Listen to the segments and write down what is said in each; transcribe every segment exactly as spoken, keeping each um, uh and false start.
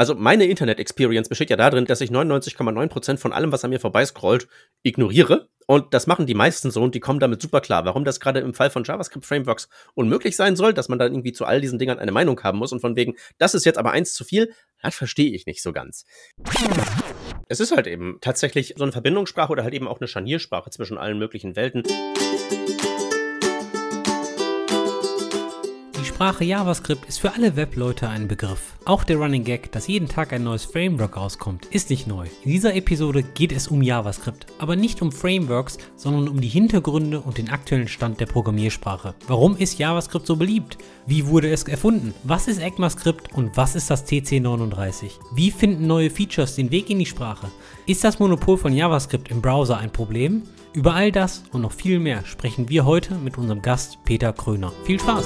Also meine Internet-Experience besteht ja darin, dass ich neunundneunzig Komma neun Prozent von allem, was an mir vorbeiscrollt, ignoriere. Und das machen die meisten so und die kommen damit super klar. Warum das gerade im Fall von JavaScript-Frameworks unmöglich sein soll, dass man dann irgendwie zu all diesen Dingern eine Meinung haben muss und von wegen, das ist jetzt aber eins zu viel, das verstehe ich nicht so ganz. Es ist halt eben tatsächlich so eine Verbindungssprache oder halt eben auch eine Scharniersprache zwischen allen möglichen Welten. Die Sprache JavaScript ist für alle Webleute ein Begriff. Auch der Running Gag, dass jeden Tag ein neues Framework rauskommt, ist nicht neu. In dieser Episode geht es um JavaScript, aber nicht um Frameworks, sondern um die Hintergründe und den aktuellen Stand der Programmiersprache. Warum ist JavaScript so beliebt? Wie wurde es erfunden? Was ist ECMAScript und was ist das T C neununddreißig? Wie finden neue Features den Weg in die Sprache? Ist das Monopol von JavaScript im Browser ein Problem? Über all das und noch viel mehr sprechen wir heute mit unserem Gast Peter Kröner. Viel Spaß!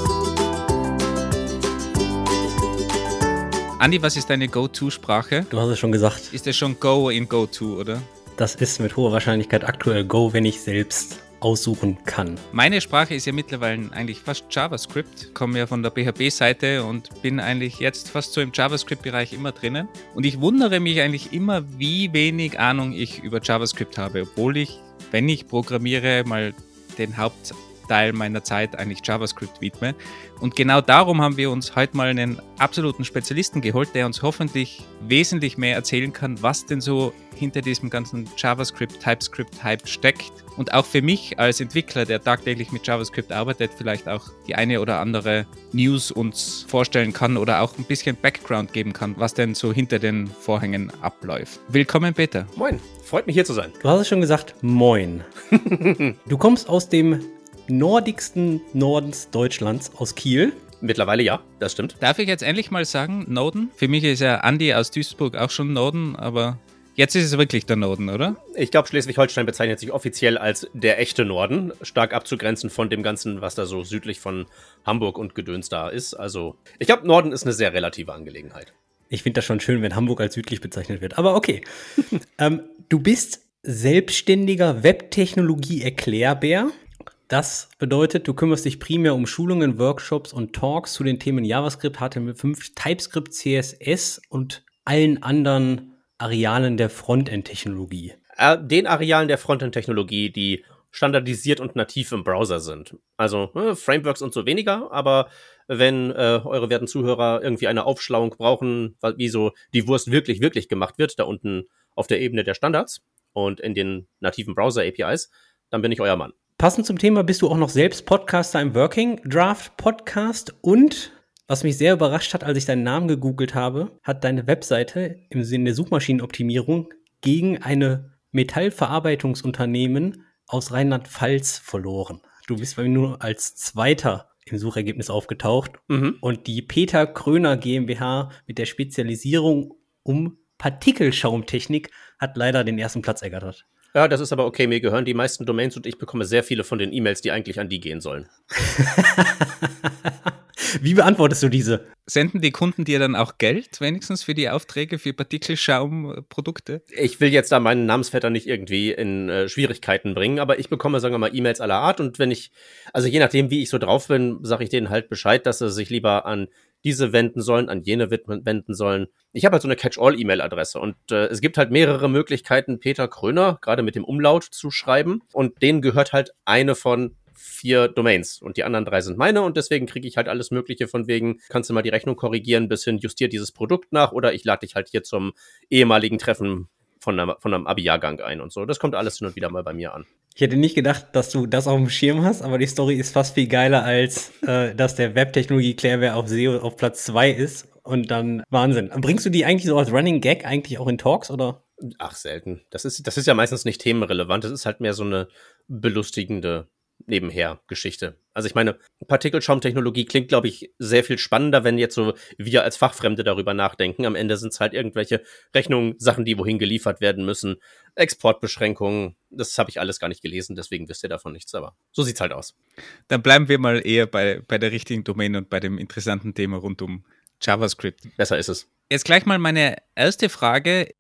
Andi, was ist deine Go-To-Sprache? Du hast es schon gesagt. Ist es schon Go in Go-To, oder? Das ist mit hoher Wahrscheinlichkeit aktuell Go, wenn ich selbst aussuchen kann. Meine Sprache ist ja mittlerweile eigentlich fast JavaScript. Ich komme ja von der P H P-Seite und bin eigentlich jetzt fast so im JavaScript-Bereich immer drinnen. Und ich wundere mich eigentlich immer, wie wenig Ahnung ich über JavaScript habe, obwohl ich, wenn ich programmiere, mal den Hauptteil meiner Zeit eigentlich JavaScript widme. Und genau darum haben wir uns heute mal einen absoluten Spezialisten geholt, der uns hoffentlich wesentlich mehr erzählen kann, was denn so hinter diesem ganzen JavaScript, TypeScript-Hype steckt. Und auch für mich als Entwickler, der tagtäglich mit JavaScript arbeitet, vielleicht auch die eine oder andere News uns vorstellen kann oder auch ein bisschen Background geben kann, was denn so hinter den Vorhängen abläuft. Willkommen, Peter. Moin, freut mich hier zu sein. Du hast es schon gesagt, moin. Du kommst aus dem nordigsten Nordens Deutschlands, aus Kiel. Mittlerweile ja, das stimmt. Darf ich jetzt endlich mal sagen, Norden? Für mich ist ja Andi aus Duisburg auch schon Norden, aber jetzt ist es wirklich der Norden, oder? Ich glaube, Schleswig-Holstein bezeichnet sich offiziell als der echte Norden, stark abzugrenzen von dem Ganzen, was da so südlich von Hamburg und Gedöns da ist. Also ich glaube, Norden ist eine sehr relative Angelegenheit. Ich finde das schon schön, wenn Hamburg als südlich bezeichnet wird, aber okay. ähm, du bist selbstständiger Webtechnologie-Erklärbär. Das bedeutet, du kümmerst dich primär um Schulungen, Workshops und Talks zu den Themen JavaScript, H T M L fünf, TypeScript, C S S und allen anderen Arealen der Frontend-Technologie. Den Arealen der Frontend-Technologie, die standardisiert und nativ im Browser sind. Also äh, Frameworks und so weniger, aber wenn äh, eure werten Zuhörer irgendwie eine Aufschlauung brauchen, wie so die Wurst wirklich, wirklich gemacht wird, da unten auf der Ebene der Standards und in den nativen Browser-A P Is, dann bin ich euer Mann. Passend zum Thema bist du auch noch selbst Podcaster im Working Draft Podcast und, was mich sehr überrascht hat, als ich deinen Namen gegoogelt habe, hat deine Webseite im Sinne der Suchmaschinenoptimierung gegen eine Metallverarbeitungsunternehmen aus Rheinland-Pfalz verloren. Du bist bei mir nur als Zweiter im Suchergebnis aufgetaucht, mhm. Und die Peter Kröner GmbH mit der Spezialisierung um Partikelschaumtechnik hat leider den ersten Platz ergattert. Ja, das ist aber okay, mir gehören die meisten Domains und ich bekomme sehr viele von den E-Mails, die eigentlich an die gehen sollen. Wie beantwortest du diese? Senden die Kunden dir dann auch Geld, wenigstens für die Aufträge, für Partikelschaum-Produkte? Ich will jetzt da meinen Namensvetter nicht irgendwie in äh, Schwierigkeiten bringen, aber ich bekomme, sagen wir mal, E-Mails aller Art und wenn ich, also je nachdem, wie ich so drauf bin, sage ich denen halt Bescheid, dass sie sich lieber an diese wenden sollen, an jene wenden sollen. Ich habe halt so eine Catch-all-E-Mail-Adresse und äh, es gibt halt mehrere Möglichkeiten, Peter Kröner, gerade mit dem Umlaut, zu schreiben und denen gehört halt eine von vier Domains und die anderen drei sind meine und deswegen kriege ich halt alles Mögliche von wegen, kannst du mal die Rechnung korrigieren, bisschen justiert dieses Produkt nach oder ich lade dich halt hier zum ehemaligen Treffen von einem, von einem Abi-Jahrgang ein und so. Das kommt alles hin und wieder mal bei mir an. Ich hätte nicht gedacht, dass du das auf dem Schirm hast, aber die Story ist fast viel geiler, als äh, dass der Webtechnologie-Klärwehr auf S E O auf Platz zwei ist und dann Wahnsinn. Bringst du die eigentlich so als Running Gag eigentlich auch in Talks, oder? Ach, selten. Das ist, das ist ja meistens nicht themenrelevant, das ist halt mehr so eine belustigende nebenher Geschichte. Also ich meine, Partikelschaumtechnologie klingt, glaube ich, sehr viel spannender, wenn jetzt so wir als Fachfremde darüber nachdenken. Am Ende sind es halt irgendwelche Rechnungen, Sachen, die wohin geliefert werden müssen, Exportbeschränkungen. Das habe ich alles gar nicht gelesen, deswegen wisst ihr davon nichts, aber so sieht's halt aus. Dann bleiben wir mal eher bei, bei der richtigen Domain und bei dem interessanten Thema rund um JavaScript. Besser ist es. Jetzt gleich mal meine erste Frage.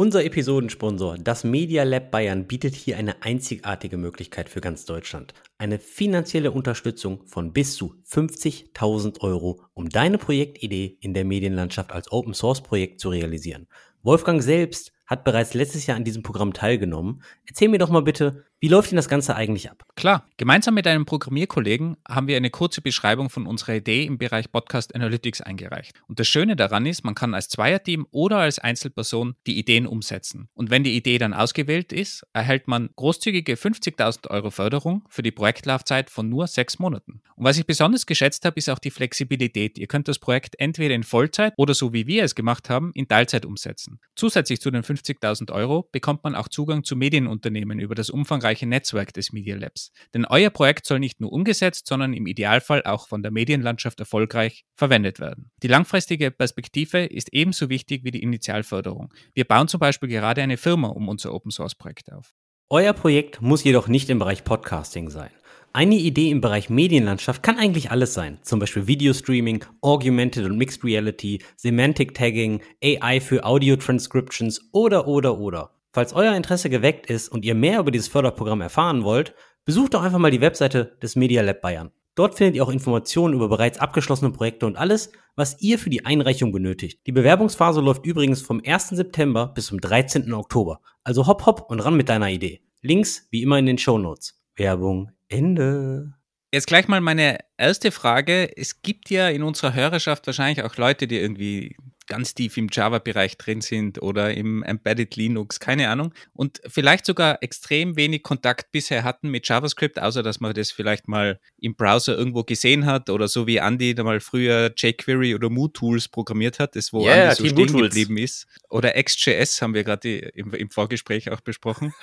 Unser Episodensponsor, das Media Lab Bayern, bietet hier eine einzigartige Möglichkeit für ganz Deutschland. Eine finanzielle Unterstützung von bis zu fünfzigtausend Euro, um deine Projektidee in der Medienlandschaft als Open-Source-Projekt zu realisieren. Wolfgang selbst hat bereits letztes Jahr an diesem Programm teilgenommen. Erzähl mir doch mal bitte, wie läuft denn das Ganze eigentlich ab? Klar, gemeinsam mit einem Programmierkollegen haben wir eine kurze Beschreibung von unserer Idee im Bereich Podcast Analytics eingereicht. Und das Schöne daran ist, man kann als Zweierteam oder als Einzelperson die Ideen umsetzen. Und wenn die Idee dann ausgewählt ist, erhält man großzügige fünfzigtausend Euro Förderung für die Projektlaufzeit von nur sechs Monaten. Und was ich besonders geschätzt habe, ist auch die Flexibilität. Ihr könnt das Projekt entweder in Vollzeit oder, so wie wir es gemacht haben, in Teilzeit umsetzen. Zusätzlich zu den fünfzigtausend Euro bekommt man auch Zugang zu Medienunternehmen über das umfangreiche Netzwerk des Media Labs. Denn euer Projekt soll nicht nur umgesetzt, sondern im Idealfall auch von der Medienlandschaft erfolgreich verwendet werden. Die langfristige Perspektive ist ebenso wichtig wie die Initialförderung. Wir bauen zum Beispiel gerade eine Firma um unser Open-Source-Projekt auf. Euer Projekt muss jedoch nicht im Bereich Podcasting sein. Eine Idee im Bereich Medienlandschaft kann eigentlich alles sein, zum Beispiel Videostreaming, Augmented und Mixed Reality, Semantic Tagging, A I für Audio Transcriptions oder, oder, oder. Falls euer Interesse geweckt ist und ihr mehr über dieses Förderprogramm erfahren wollt, besucht doch einfach mal die Webseite des Media Lab Bayern. Dort findet ihr auch Informationen über bereits abgeschlossene Projekte und alles, was ihr für die Einreichung benötigt. Die Bewerbungsphase läuft übrigens vom ersten September bis zum dreizehnten Oktober. Also hopp hopp und ran mit deiner Idee. Links wie immer in den Shownotes. Werbung Ende. Jetzt gleich mal meine erste Frage. Es gibt ja in unserer Hörerschaft wahrscheinlich auch Leute, die irgendwie ganz tief im Java-Bereich drin sind oder im Embedded Linux, keine Ahnung. Und vielleicht sogar extrem wenig Kontakt bisher hatten mit JavaScript, außer dass man das vielleicht mal im Browser irgendwo gesehen hat oder so wie Andy da mal früher jQuery oder MooTools programmiert hat, das wo yeah, Andy so stehen MooTools. Geblieben ist. Oder X J S haben wir gerade im, im Vorgespräch auch besprochen.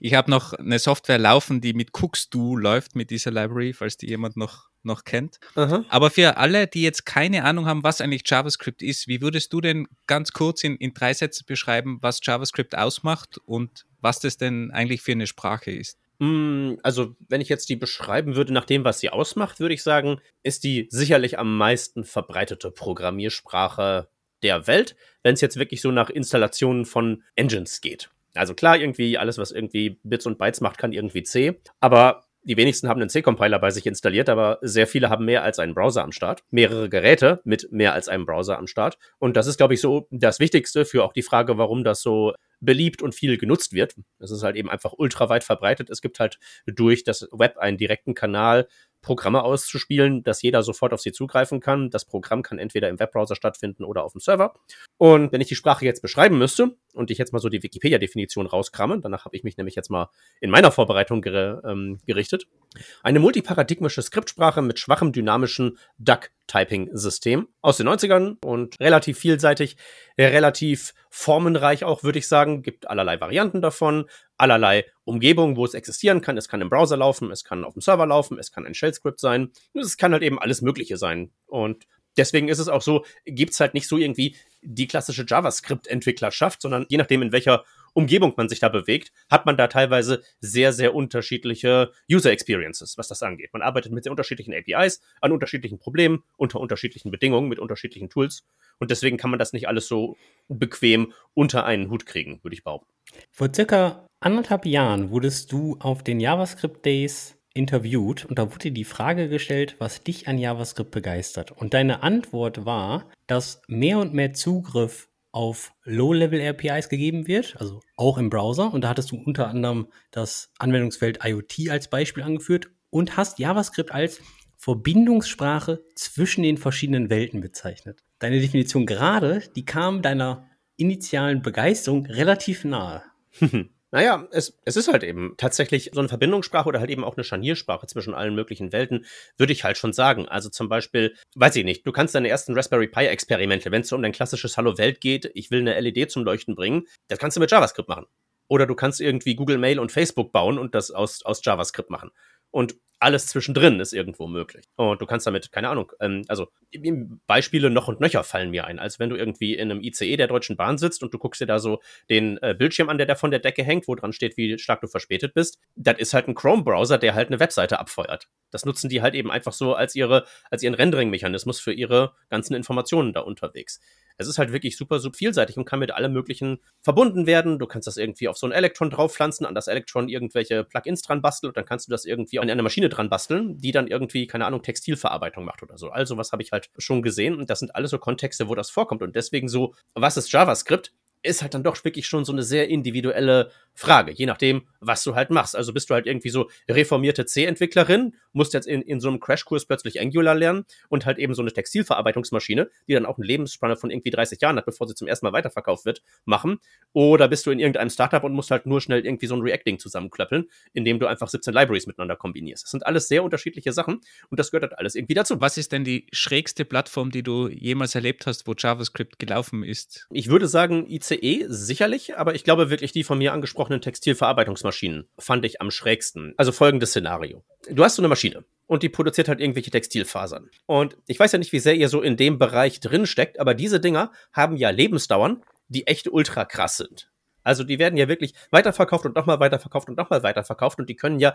Ich habe noch eine Software laufen, die mit Cookstoo läuft, mit dieser Library, falls die jemand noch, noch kennt. Aha. Aber für alle, die jetzt keine Ahnung haben, was eigentlich JavaScript ist, wie würdest du denn ganz kurz in, in drei Sätzen beschreiben, was JavaScript ausmacht und was das denn eigentlich für eine Sprache ist? Also, wenn ich jetzt die beschreiben würde nach dem, was sie ausmacht, würde ich sagen, ist die sicherlich am meisten verbreitete Programmiersprache der Welt, wenn es jetzt wirklich so nach Installationen von Engines geht. Also klar, irgendwie alles, was irgendwie Bits und Bytes macht, kann irgendwie C. Aber die wenigsten haben einen C-Compiler bei sich installiert, aber sehr viele haben mehr als einen Browser am Start. Mehrere Geräte mit mehr als einem Browser am Start. Und das ist, glaube ich, so das Wichtigste für auch die Frage, warum das so beliebt und viel genutzt wird. Das ist halt eben einfach ultra weit verbreitet. Es gibt halt durch das Web einen direkten Kanal, Programme auszuspielen, dass jeder sofort auf sie zugreifen kann. Das Programm kann entweder im Webbrowser stattfinden oder auf dem Server. Und wenn ich die Sprache jetzt beschreiben müsste und ich jetzt mal so die Wikipedia-Definition rauskramme, danach habe ich mich nämlich jetzt mal in meiner Vorbereitung ger- ähm, gerichtet. Eine multiparadigmische Skriptsprache mit schwachem dynamischen Duck-Typing-System aus den neunzigern und relativ vielseitig, relativ formenreich auch, würde ich sagen. Gibt allerlei Varianten davon, allerlei Umgebungen, wo es existieren kann. Es kann im Browser laufen, es kann auf dem Server laufen, es kann ein Shell-Script sein. Es kann halt eben alles Mögliche sein. Und deswegen ist es auch so, gibt es halt nicht so irgendwie die klassische JavaScript-Entwicklerschaft, sondern je nachdem, in welcher Umgebung man sich da bewegt, hat man da teilweise sehr, sehr unterschiedliche User-Experiences, was das angeht. Man arbeitet mit sehr unterschiedlichen A P Is, an unterschiedlichen Problemen, unter unterschiedlichen Bedingungen, mit unterschiedlichen Tools. Und deswegen kann man das nicht alles so bequem unter einen Hut kriegen, würde ich behaupten. Vor circa anderthalb Jahren wurdest du auf den JavaScript Days interviewt und da wurde die Frage gestellt, was dich an JavaScript begeistert. Und deine Antwort war, dass mehr und mehr Zugriff auf Low-Level-A P Is gegeben wird, also auch im Browser. Und da hattest du unter anderem das Anwendungsfeld IoT als Beispiel angeführt und hast JavaScript als Verbindungssprache zwischen den verschiedenen Welten bezeichnet. Deine Definition gerade, die kam deiner initialen Begeisterung relativ nahe. Naja, es, es ist halt eben tatsächlich so eine Verbindungssprache oder halt eben auch eine Scharniersprache zwischen allen möglichen Welten, würde ich halt schon sagen. Also zum Beispiel, weiß ich nicht, du kannst deine ersten Raspberry Pi-Experimente, wenn es so um dein klassisches Hallo-Welt geht, ich will eine L E D zum Leuchten bringen, das kannst du mit JavaScript machen. Oder du kannst irgendwie Google Mail und Facebook bauen und das aus, aus JavaScript machen. Und alles zwischendrin ist irgendwo möglich. Und du kannst damit, keine Ahnung, ähm, also Beispiele noch und nöcher fallen mir ein, als wenn du irgendwie in einem I C E der Deutschen Bahn sitzt und du guckst dir da so den äh, Bildschirm an, der da von der Decke hängt, wo dran steht, wie stark du verspätet bist. Das ist halt ein Chrome-Browser, der halt eine Webseite abfeuert. Das nutzen die halt eben einfach so als ihre, als ihren Rendering-Mechanismus für ihre ganzen Informationen da unterwegs. Es ist halt wirklich super, super vielseitig und kann mit allem Möglichen verbunden werden. Du kannst das irgendwie auf so ein Elektron draufpflanzen, an das Elektron irgendwelche Plugins dran basteln und dann kannst du das irgendwie an einer Maschine dran basteln, die dann irgendwie, keine Ahnung, Textilverarbeitung macht oder so. Also was habe ich halt schon gesehen und das sind alles so Kontexte, wo das vorkommt und deswegen so, was ist JavaScript? Ist halt dann doch wirklich schon so eine sehr individuelle Frage, je nachdem, was du halt machst. Also bist du halt irgendwie so reformierte C-Entwicklerin, musst jetzt in, in so einem Crashkurs plötzlich Angular lernen und halt eben so eine Textilverarbeitungsmaschine, die dann auch eine Lebensspanne von irgendwie dreißig Jahren hat, bevor sie zum ersten Mal weiterverkauft wird, machen. Oder bist du in irgendeinem Startup und musst halt nur schnell irgendwie so ein React-Ding zusammenklöppeln, indem du einfach siebzehn Libraries miteinander kombinierst. Das sind alles sehr unterschiedliche Sachen und das gehört halt alles irgendwie dazu. Was ist denn die schrägste Plattform, die du jemals erlebt hast, wo JavaScript gelaufen ist? Ich würde sagen, I C sicherlich, aber ich glaube wirklich, die von mir angesprochenen Textilverarbeitungsmaschinen fand ich am schrägsten. Also folgendes Szenario. Du hast so eine Maschine und die produziert halt irgendwelche Textilfasern. Und ich weiß ja nicht, wie sehr ihr so in dem Bereich drin steckt, aber diese Dinger haben ja Lebensdauern, die echt ultra krass sind. Also die werden ja wirklich weiterverkauft und nochmal weiterverkauft und nochmal weiterverkauft und die können ja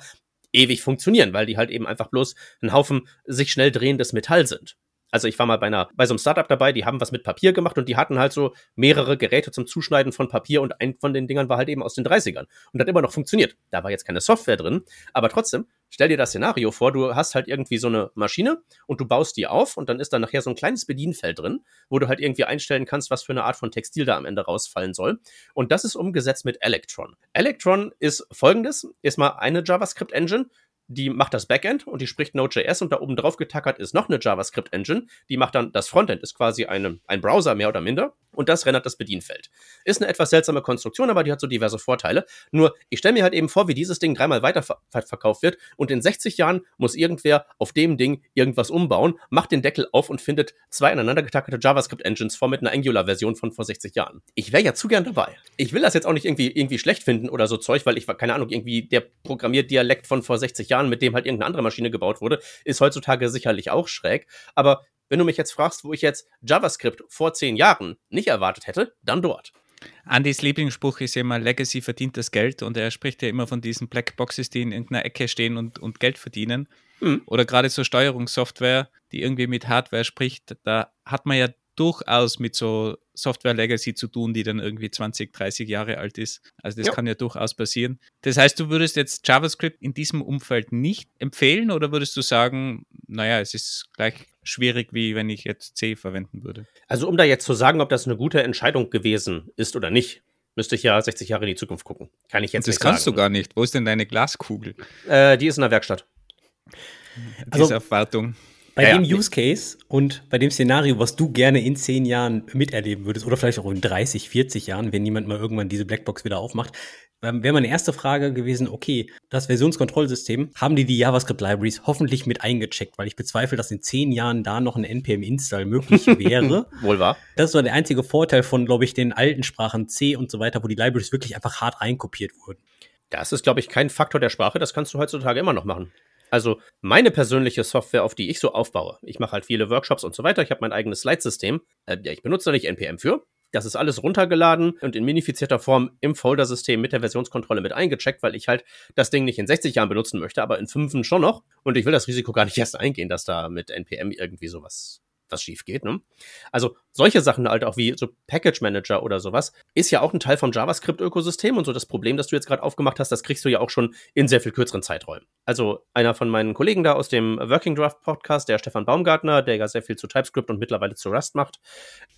ewig funktionieren, weil die halt eben einfach bloß ein Haufen sich schnell drehendes Metall sind. Also ich war mal bei, einer, bei so einem Startup dabei, die haben was mit Papier gemacht und die hatten halt so mehrere Geräte zum Zuschneiden von Papier und ein von den Dingern war halt eben aus den dreißigern und hat immer noch funktioniert. Da war jetzt keine Software drin, aber trotzdem, stell dir das Szenario vor, du hast halt irgendwie so eine Maschine und du baust die auf und dann ist da nachher so ein kleines Bedienfeld drin, wo du halt irgendwie einstellen kannst, was für eine Art von Textil da am Ende rausfallen soll und das ist umgesetzt mit Electron. Electron ist folgendes, ist mal eine JavaScript-Engine, die macht das Backend und die spricht Node.js und da oben drauf getackert ist noch eine JavaScript-Engine, die macht dann das Frontend, ist quasi eine, ein Browser mehr oder minder und das rendert das Bedienfeld. Ist eine etwas seltsame Konstruktion, aber die hat so diverse Vorteile. Nur, ich stelle mir halt eben vor, wie dieses Ding dreimal weiterverkauft wird und in sechzig Jahren muss irgendwer auf dem Ding irgendwas umbauen, macht den Deckel auf und findet zwei aneinander getackerte JavaScript-Engines vor mit einer Angular-Version von vor sechzig Jahren. Ich wäre ja zu gern dabei. Ich will das jetzt auch nicht irgendwie, irgendwie schlecht finden oder so Zeug, weil ich, keine Ahnung, irgendwie der Programmierdialekt von vor sechzig Jahren, mit dem halt irgendeine andere Maschine gebaut wurde, ist heutzutage sicherlich auch schräg. Aber wenn du mich jetzt fragst, wo ich jetzt JavaScript vor zehn Jahren nicht erwartet hätte, dann dort. Andys Lieblingsspruch ist ja immer, Legacy verdient das Geld. Und er spricht ja immer von diesen Blackboxes, die in irgendeiner Ecke stehen und, und Geld verdienen. Mhm. Oder gerade so Steuerungssoftware, die irgendwie mit Hardware spricht. Da hat man ja durchaus mit so Software-Legacy zu tun, die dann irgendwie zwanzig, dreißig Jahre alt ist. Also das ja. kann ja durchaus passieren. Das heißt, du würdest jetzt JavaScript in diesem Umfeld nicht empfehlen oder würdest du sagen, naja, es ist gleich schwierig, wie wenn ich jetzt C verwenden würde? Also um da jetzt zu sagen, ob das eine gute Entscheidung gewesen ist oder nicht, müsste ich ja sechzig Jahre in die Zukunft gucken. Kann ich jetzt nicht sagen. Das kannst du gar nicht. Wo ist denn deine Glaskugel? Äh, die ist in der Werkstatt. Die also, ist auf Wartung. Bei ja, dem ja. Use Case und bei dem Szenario, was du gerne in zehn Jahren miterleben würdest oder vielleicht auch in dreißig, vierzig Jahren, wenn jemand mal irgendwann diese Blackbox wieder aufmacht, wäre meine erste Frage gewesen, okay, das Versionskontrollsystem, haben die die JavaScript-Libraries hoffentlich mit eingecheckt, weil ich bezweifle, dass in zehn Jahren da noch ein N P M-Install möglich wäre. Wohl wahr. Das war der einzige Vorteil von, glaube ich, den alten Sprachen C und so weiter, wo die Libraries wirklich einfach hart reinkopiert wurden. Das ist, glaube ich, kein Faktor der Sprache, das kannst du heutzutage immer noch machen. Also meine persönliche Software, auf die ich so aufbaue, ich mache halt viele Workshops und so weiter, ich habe mein eigenes Slide-System, äh, ich benutze da nicht N P M für, das ist alles runtergeladen und in minifizierter Form im Folder-System mit der Versionskontrolle mit eingecheckt, weil ich halt das Ding nicht in sechzig Jahren benutzen möchte, aber in fünf schon noch und ich will das Risiko gar nicht erst eingehen, dass da mit N P M irgendwie sowas was schief geht, ne? Also solche Sachen halt auch wie so Package Manager oder sowas ist ja auch ein Teil vom JavaScript-Ökosystem und so das Problem, das du jetzt gerade aufgemacht hast, das kriegst du ja auch schon in sehr viel kürzeren Zeiträumen. Also einer von meinen Kollegen da aus dem Working Draft Podcast, der Stefan Baumgartner, der ja sehr viel zu TypeScript und mittlerweile zu Rust macht,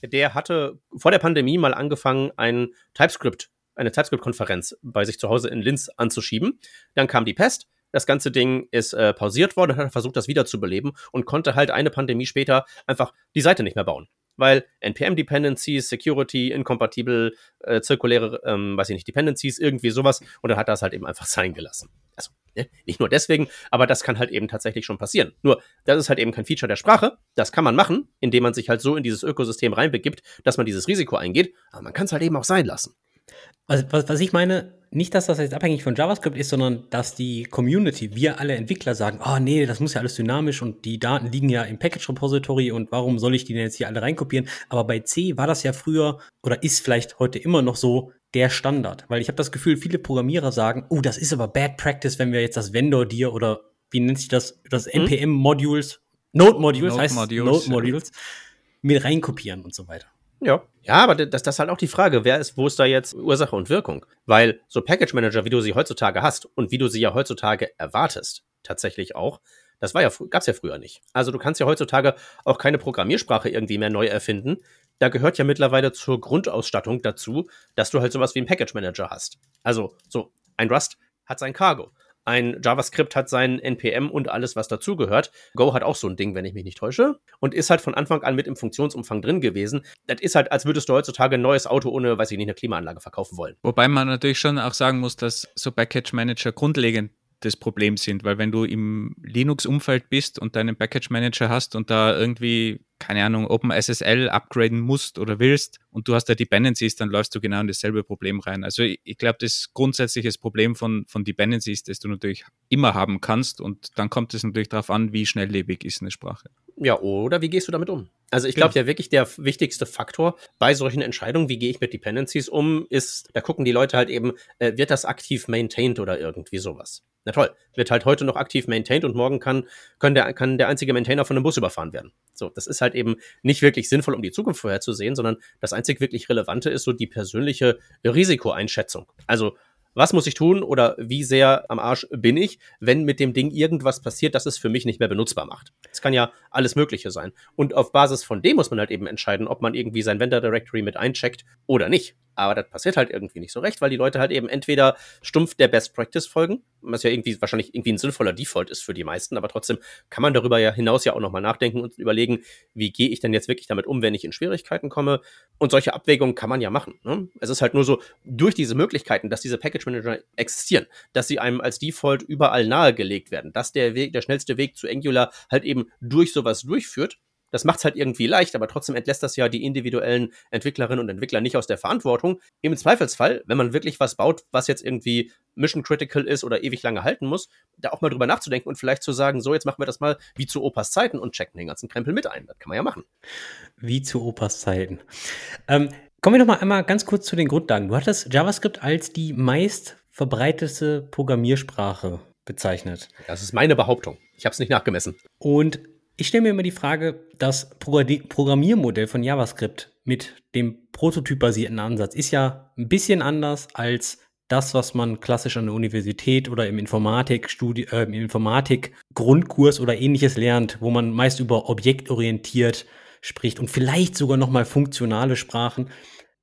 der hatte vor der Pandemie mal angefangen, ein TypeScript, eine TypeScript-Konferenz bei sich zu Hause in Linz anzuschieben. Dann kam die Pest. Das ganze Ding ist äh, pausiert worden und hat versucht, das wiederzubeleben und konnte halt eine Pandemie später einfach die Seite nicht mehr bauen. Weil N P M-Dependencies, Security, inkompatibel, äh, zirkuläre, ähm, weiß ich nicht, Dependencies, irgendwie sowas. Und dann hat er es halt eben einfach sein gelassen. Also ne? Nicht nur deswegen, aber das kann halt eben tatsächlich schon passieren. Nur, das ist halt eben kein Feature der Sprache. Das kann man machen, indem man sich halt so in dieses Ökosystem reinbegibt, dass man dieses Risiko eingeht. Aber man kann es halt eben auch sein lassen. Also, was, was ich meine, nicht, dass das jetzt abhängig von JavaScript ist, sondern dass die Community, wir alle Entwickler sagen, oh nee, das muss ja alles dynamisch und die Daten liegen ja im Package-Repository und warum soll ich die denn jetzt hier alle reinkopieren? Aber bei C war das ja früher oder ist vielleicht heute immer noch so der Standard. Weil ich habe das Gefühl, viele Programmierer sagen, oh, das ist aber Bad Practice, wenn wir jetzt das Vendor-Dir oder wie nennt sich das, das N P M-Modules, Node-Modules, heißt Node-Modules, mit reinkopieren und so weiter. Ja. Ja, aber das, das ist halt auch die Frage, wer ist, wo ist da jetzt Ursache und Wirkung? Weil so Package Manager, wie du sie heutzutage hast und wie du sie ja heutzutage erwartest, tatsächlich auch, das war ja, gab's ja früher nicht. Also du kannst ja heutzutage auch keine Programmiersprache irgendwie mehr neu erfinden. Da gehört ja mittlerweile zur Grundausstattung dazu, dass du halt sowas wie einen Package Manager hast. Also so, ein Rust hat sein Cargo. Ein JavaScript hat seinen N P M und alles, was dazugehört. Go hat auch so ein Ding, wenn ich mich nicht täusche. Und ist halt von Anfang an mit im Funktionsumfang drin gewesen. Das ist halt, als würdest du heutzutage ein neues Auto ohne, weiß ich nicht, eine Klimaanlage verkaufen wollen. Wobei man natürlich schon auch sagen muss, dass so Package Manager grundlegend das Problem sind. Weil wenn du im Linux-Umfeld bist und deinen Package Manager hast und da irgendwie, keine Ahnung, OpenSSL upgraden musst oder willst und du hast da Dependencies, dann läufst du genau in dasselbe Problem rein. Also ich, ich glaube, das grundsätzliche Problem von, von Dependencies, das du natürlich immer haben kannst und dann kommt es natürlich darauf an, wie schnelllebig ist eine Sprache. Ja, oder wie gehst du damit um? Also ich glaube ja wirklich, der wichtigste Faktor bei solchen Entscheidungen, wie gehe ich mit Dependencies um, ist, da gucken die Leute halt eben, äh, wird das aktiv maintained oder irgendwie sowas. Na toll, wird halt heute noch aktiv maintained und morgen kann, kann, der, kann der einzige Maintainer von einem Bus überfahren werden. So, das ist halt eben nicht wirklich sinnvoll, um die Zukunft vorherzusehen, sondern das einzig wirklich Relevante ist so die persönliche Risikoeinschätzung. Also, was muss ich tun oder wie sehr am Arsch bin ich, wenn mit dem Ding irgendwas passiert, das es für mich nicht mehr benutzbar macht? Es kann ja alles Mögliche sein. Und auf Basis von dem muss man halt eben entscheiden, ob man irgendwie sein Vendor Directory mit eincheckt oder nicht. Aber das passiert halt irgendwie nicht so recht, weil die Leute halt eben entweder stumpf der Best Practice folgen, was ja irgendwie wahrscheinlich irgendwie ein sinnvoller Default ist für die meisten, aber trotzdem kann man darüber ja hinaus ja auch nochmal nachdenken und überlegen, wie gehe ich denn jetzt wirklich damit um, wenn ich in Schwierigkeiten komme? Und solche Abwägungen kann man ja machen. Ne? Es ist halt nur so, durch diese Möglichkeiten, dass diese Package Manager existieren, dass sie einem als Default überall nahegelegt werden, dass der Weg, der schnellste Weg zu Angular halt eben durch sowas durchführt. Das macht es halt irgendwie leicht, aber trotzdem entlässt das ja die individuellen Entwicklerinnen und Entwickler nicht aus der Verantwortung. Im Zweifelsfall, wenn man wirklich was baut, was jetzt irgendwie mission critical ist oder ewig lange halten muss, da auch mal drüber nachzudenken und vielleicht zu sagen, so, jetzt machen wir das mal wie zu Opas Zeiten und checken den ganzen Krempel mit ein. Das kann man ja machen. Wie zu Opas Zeiten. Ähm, kommen wir noch mal einmal ganz kurz zu den Grundlagen. Du hattest JavaScript als die meist verbreitete Programmiersprache bezeichnet. Das ist meine Behauptung. Ich habe es nicht nachgemessen. Und ich stelle mir immer die Frage, das Programmiermodell von JavaScript mit dem prototypbasierten Ansatz ist ja ein bisschen anders als das, was man klassisch an der Universität oder im Informatikstudi- äh, im Informatik-Grundkurs oder ähnliches lernt, wo man meist über objektorientiert spricht und vielleicht sogar nochmal funktionale Sprachen.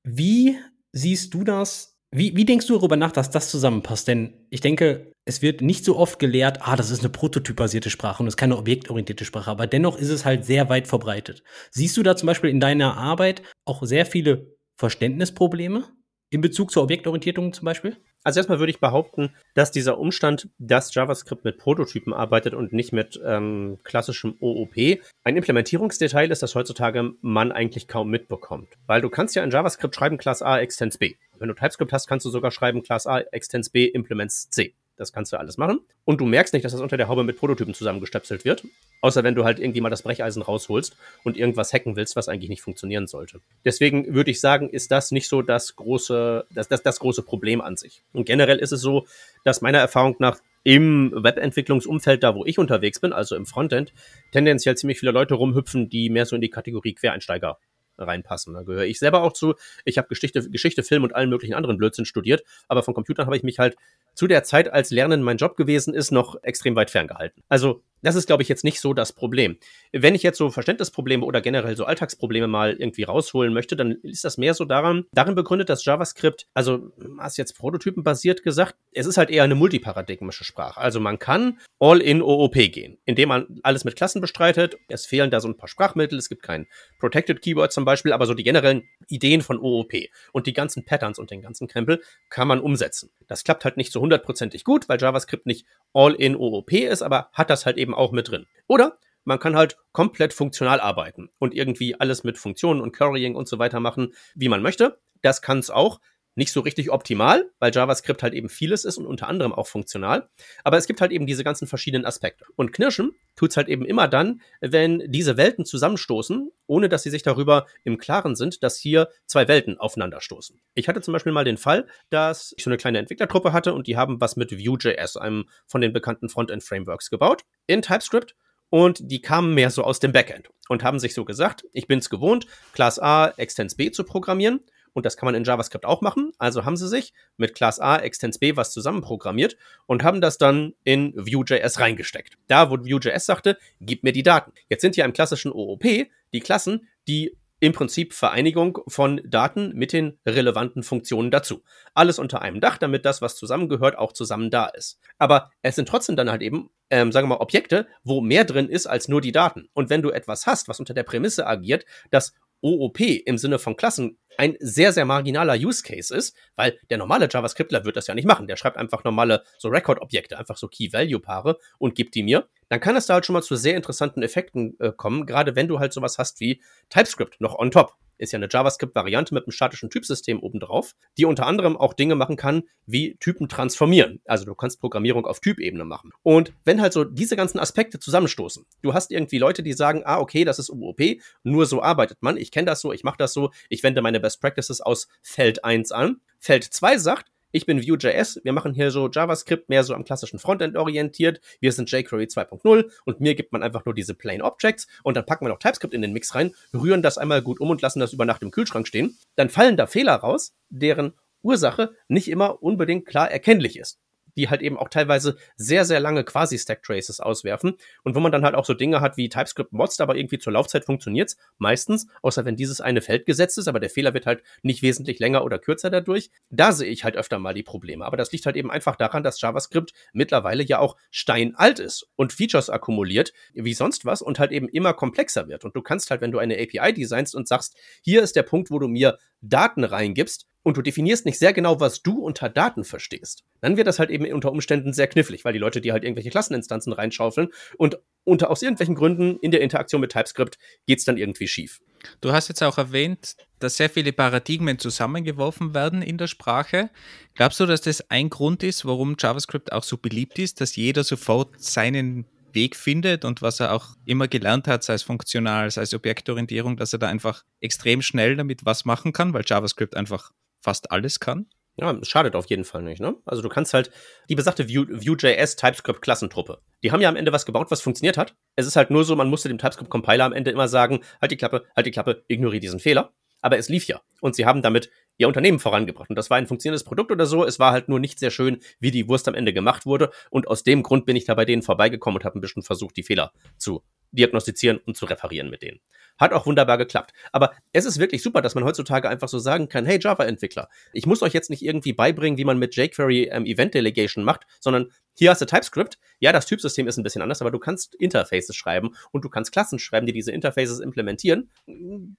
Wie siehst du das? Wie, wie denkst du darüber nach, dass das zusammenpasst? Denn ich denke, es wird nicht so oft gelehrt, ah, das ist eine prototypbasierte Sprache und das ist keine objektorientierte Sprache, aber dennoch ist es halt sehr weit verbreitet. Siehst du da zum Beispiel in deiner Arbeit auch sehr viele Verständnisprobleme in Bezug zur Objektorientierung zum Beispiel? Also erstmal würde ich behaupten, dass dieser Umstand, dass JavaScript mit Prototypen arbeitet und nicht mit ähm, klassischem O O P, ein Implementierungsdetail ist, das heutzutage man eigentlich kaum mitbekommt. Weil du kannst ja in JavaScript schreiben, Class A, Extends B. Wenn du TypeScript hast, kannst du sogar schreiben, Class A, Extends B, Implements C. Das kannst du alles machen. Und du merkst nicht, dass das unter der Haube mit Prototypen zusammengestöpselt wird. Außer wenn du halt irgendwie mal das Brecheisen rausholst und irgendwas hacken willst, was eigentlich nicht funktionieren sollte. Deswegen würde ich sagen, ist das nicht so das große, das, das, das große Problem an sich. Und generell ist es so, dass meiner Erfahrung nach im Webentwicklungsumfeld, da wo ich unterwegs bin, also im Frontend, tendenziell ziemlich viele Leute rumhüpfen, die mehr so in die Kategorie Quereinsteiger reinpassen. Da gehöre ich selber auch zu. Ich habe Geschichte, Geschichte, Film und allen möglichen anderen Blödsinn studiert, aber von Computern habe ich mich halt zu der Zeit, als Lernen mein Job gewesen ist, noch extrem weit ferngehalten. Also das ist, glaube ich, jetzt nicht so das Problem. Wenn ich jetzt so Verständnisprobleme oder generell so Alltagsprobleme mal irgendwie rausholen möchte, dann ist das mehr so daran, darin begründet, dass JavaScript, also hast jetzt prototypenbasiert gesagt, es ist halt eher eine multiparadigmische Sprache. Also man kann all in O O P gehen, indem man alles mit Klassen bestreitet. Es fehlen da so ein paar Sprachmittel, es gibt kein Protected Keyword zum Beispiel, aber so die generellen Ideen von O O P und die ganzen Patterns und den ganzen Krempel kann man umsetzen. Das klappt halt nicht so hundertprozentig gut, weil JavaScript nicht all in O O P ist, aber hat das halt eben auch mit drin. Oder man kann halt komplett funktional arbeiten und irgendwie alles mit Funktionen und Currying und so weiter machen, wie man möchte. Das kann es auch. nicht so richtig optimal, weil JavaScript halt eben vieles ist und unter anderem auch funktional. Aber es gibt halt eben diese ganzen verschiedenen Aspekte. Und knirschen tut's halt eben immer dann, wenn diese Welten zusammenstoßen, ohne dass sie sich darüber im Klaren sind, dass hier zwei Welten aufeinanderstoßen. Ich hatte zum Beispiel mal den Fall, dass ich so eine kleine Entwicklergruppe hatte und die haben was mit Vue.js, einem von den bekannten Frontend-Frameworks, gebaut, in TypeScript. Und die kamen mehr so aus dem Backend und haben sich so gesagt, ich bin's gewohnt, Class A, Extends B zu programmieren. Und das kann man in JavaScript auch machen. Also haben sie sich mit Class A, Extends B was zusammenprogrammiert und haben das dann in Vue.js reingesteckt. Da, wo Vue.js sagte, gib mir die Daten. Jetzt sind ja im klassischen O O P die Klassen, die im Prinzip Vereinigung von Daten mit den relevanten Funktionen dazu. Alles unter einem Dach, damit das, was zusammengehört, auch zusammen da ist. Aber es sind trotzdem dann halt eben, ähm, sagen wir mal, Objekte, wo mehr drin ist als nur die Daten. Und wenn du etwas hast, was unter der Prämisse agiert, dass O O P im Sinne von Klassen ein sehr, sehr marginaler Use Case ist, weil der normale JavaScriptler wird das ja nicht machen. Der schreibt einfach normale so Record-Objekte, einfach so Key-Value-Paare und gibt die mir. Dann kann es da halt schon mal zu sehr interessanten Effekten äh, kommen, gerade wenn du halt sowas hast wie TypeScript noch on top. Ist ja eine JavaScript-Variante mit einem statischen Typsystem obendrauf, die unter anderem auch Dinge machen kann, wie Typen transformieren. Also du kannst Programmierung auf Typebene machen. Und wenn halt so diese ganzen Aspekte zusammenstoßen, du hast irgendwie Leute, die sagen, ah, okay, das ist O O P, nur so arbeitet man, ich kenne das so, ich mache das so, ich wende meine Best Practices aus Feld eins an. Feld zwei sagt, ich bin Vue.js, wir machen hier so JavaScript mehr so am klassischen Frontend orientiert, wir sind jQuery zwei Punkt null und mir gibt man einfach nur diese Plain Objects und dann packen wir noch TypeScript in den Mix rein, rühren das einmal gut um und lassen das über Nacht im Kühlschrank stehen. Dann fallen da Fehler raus, deren Ursache nicht immer unbedingt klar erkennlich ist, die halt eben auch teilweise sehr, sehr lange Quasi-Stack-Traces auswerfen und wo man dann halt auch so Dinge hat wie TypeScript-Mods, aber irgendwie zur Laufzeit funktioniert's meistens, außer wenn dieses eine Feld gesetzt ist, aber der Fehler wird halt nicht wesentlich länger oder kürzer dadurch. Da sehe ich halt öfter mal die Probleme, aber das liegt halt eben einfach daran, dass JavaScript mittlerweile ja auch steinalt ist und Features akkumuliert wie sonst was und halt eben immer komplexer wird und du kannst halt, wenn du eine A P I designst und sagst, hier ist der Punkt, wo du mir Daten reingibst, und du definierst nicht sehr genau, was du unter Daten verstehst, dann wird das halt eben unter Umständen sehr knifflig, weil die Leute, die halt irgendwelche Klasseninstanzen reinschaufeln und unter aus irgendwelchen Gründen in der Interaktion mit TypeScript geht's dann irgendwie schief. Du hast jetzt auch erwähnt, dass sehr viele Paradigmen zusammengeworfen werden in der Sprache. Glaubst du, dass das ein Grund ist, warum JavaScript auch so beliebt ist, dass jeder sofort seinen Weg findet und was er auch immer gelernt hat, sei es funktional, sei es Objektorientierung, dass er da einfach extrem schnell damit was machen kann, weil JavaScript einfach fast alles kann? Ja, schadet auf jeden Fall nicht, ne? Also du kannst halt die besagte Vue.js-TypeScript-Klassentruppe. Die haben ja am Ende was gebaut, was funktioniert hat. Es ist halt nur so, man musste dem TypeScript-Compiler am Ende immer sagen, halt die Klappe, halt die Klappe, ignoriere diesen Fehler. Aber es lief ja. Und sie haben damit ihr Unternehmen vorangebracht. Und das war ein funktionierendes Produkt oder so. Es war halt nur nicht sehr schön, wie die Wurst am Ende gemacht wurde. Und aus dem Grund bin ich da bei denen vorbeigekommen und habe ein bisschen versucht, die Fehler zu diagnostizieren und zu reparieren mit denen. Hat auch wunderbar geklappt. Aber es ist wirklich super, dass man heutzutage einfach so sagen kann, hey Java-Entwickler, ich muss euch jetzt nicht irgendwie beibringen, wie man mit jQuery ähm, Event Delegation macht, sondern hier hast du TypeScript. Ja, das Typsystem ist ein bisschen anders, aber du kannst Interfaces schreiben und du kannst Klassen schreiben, die diese Interfaces implementieren.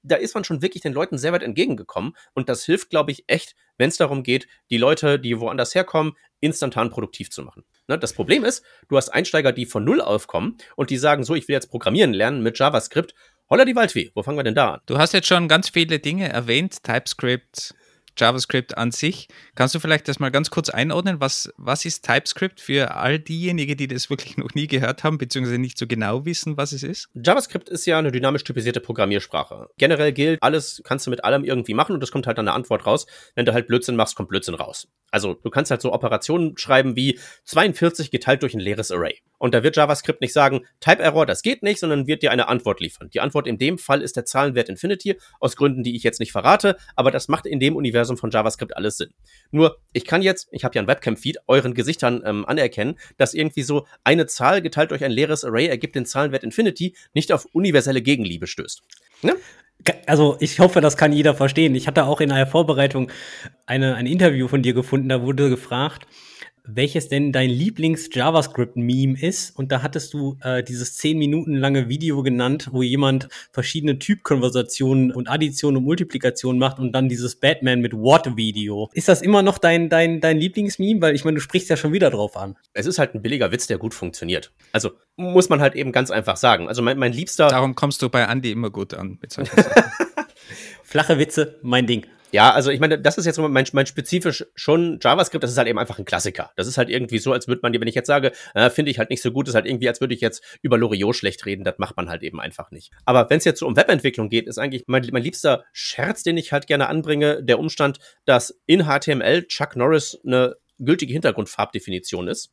Da ist man schon wirklich den Leuten sehr weit entgegengekommen und das hilft, glaube ich, echt, wenn es darum geht, die Leute, die woanders herkommen, instantan produktiv zu machen. Ne? Das Problem ist, du hast Einsteiger, die von Null aufkommen und die sagen, so, ich will jetzt Programmieren lernen mit JavaScript. Holla die Waldfee, wo fangen wir denn da an? Du hast jetzt schon ganz viele Dinge erwähnt, TypeScript, JavaScript an sich. Kannst du vielleicht das mal ganz kurz einordnen? Was, was ist TypeScript für all diejenigen, die das wirklich noch nie gehört haben, beziehungsweise nicht so genau wissen, was es ist? JavaScript ist ja eine dynamisch typisierte Programmiersprache. Generell gilt, alles kannst du mit allem irgendwie machen und das kommt halt dann eine Antwort raus. Wenn du halt Blödsinn machst, kommt Blödsinn raus. Also du kannst halt so Operationen schreiben wie zweiundvierzig geteilt durch ein leeres Array. Und da wird JavaScript nicht sagen, Type-Error, das geht nicht, sondern wird dir eine Antwort liefern. Die Antwort in dem Fall ist der Zahlenwert Infinity, aus Gründen, die ich jetzt nicht verrate, aber das macht in dem Universum von JavaScript alles Sinn. Nur, ich kann jetzt, ich habe ja ein Webcam-Feed, euren Gesichtern ähm, anerkennen, dass irgendwie so eine Zahl geteilt durch ein leeres Array ergibt den Zahlenwert Infinity, nicht auf universelle Gegenliebe stößt. Ne? Also ich hoffe, das kann jeder verstehen. Ich hatte auch in einer Vorbereitung eine, ein Interview von dir gefunden, da wurde gefragt, welches denn dein Lieblings-JavaScript-Meme ist. Und da hattest du äh, dieses zehn Minuten lange Video genannt, wo jemand verschiedene Typkonversationen und Additionen und Multiplikationen macht und dann dieses Batman mit What-Video. Ist das immer noch dein, dein, dein Lieblings-Meme? Weil ich meine, du sprichst ja schon wieder drauf an. Es ist halt ein billiger Witz, der gut funktioniert. Also muss man halt eben ganz einfach sagen. Also mein, mein liebster... Darum kommst du bei Andi immer gut an. Mit solchen Sachen. Flache Witze, mein Ding. Ja, also ich meine, das ist jetzt mein, mein spezifisch schon JavaScript, das ist halt eben einfach ein Klassiker. Das ist halt irgendwie so, als würde man, wenn ich jetzt sage, äh, finde ich halt nicht so gut, ist halt irgendwie, als würde ich jetzt über Loriot schlecht reden, das macht man halt eben einfach nicht. Aber wenn es jetzt so um Webentwicklung geht, ist eigentlich mein, mein liebster Scherz, den ich halt gerne anbringe, der Umstand, dass in H T M L Chuck Norris eine gültige Hintergrundfarbdefinition ist.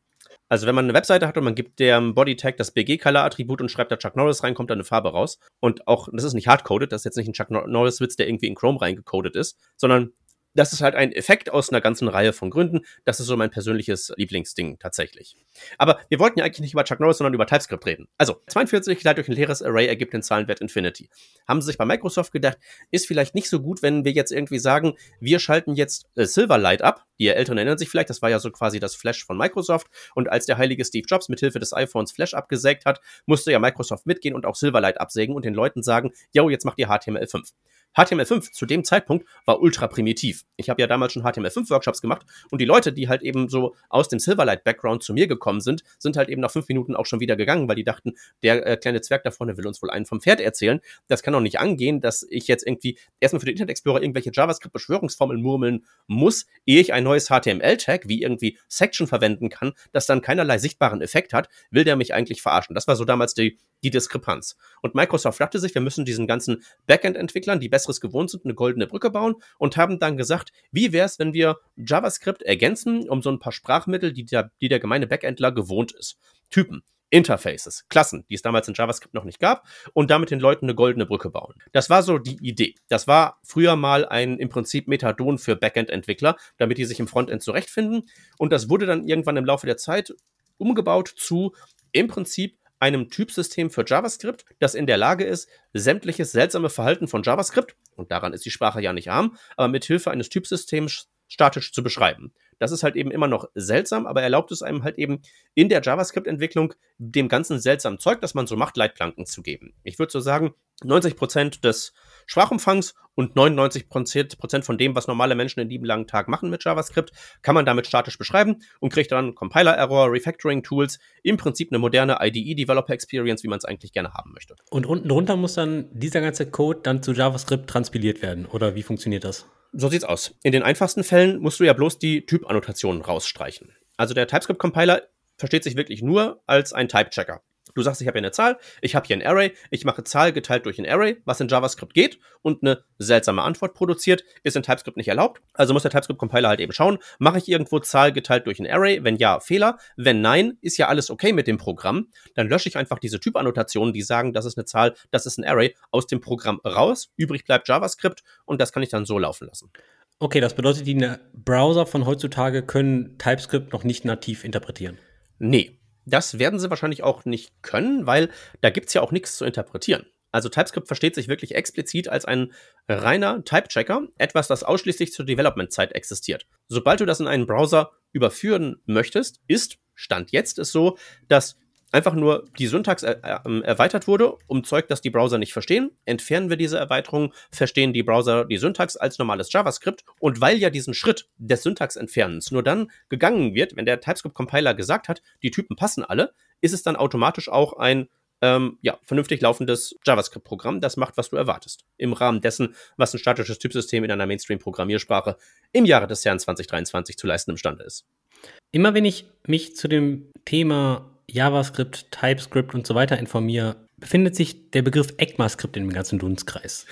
Also wenn man eine Webseite hat und man gibt dem Bodytag das B G-Color-Attribut und schreibt da Chuck Norris rein, kommt da eine Farbe raus. Und auch, das ist nicht hardcoded, das ist jetzt nicht ein Chuck Norris-Witz, der irgendwie in Chrome reingecodet ist, sondern das ist halt ein Effekt aus einer ganzen Reihe von Gründen. Das ist so mein persönliches Lieblingsding tatsächlich. Aber wir wollten ja eigentlich nicht über Chuck Norris, sondern über TypeScript reden. Also, zweiundvierzig geteilt durch ein leeres Array ergibt den Zahlenwert Infinity. Haben sie sich bei Microsoft gedacht, ist vielleicht nicht so gut, wenn wir jetzt irgendwie sagen, wir schalten jetzt äh, Silverlight ab. Die Älteren erinnern sich vielleicht, das war ja so quasi das Flash von Microsoft. Und als der heilige Steve Jobs mithilfe des iPhones Flash abgesägt hat, musste ja Microsoft mitgehen und auch Silverlight absägen und den Leuten sagen, yo, jetzt macht ihr H T M L fünf. H T M L fünf zu dem Zeitpunkt war ultra primitiv. Ich habe ja damals schon H T M L fünf Workshops gemacht und die Leute, die halt eben so aus dem Silverlight-Background zu mir gekommen sind, sind halt eben nach fünf Minuten auch schon wieder gegangen, weil die dachten, der äh, kleine Zwerg da vorne will uns wohl einen vom Pferd erzählen. Das kann doch nicht angehen, dass ich jetzt irgendwie erstmal für den Internet Explorer irgendwelche JavaScript-Beschwörungsformeln murmeln muss, ehe ich ein neues H T M L-Tag wie irgendwie Section verwenden kann, das dann keinerlei sichtbaren Effekt hat. Will der mich eigentlich verarschen? Das war so damals die, die Diskrepanz. Und Microsoft dachte sich, wir müssen diesen ganzen Backend-Entwicklern, die Besseres gewohnt sind, eine goldene Brücke bauen und haben dann gesagt, wie wäre es, wenn wir JavaScript ergänzen um so ein paar Sprachmittel, die der, die der gemeine Backendler gewohnt ist. Typen, Interfaces, Klassen, die es damals in JavaScript noch nicht gab und damit den Leuten eine goldene Brücke bauen. Das war so die Idee. Das war früher mal ein im Prinzip Methadon für Backend-Entwickler, damit die sich im Frontend zurechtfinden und das wurde dann irgendwann im Laufe der Zeit umgebaut zu im Prinzip einem Typsystem für JavaScript, das in der Lage ist, sämtliches seltsame Verhalten von JavaScript, und daran ist die Sprache ja nicht arm, aber mit Hilfe eines Typsystems statisch zu beschreiben. Das ist halt eben immer noch seltsam, aber erlaubt es einem halt eben in der JavaScript-Entwicklung dem ganzen seltsamen Zeug, das man so macht, Leitplanken zu geben. Ich würde so sagen, neunzig Prozent des Sprachumfangs und neunundneunzig Prozent von dem, was normale Menschen in diesem langen Tag machen mit JavaScript, kann man damit statisch beschreiben und kriegt dann Compiler-Error, Refactoring-Tools, im Prinzip eine moderne I D E-Developer-Experience, wie man es eigentlich gerne haben möchte. Und unten drunter muss dann dieser ganze Code dann zu JavaScript transpiliert werden, oder wie funktioniert das? So sieht's aus. In den einfachsten Fällen musst du ja bloß die Typannotationen rausstreichen. Also der TypeScript-Compiler versteht sich wirklich nur als ein Type-Checker. Du sagst, ich habe hier eine Zahl, ich habe hier ein Array, ich mache Zahl geteilt durch ein Array, was in JavaScript geht und eine seltsame Antwort produziert, ist in TypeScript nicht erlaubt. Also muss der TypeScript-Compiler halt eben schauen, mache ich irgendwo Zahl geteilt durch ein Array? Wenn ja, Fehler. Wenn nein, ist ja alles okay mit dem Programm. Dann lösche ich einfach diese Typannotationen, die sagen, das ist eine Zahl, das ist ein Array, aus dem Programm raus. Übrig bleibt JavaScript und das kann ich dann so laufen lassen. Okay, das bedeutet, die Browser von heutzutage können TypeScript noch nicht nativ interpretieren? Nee. Das werden sie wahrscheinlich auch nicht können, weil da gibt's ja auch nichts zu interpretieren. Also TypeScript versteht sich wirklich explizit als ein reiner Type-Checker, etwas, das ausschließlich zur Development-Zeit existiert. Sobald du das in einen Browser überführen möchtest, ist, Stand jetzt, ist so, dass einfach nur die Syntax er- äh, erweitert wurde, um Zeug, das die Browser nicht verstehen. Entfernen wir diese Erweiterung, verstehen die Browser die Syntax als normales JavaScript. Und weil ja diesen Schritt des Syntaxentfernens nur dann gegangen wird, wenn der TypeScript-Compiler gesagt hat, die Typen passen alle, ist es dann automatisch auch ein ähm, ja, vernünftig laufendes JavaScript-Programm, das macht, was du erwartest. Im Rahmen dessen, was ein statisches Typsystem in einer Mainstream-Programmiersprache im Jahre des Herrn zwanzig dreiundzwanzig zu leisten imstande ist. Immer wenn ich mich zu dem Thema JavaScript, TypeScript und so weiter informiere, befindet sich der Begriff ECMAScript im ganzen Dunstkreis.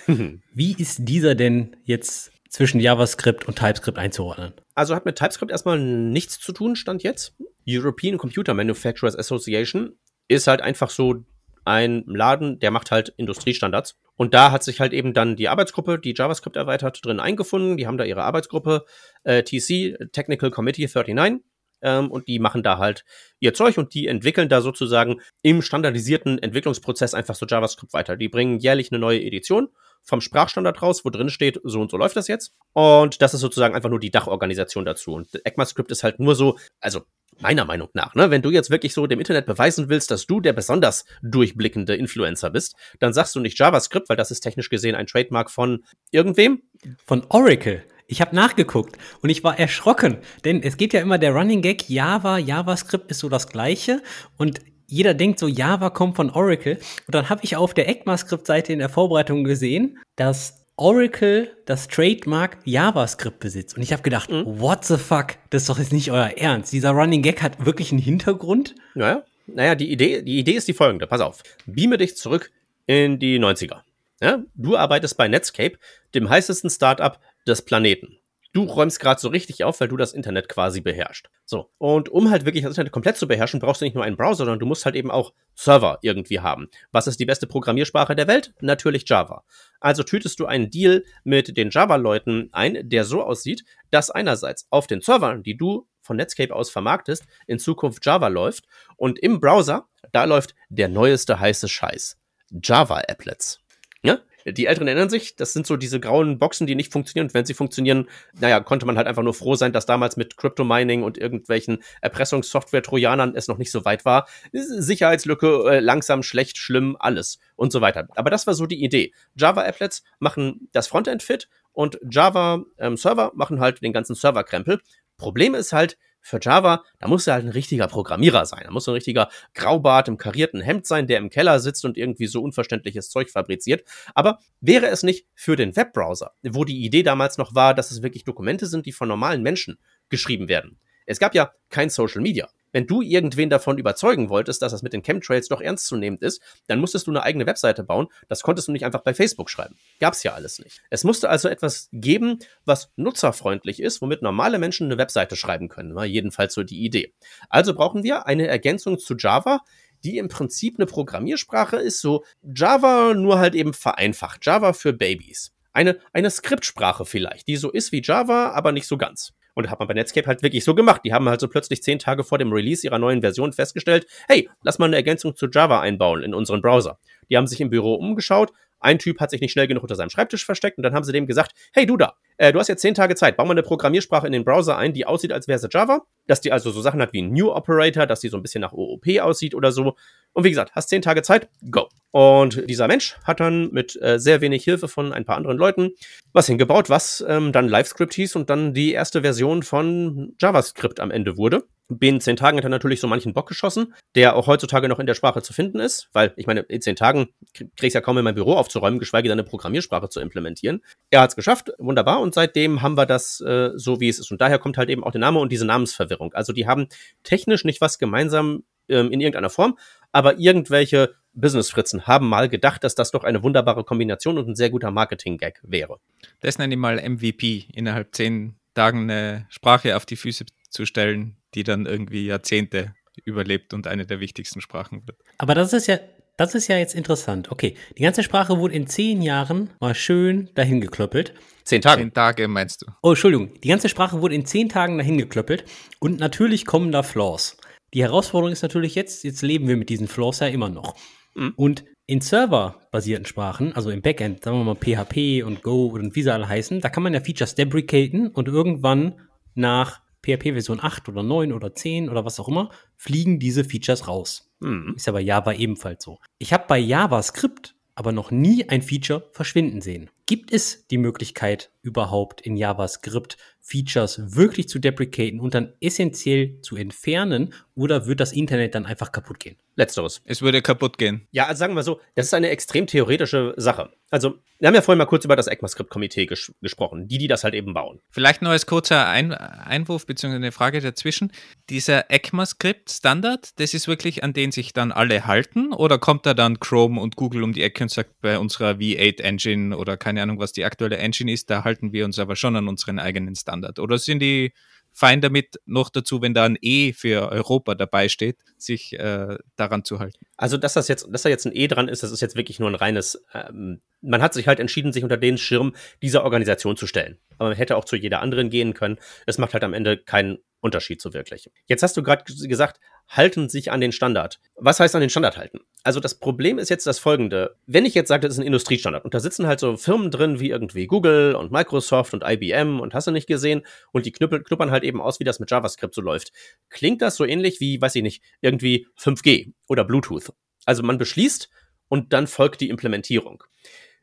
Wie ist dieser denn jetzt zwischen JavaScript und TypeScript einzuordnen? Also hat mit TypeScript erstmal nichts zu tun, Stand jetzt. European Computer Manufacturers Association ist halt einfach so ein Laden, der macht halt Industriestandards. Und da hat sich halt eben dann die Arbeitsgruppe, die JavaScript erweitert, drin eingefunden. Die haben da ihre Arbeitsgruppe, äh, T C, Technical Committee neununddreißig. Und die machen da halt ihr Zeug und die entwickeln da sozusagen im standardisierten Entwicklungsprozess einfach so JavaScript weiter. Die bringen jährlich eine neue Edition vom Sprachstandard raus, wo drin steht, so und so läuft das jetzt. Und das ist sozusagen einfach nur die Dachorganisation dazu. Und ECMAScript ist halt nur so, also meiner Meinung nach, ne, wenn du jetzt wirklich so dem Internet beweisen willst, dass du der besonders durchblickende Influencer bist, dann sagst du nicht JavaScript, weil das ist technisch gesehen ein Trademark von irgendwem. Von Oracle. Ich habe nachgeguckt und ich war erschrocken, denn es geht ja immer der Running Gag, Java, JavaScript ist so das Gleiche und jeder denkt so, Java kommt von Oracle. Und dann habe ich auf der ECMAScript-Seite in der Vorbereitung gesehen, dass Oracle das Trademark JavaScript besitzt. Und ich habe gedacht, mhm. what the fuck, das ist doch jetzt nicht euer Ernst. Dieser Running Gag hat wirklich einen Hintergrund. Naja, naja die, Idee, die Idee ist die folgende, pass auf. Beame dich zurück in die neunziger. Ja? Du arbeitest bei Netscape, dem heißesten Startup des Planeten. Du räumst gerade so richtig auf, weil du das Internet quasi beherrschst. So, und um halt wirklich das Internet komplett zu beherrschen, brauchst du nicht nur einen Browser, sondern du musst halt eben auch Server irgendwie haben. Was ist die beste Programmiersprache der Welt? Natürlich Java. Also tütest du einen Deal mit den Java-Leuten ein, der so aussieht, dass einerseits auf den Servern, die du von Netscape aus vermarktest, in Zukunft Java läuft und im Browser, da läuft der neueste heiße Scheiß. Java-Applets. Ja? Die Älteren erinnern sich, das sind so diese grauen Boxen, die nicht funktionieren. Und wenn sie funktionieren, naja, konnte man halt einfach nur froh sein, dass damals mit Crypto-Mining und irgendwelchen Erpressungssoftware-Trojanern es noch nicht so weit war. Sicherheitslücke, langsam, schlecht, schlimm, alles und so weiter. Aber das war so die Idee. Java-Applets machen das Frontend fit und Java-Server ähm, machen halt den ganzen Serverkrempel. Problem ist halt, für Java, da muss er halt ein richtiger Programmierer sein. Da muss ein richtiger Graubart im karierten Hemd sein, der im Keller sitzt und irgendwie so unverständliches Zeug fabriziert. Aber wäre es nicht für den Webbrowser, wo die Idee damals noch war, dass es wirklich Dokumente sind, die von normalen Menschen geschrieben werden. Es gab ja kein Social Media. Wenn du irgendwen davon überzeugen wolltest, dass das mit den Chemtrails doch ernstzunehmend ist, dann musstest du eine eigene Webseite bauen. Das konntest du nicht einfach bei Facebook schreiben. Gab's ja alles nicht. Es musste also etwas geben, was nutzerfreundlich ist, womit normale Menschen eine Webseite schreiben können. War jedenfalls so die Idee. Also brauchen wir eine Ergänzung zu Java, die im Prinzip eine Programmiersprache ist, so Java nur halt eben vereinfacht. Java für Babys. Eine, eine Skriptsprache vielleicht, die so ist wie Java, aber nicht so ganz. Und hat man bei Netscape halt wirklich so gemacht. Die haben halt so plötzlich zehn Tage vor dem Release ihrer neuen Version festgestellt, hey, lass mal eine Ergänzung zu Java einbauen in unseren Browser. Die haben sich im Büro umgeschaut. Ein Typ hat sich nicht schnell genug unter seinem Schreibtisch versteckt und dann haben sie dem gesagt, hey, du da, äh, du hast jetzt zehn Tage Zeit, bau mal eine Programmiersprache in den Browser ein, die aussieht, als wäre sie Java, dass die also so Sachen hat wie ein New Operator, dass die so ein bisschen nach O O P aussieht oder so. Und wie gesagt, hast zehn Tage Zeit, go. Und dieser Mensch hat dann mit äh, sehr wenig Hilfe von ein paar anderen Leuten was hingebaut, was ähm, dann LiveScript hieß und dann die erste Version von JavaScript am Ende wurde. Binnen zehn Tagen hat er natürlich so manchen Bock geschossen, der auch heutzutage noch in der Sprache zu finden ist, weil, ich meine, in zehn Tagen kriege ich ja kaum in mein Büro aufzuräumen, geschweige denn eine Programmiersprache zu implementieren. Er hat es geschafft, wunderbar, und seitdem haben wir das äh, so, wie es ist. Und daher kommt halt eben auch der Name und diese Namensverwirrung. Also die haben technisch nicht was gemeinsam ähm, in irgendeiner Form, aber irgendwelche Business-Fritzen haben mal gedacht, dass das doch eine wunderbare Kombination und ein sehr guter Marketing-Gag wäre. Das nenne ich mal M V P, innerhalb zehn Tagen eine Sprache auf die Füße zu stellen, die dann irgendwie Jahrzehnte überlebt und eine der wichtigsten Sprachen wird. Aber das ist ja, das ist ja jetzt interessant. Okay, die ganze Sprache wurde in zehn Jahren mal schön dahin geklöppelt. Zehn Tage. Zehn Tage meinst du? Oh, Entschuldigung. Die ganze Sprache wurde in zehn Tagen dahin geklöppelt und natürlich kommen da Flaws. Die Herausforderung ist natürlich jetzt, jetzt leben wir mit diesen Flaws ja immer noch. Mhm. Und in serverbasierten Sprachen, also im Backend, sagen wir mal P H P und Go und wie sie alle heißen, da kann man ja Features deprecaten und irgendwann nach P H P-Version acht oder neun oder zehn oder was auch immer, fliegen diese Features raus. Mhm. Ist ja bei Java ebenfalls so. Ich habe bei JavaScript aber noch nie ein Feature verschwinden sehen. Gibt es die Möglichkeit, überhaupt in JavaScript Features wirklich zu deprecaten und dann essentiell zu entfernen, oder wird das Internet dann einfach kaputt gehen? Letzteres. Es würde kaputt gehen. Ja, also sagen wir so, das ist eine extrem theoretische Sache. Also, wir haben ja vorhin mal kurz über das ECMAScript-Komitee ges- gesprochen, die, die das halt eben bauen. Vielleicht noch als kurzer Ein- Einwurf bzw. eine Frage dazwischen. Dieser ECMAScript-Standard, das ist wirklich, an den sich dann alle halten, oder kommt da dann Chrome und Google um die Ecke und sagt, bei unserer V acht Engine oder keine Ahnung, was die aktuelle Engine ist, da halten wir uns aber schon an unseren eigenen Standard? Oder sind die fein damit, noch dazu, wenn da ein E für Europa dabei steht, sich äh, daran zu halten? Also, dass, das jetzt, dass da jetzt ein E dran ist, das ist jetzt wirklich nur ein reines, ähm, man hat sich halt entschieden, sich unter den Schirm dieser Organisation zu stellen. Aber man hätte auch zu jeder anderen gehen können. Es macht halt am Ende keinen Unterschied so wirklich. Jetzt hast du gerade gesagt, halten sich an den Standard. Was heißt an den Standard halten? Also das Problem ist jetzt das folgende. Wenn ich jetzt sage, das ist ein Industriestandard und da sitzen halt so Firmen drin wie irgendwie Google und Microsoft und I B M und hast du nicht gesehen und die knüppel, knuppern halt eben aus, wie das mit JavaScript so läuft. Klingt das so ähnlich wie, weiß ich nicht, irgendwie fünf G oder Bluetooth. Also man beschließt und dann folgt die Implementierung.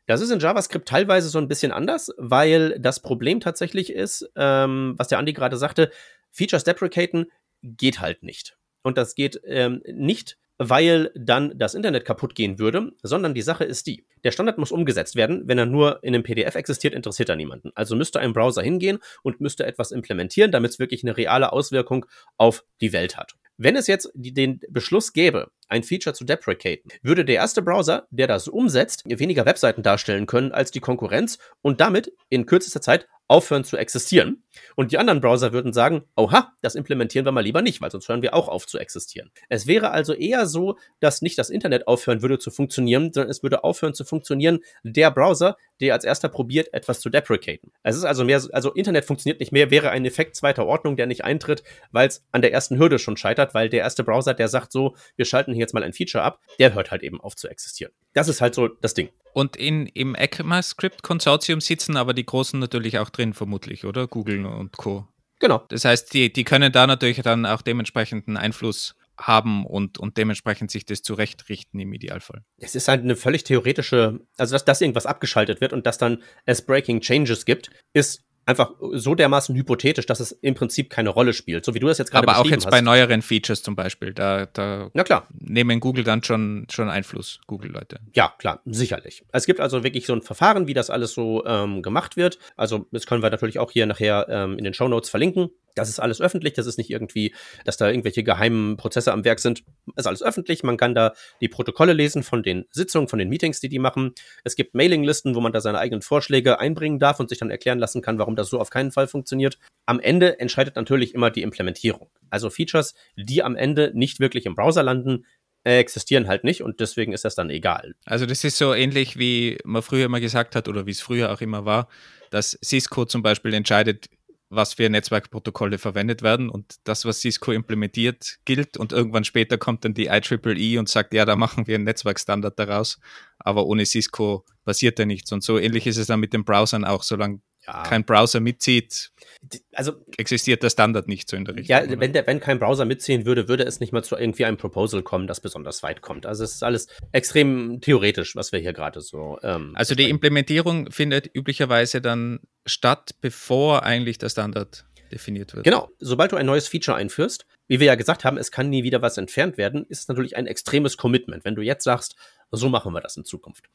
Das ist in JavaScript teilweise so ein bisschen anders, weil das Problem tatsächlich ist, ähm, was der Andi gerade sagte, Features deprecaten geht halt nicht. Und das geht ähm, nicht, weil dann das Internet kaputt gehen würde, sondern die Sache ist die: Der Standard muss umgesetzt werden. Wenn er nur in einem P D F existiert, interessiert er niemanden. Also müsste ein Browser hingehen und müsste etwas implementieren, damit es wirklich eine reale Auswirkung auf die Welt hat. Wenn es jetzt den Beschluss gäbe, ein Feature zu deprecaten, würde der erste Browser, der das umsetzt, weniger Webseiten darstellen können als die Konkurrenz und damit in kürzester Zeit aufhören zu existieren. Und die anderen Browser würden sagen, oha, das implementieren wir mal lieber nicht, weil sonst hören wir auch auf zu existieren. Es wäre also eher so, dass nicht das Internet aufhören würde zu funktionieren, sondern es würde aufhören zu funktionieren der Browser, der als erster probiert, etwas zu deprecaten. Es ist also mehr, also Internet funktioniert nicht mehr, wäre ein Effekt zweiter Ordnung, der nicht eintritt, weil es an der ersten Hürde schon scheitert, weil der erste Browser, der sagt so, wir schalten hier jetzt mal ein Feature ab, der hört halt eben auf zu existieren. Das ist halt so das Ding. Und in, im ECMAScript-Konsortium sitzen aber die Großen natürlich auch drin, vermutlich, oder? Google und Co. Genau. Das heißt, die, die können da natürlich dann auch dementsprechenden Einfluss haben und, und dementsprechend sich das zurechtrichten im Idealfall. Es ist halt eine völlig theoretische, also dass, dass irgendwas abgeschaltet wird und dass dann es Breaking Changes gibt, ist einfach so dermaßen hypothetisch, dass es im Prinzip keine Rolle spielt, so wie du das jetzt gerade beschrieben hast. Aber auch jetzt bei neueren Features zum Beispiel, da, da Na klar. nehmen Google dann schon, schon Einfluss, Google-Leute. Ja, klar, sicherlich. Es gibt also wirklich so ein Verfahren, wie das alles so ähm, gemacht wird. Also das können wir natürlich auch hier nachher ähm, in den Shownotes verlinken. Das ist alles öffentlich, das ist nicht irgendwie, dass da irgendwelche geheimen Prozesse am Werk sind. Das ist alles öffentlich, man kann da die Protokolle lesen von den Sitzungen, von den Meetings, die die machen. Es gibt Mailinglisten, wo man da seine eigenen Vorschläge einbringen darf und sich dann erklären lassen kann, warum das so auf keinen Fall funktioniert. Am Ende entscheidet natürlich immer die Implementierung. Also Features, die am Ende nicht wirklich im Browser landen, existieren halt nicht und deswegen ist das dann egal. Also das ist so ähnlich, wie man früher immer gesagt hat oder wie es früher auch immer war, dass Cisco zum Beispiel entscheidet, was für Netzwerkprotokolle verwendet werden und das, was Cisco implementiert, gilt und irgendwann später kommt dann die I E E E und sagt, ja, da machen wir einen Netzwerkstandard daraus, aber ohne Cisco passiert ja nichts und so ähnlich ist es dann mit den Browsern auch, solange ja. kein Browser mitzieht, also, existiert der Standard nicht so in der Richtung. Ja, wenn, der, wenn kein Browser mitziehen würde, würde es nicht mal zu irgendwie einem Proposal kommen, das besonders weit kommt. Also es ist alles extrem theoretisch, was wir hier gerade so... Ähm, also die Implementierung findet üblicherweise dann statt, bevor eigentlich der Standard definiert wird. Genau, sobald du ein neues Feature einführst, wie wir ja gesagt haben, es kann nie wieder was entfernt werden, ist es natürlich ein extremes Commitment, wenn du jetzt sagst, so machen wir das in Zukunft.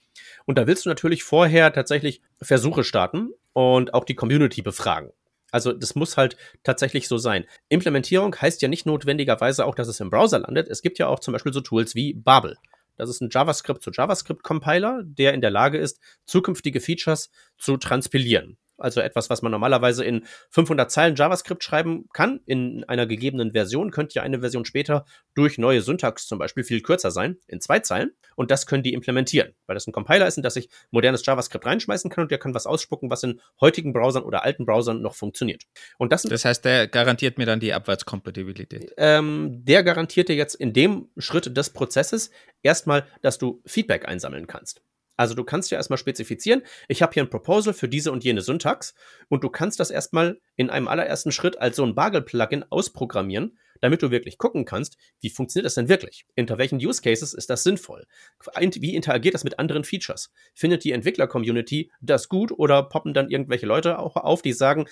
Und da willst du natürlich vorher tatsächlich Versuche starten und auch die Community befragen. Also das muss halt tatsächlich so sein. Implementierung heißt ja nicht notwendigerweise auch, dass es im Browser landet. Es gibt ja auch zum Beispiel so Tools wie Babel. Das ist ein JavaScript-zu-JavaScript-Compiler, der in der Lage ist, zukünftige Features zu transpilieren. Also etwas, was man normalerweise in fünfhundert Zeilen JavaScript schreiben kann, in einer gegebenen Version, könnte ja eine Version später durch neue Syntax zum Beispiel viel kürzer sein, in zwei Zeilen. Und das können die implementieren, weil das ein Compiler ist, in das ich modernes JavaScript reinschmeißen kann und der kann was ausspucken, was in heutigen Browsern oder alten Browsern noch funktioniert. Und das, das heißt, der garantiert mir dann die Abwärtskompatibilität? Ähm, der garantiert dir jetzt in dem Schritt des Prozesses erstmal, dass du Feedback einsammeln kannst. Also du kannst ja erstmal spezifizieren, ich habe hier ein Proposal für diese und jene Syntax und du kannst das erstmal in einem allerersten Schritt als so ein Bagel-Plugin ausprogrammieren, damit du wirklich gucken kannst, wie funktioniert das denn wirklich? Unter welchen Use Cases ist das sinnvoll? Wie interagiert das mit anderen Features? Findet die Entwickler-Community das gut oder poppen dann irgendwelche Leute auch auf, die sagen,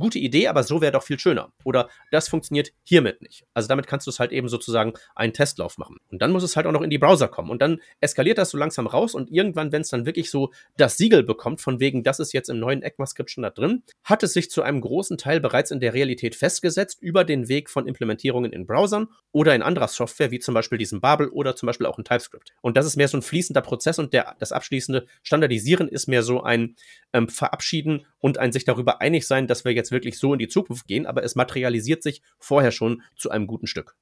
gute Idee, aber so wäre doch viel schöner. Oder das funktioniert hiermit nicht. Also damit kannst du es halt eben sozusagen einen Testlauf machen. Und dann muss es halt auch noch in die Browser kommen. Und dann eskaliert das so langsam raus und irgendwann, wenn es dann wirklich so das Siegel bekommt, von wegen, das ist jetzt im neuen ECMAScript schon da drin, hat es sich zu einem großen Teil bereits in der Realität festgesetzt über den Weg von Implementierungen in Browsern oder in anderer Software, wie zum Beispiel diesem Babel oder zum Beispiel auch in TypeScript. Und das ist mehr so ein fließender Prozess und der, das abschließende Standardisieren ist mehr so ein ähm, Verabschieden und ein sich darüber einig sein, dass wir jetzt wirklich so in die Zukunft gehen, aber es materialisiert sich vorher schon zu einem guten Stück.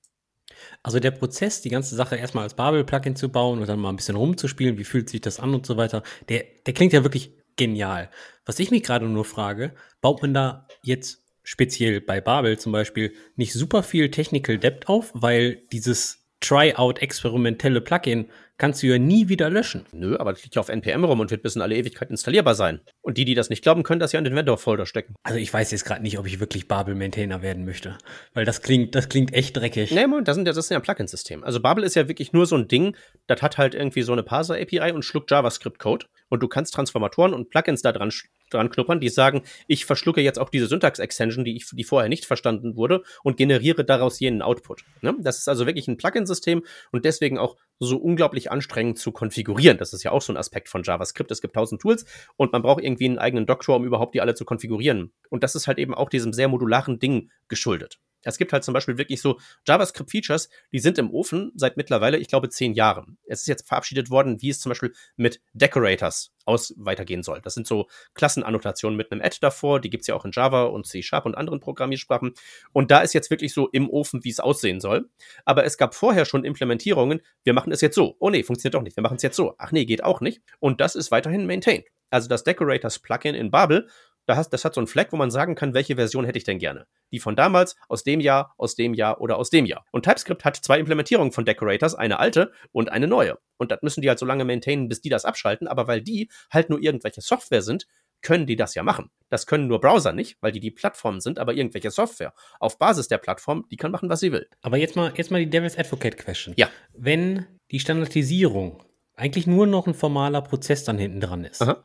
Also der Prozess, die ganze Sache erstmal als Babel-Plugin zu bauen und dann mal ein bisschen rumzuspielen, wie fühlt sich das an und so weiter, der, der klingt ja wirklich genial. Was ich mich gerade nur frage, baut man da jetzt speziell bei Babel zum Beispiel nicht super viel Technical Debt auf, weil dieses Try-out-experimentelle Plugin kannst du ja nie wieder löschen. Nö, aber das liegt ja auf N P M rum und wird bis in alle Ewigkeit installierbar sein. Und die, die das nicht glauben, können das ja in den Vendor-Folder stecken. Also ich weiß jetzt gerade nicht, ob ich wirklich Babel-Maintainer werden möchte, weil das klingt, das klingt echt dreckig. Nee, das sind ja, das ist ja ein Plugin-System. Also Babel ist ja wirklich nur so ein Ding, das hat halt irgendwie so eine Parser-A P I und schluckt JavaScript-Code. Und du kannst Transformatoren und Plugins da dran dran knuppern, die sagen, ich verschlucke jetzt auch diese Syntax-Extension, die ich, die vorher nicht verstanden wurde, und generiere daraus jenen Output. Ne? Das ist also wirklich ein Plugin-System und deswegen auch so unglaublich anstrengend zu konfigurieren. Das ist ja auch so ein Aspekt von JavaScript. Es gibt tausend Tools und man braucht irgendwie einen eigenen Doktor, um überhaupt die alle zu konfigurieren. Und das ist halt eben auch diesem sehr modularen Ding geschuldet. Es gibt halt zum Beispiel wirklich so JavaScript-Features, die sind im Ofen seit mittlerweile, ich glaube, zehn Jahren. Es ist jetzt verabschiedet worden, wie es zum Beispiel mit Decorators aus weitergehen soll. Das sind so Klassenannotationen mit einem Add davor, die gibt es ja auch in Java und C Sharp und anderen Programmiersprachen. Und da ist jetzt wirklich so im Ofen, wie es aussehen soll. Aber es gab vorher schon Implementierungen, wir machen es jetzt so. Oh nee, funktioniert doch nicht, wir machen es jetzt so. Ach nee, geht auch nicht. Und das ist weiterhin maintained. Also das Decorators-Plugin in Babel, das hat so einen Flag, wo man sagen kann, welche Version hätte ich denn gerne? Die von damals, aus dem Jahr, aus dem Jahr oder aus dem Jahr. Und TypeScript hat zwei Implementierungen von Decorators, eine alte und eine neue. Und das müssen die halt so lange maintainen, bis die das abschalten. Aber weil die halt nur irgendwelche Software sind, können die das ja machen. Das können nur Browser nicht, weil die die Plattformen sind, aber irgendwelche Software auf Basis der Plattform, die kann machen, was sie will. Aber jetzt mal, jetzt mal die Devil's Advocate Question. Ja. Wenn die Standardisierung eigentlich nur noch ein formaler Prozess dann hinten dran ist, aha,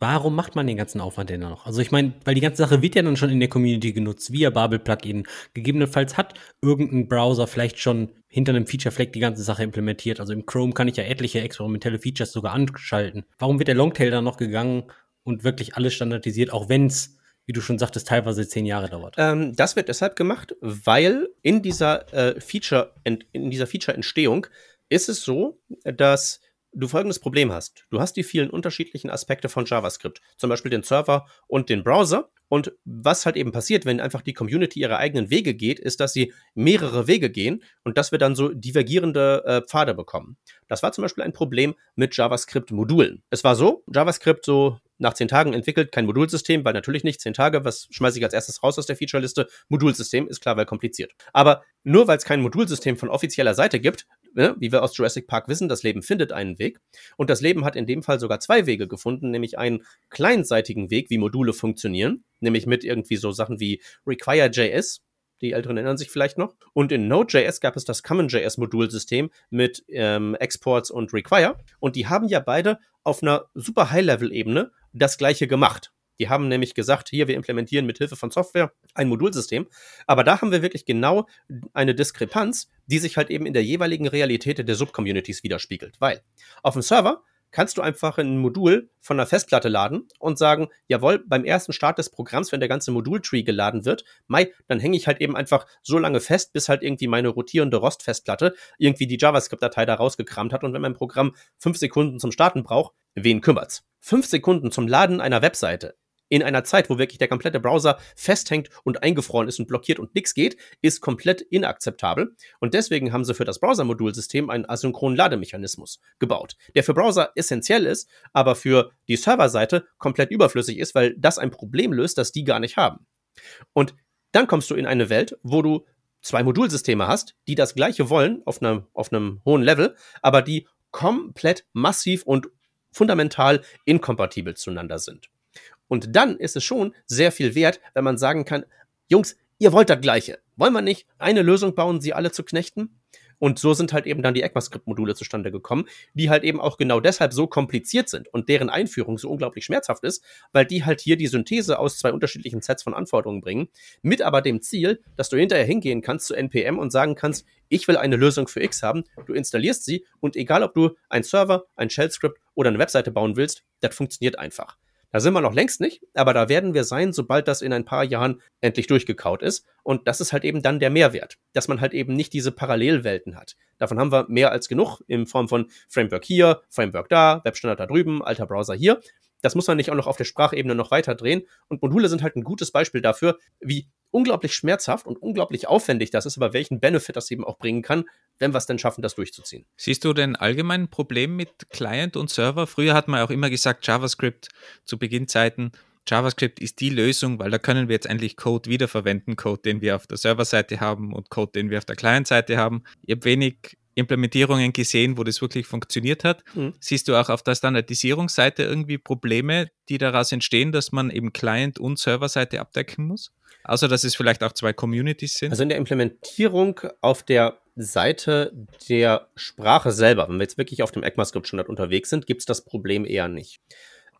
warum macht man den ganzen Aufwand denn noch? Also ich meine, weil die ganze Sache wird ja dann schon in der Community genutzt, via Babel-Plugin. Gegebenenfalls hat irgendein Browser vielleicht schon hinter einem Feature-Flag die ganze Sache implementiert. Also im Chrome kann ich ja etliche experimentelle Features sogar anschalten. Warum wird der Longtail dann noch gegangen und wirklich alles standardisiert, auch wenn es, wie du schon sagtest, teilweise zehn Jahre dauert? Ähm, das wird deshalb gemacht, weil in dieser, äh, Feature, in, in dieser Feature-Entstehung ist es so, dass du folgendes Problem hast. Du hast die vielen unterschiedlichen Aspekte von JavaScript, zum Beispiel den Server und den Browser. Und was halt eben passiert, wenn einfach die Community ihre eigenen Wege geht, ist, dass sie mehrere Wege gehen und dass wir dann so divergierende äh, Pfade bekommen. Das war zum Beispiel ein Problem mit JavaScript-Modulen. Es war so, JavaScript so nach zehn Tagen entwickelt, kein Modulsystem, weil natürlich nicht zehn Tage, was schmeiße ich als erstes raus aus der Featureliste? Modulsystem, ist klar, weil kompliziert. Aber nur weil es kein Modulsystem von offizieller Seite gibt, ne, wie wir aus Jurassic Park wissen, das Leben findet einen Weg. Und das Leben hat in dem Fall sogar zwei Wege gefunden, nämlich einen kleinseitigen Weg, wie Module funktionieren, nämlich mit irgendwie so Sachen wie Require.js, die Älteren erinnern sich vielleicht noch. Und in Node.js gab es das Common.js-Modulsystem mit ähm, Exports und Require. Und die haben ja beide auf einer super High-Level-Ebene das Gleiche gemacht. Die haben nämlich gesagt, hier, wir implementieren mit Hilfe von Software ein Modulsystem. Aber da haben wir wirklich genau eine Diskrepanz, die sich halt eben in der jeweiligen Realität der Subcommunities widerspiegelt. Weil auf dem Server kannst du einfach ein Modul von einer Festplatte laden und sagen, jawohl, beim ersten Start des Programms, wenn der ganze Modultree geladen wird, mei, dann hänge ich halt eben einfach so lange fest, bis halt irgendwie meine rotierende Rostfestplatte irgendwie die JavaScript-Datei da rausgekramt hat. Und wenn mein Programm fünf Sekunden zum Starten braucht, wen kümmert's? Fünf Sekunden zum Laden einer Webseite in einer Zeit, wo wirklich der komplette Browser festhängt und eingefroren ist und blockiert und nichts geht, ist komplett inakzeptabel. Und deswegen haben sie für das Browser-Modulsystem einen asynchronen Lademechanismus gebaut, der für Browser essentiell ist, aber für die Serverseite komplett überflüssig ist, weil das ein Problem löst, das die gar nicht haben. Und dann kommst du in eine Welt, wo du zwei Modulsysteme hast, die das Gleiche wollen, auf einem, auf einem hohen Level, aber die komplett massiv und fundamental inkompatibel zueinander sind. Und dann ist es schon sehr viel wert, wenn man sagen kann, Jungs, ihr wollt das Gleiche. Wollen wir nicht eine Lösung bauen, sie alle zu knechten? Und so sind halt eben dann die ECMAScript-Module zustande gekommen, die halt eben auch genau deshalb so kompliziert sind und deren Einführung so unglaublich schmerzhaft ist, weil die halt hier die Synthese aus zwei unterschiedlichen Sets von Anforderungen bringen, mit aber dem Ziel, dass du hinterher hingehen kannst zu N P M und sagen kannst, ich will eine Lösung für X haben, du installierst sie und egal, ob du einen Server, ein Shell-Script oder eine Webseite bauen willst, das funktioniert einfach. Da sind wir noch längst nicht, aber da werden wir sein, sobald das in ein paar Jahren endlich durchgekaut ist. Und das ist halt eben dann der Mehrwert, dass man halt eben nicht diese Parallelwelten hat. Davon haben wir mehr als genug in Form von Framework hier, Framework da, Webstandard da drüben, alter Browser hier. Das muss man nicht auch noch auf der Sprachebene noch weiter drehen. Und Module sind halt ein gutes Beispiel dafür, wie unglaublich schmerzhaft und unglaublich aufwendig das ist, aber welchen Benefit das eben auch bringen kann, wenn wir es denn schaffen, das durchzuziehen. Siehst du denn allgemein ein Problem mit Client und Server? Früher hat man auch immer gesagt, JavaScript zu Beginnzeiten, JavaScript ist die Lösung, weil da können wir jetzt endlich Code wiederverwenden, Code, den wir auf der Serverseite haben und Code, den wir auf der Clientseite haben. Ich habe wenig Implementierungen gesehen, wo das wirklich funktioniert hat. Mhm. Siehst du auch auf der Standardisierungsseite irgendwie Probleme, die daraus entstehen, dass man eben Client- und Serverseite abdecken muss? Außer, dass es vielleicht auch zwei Communities sind? Also in der Implementierung auf der Seite der Sprache selber, wenn wir jetzt wirklich auf dem ECMAScript-Standard unterwegs sind, gibt es das Problem eher nicht.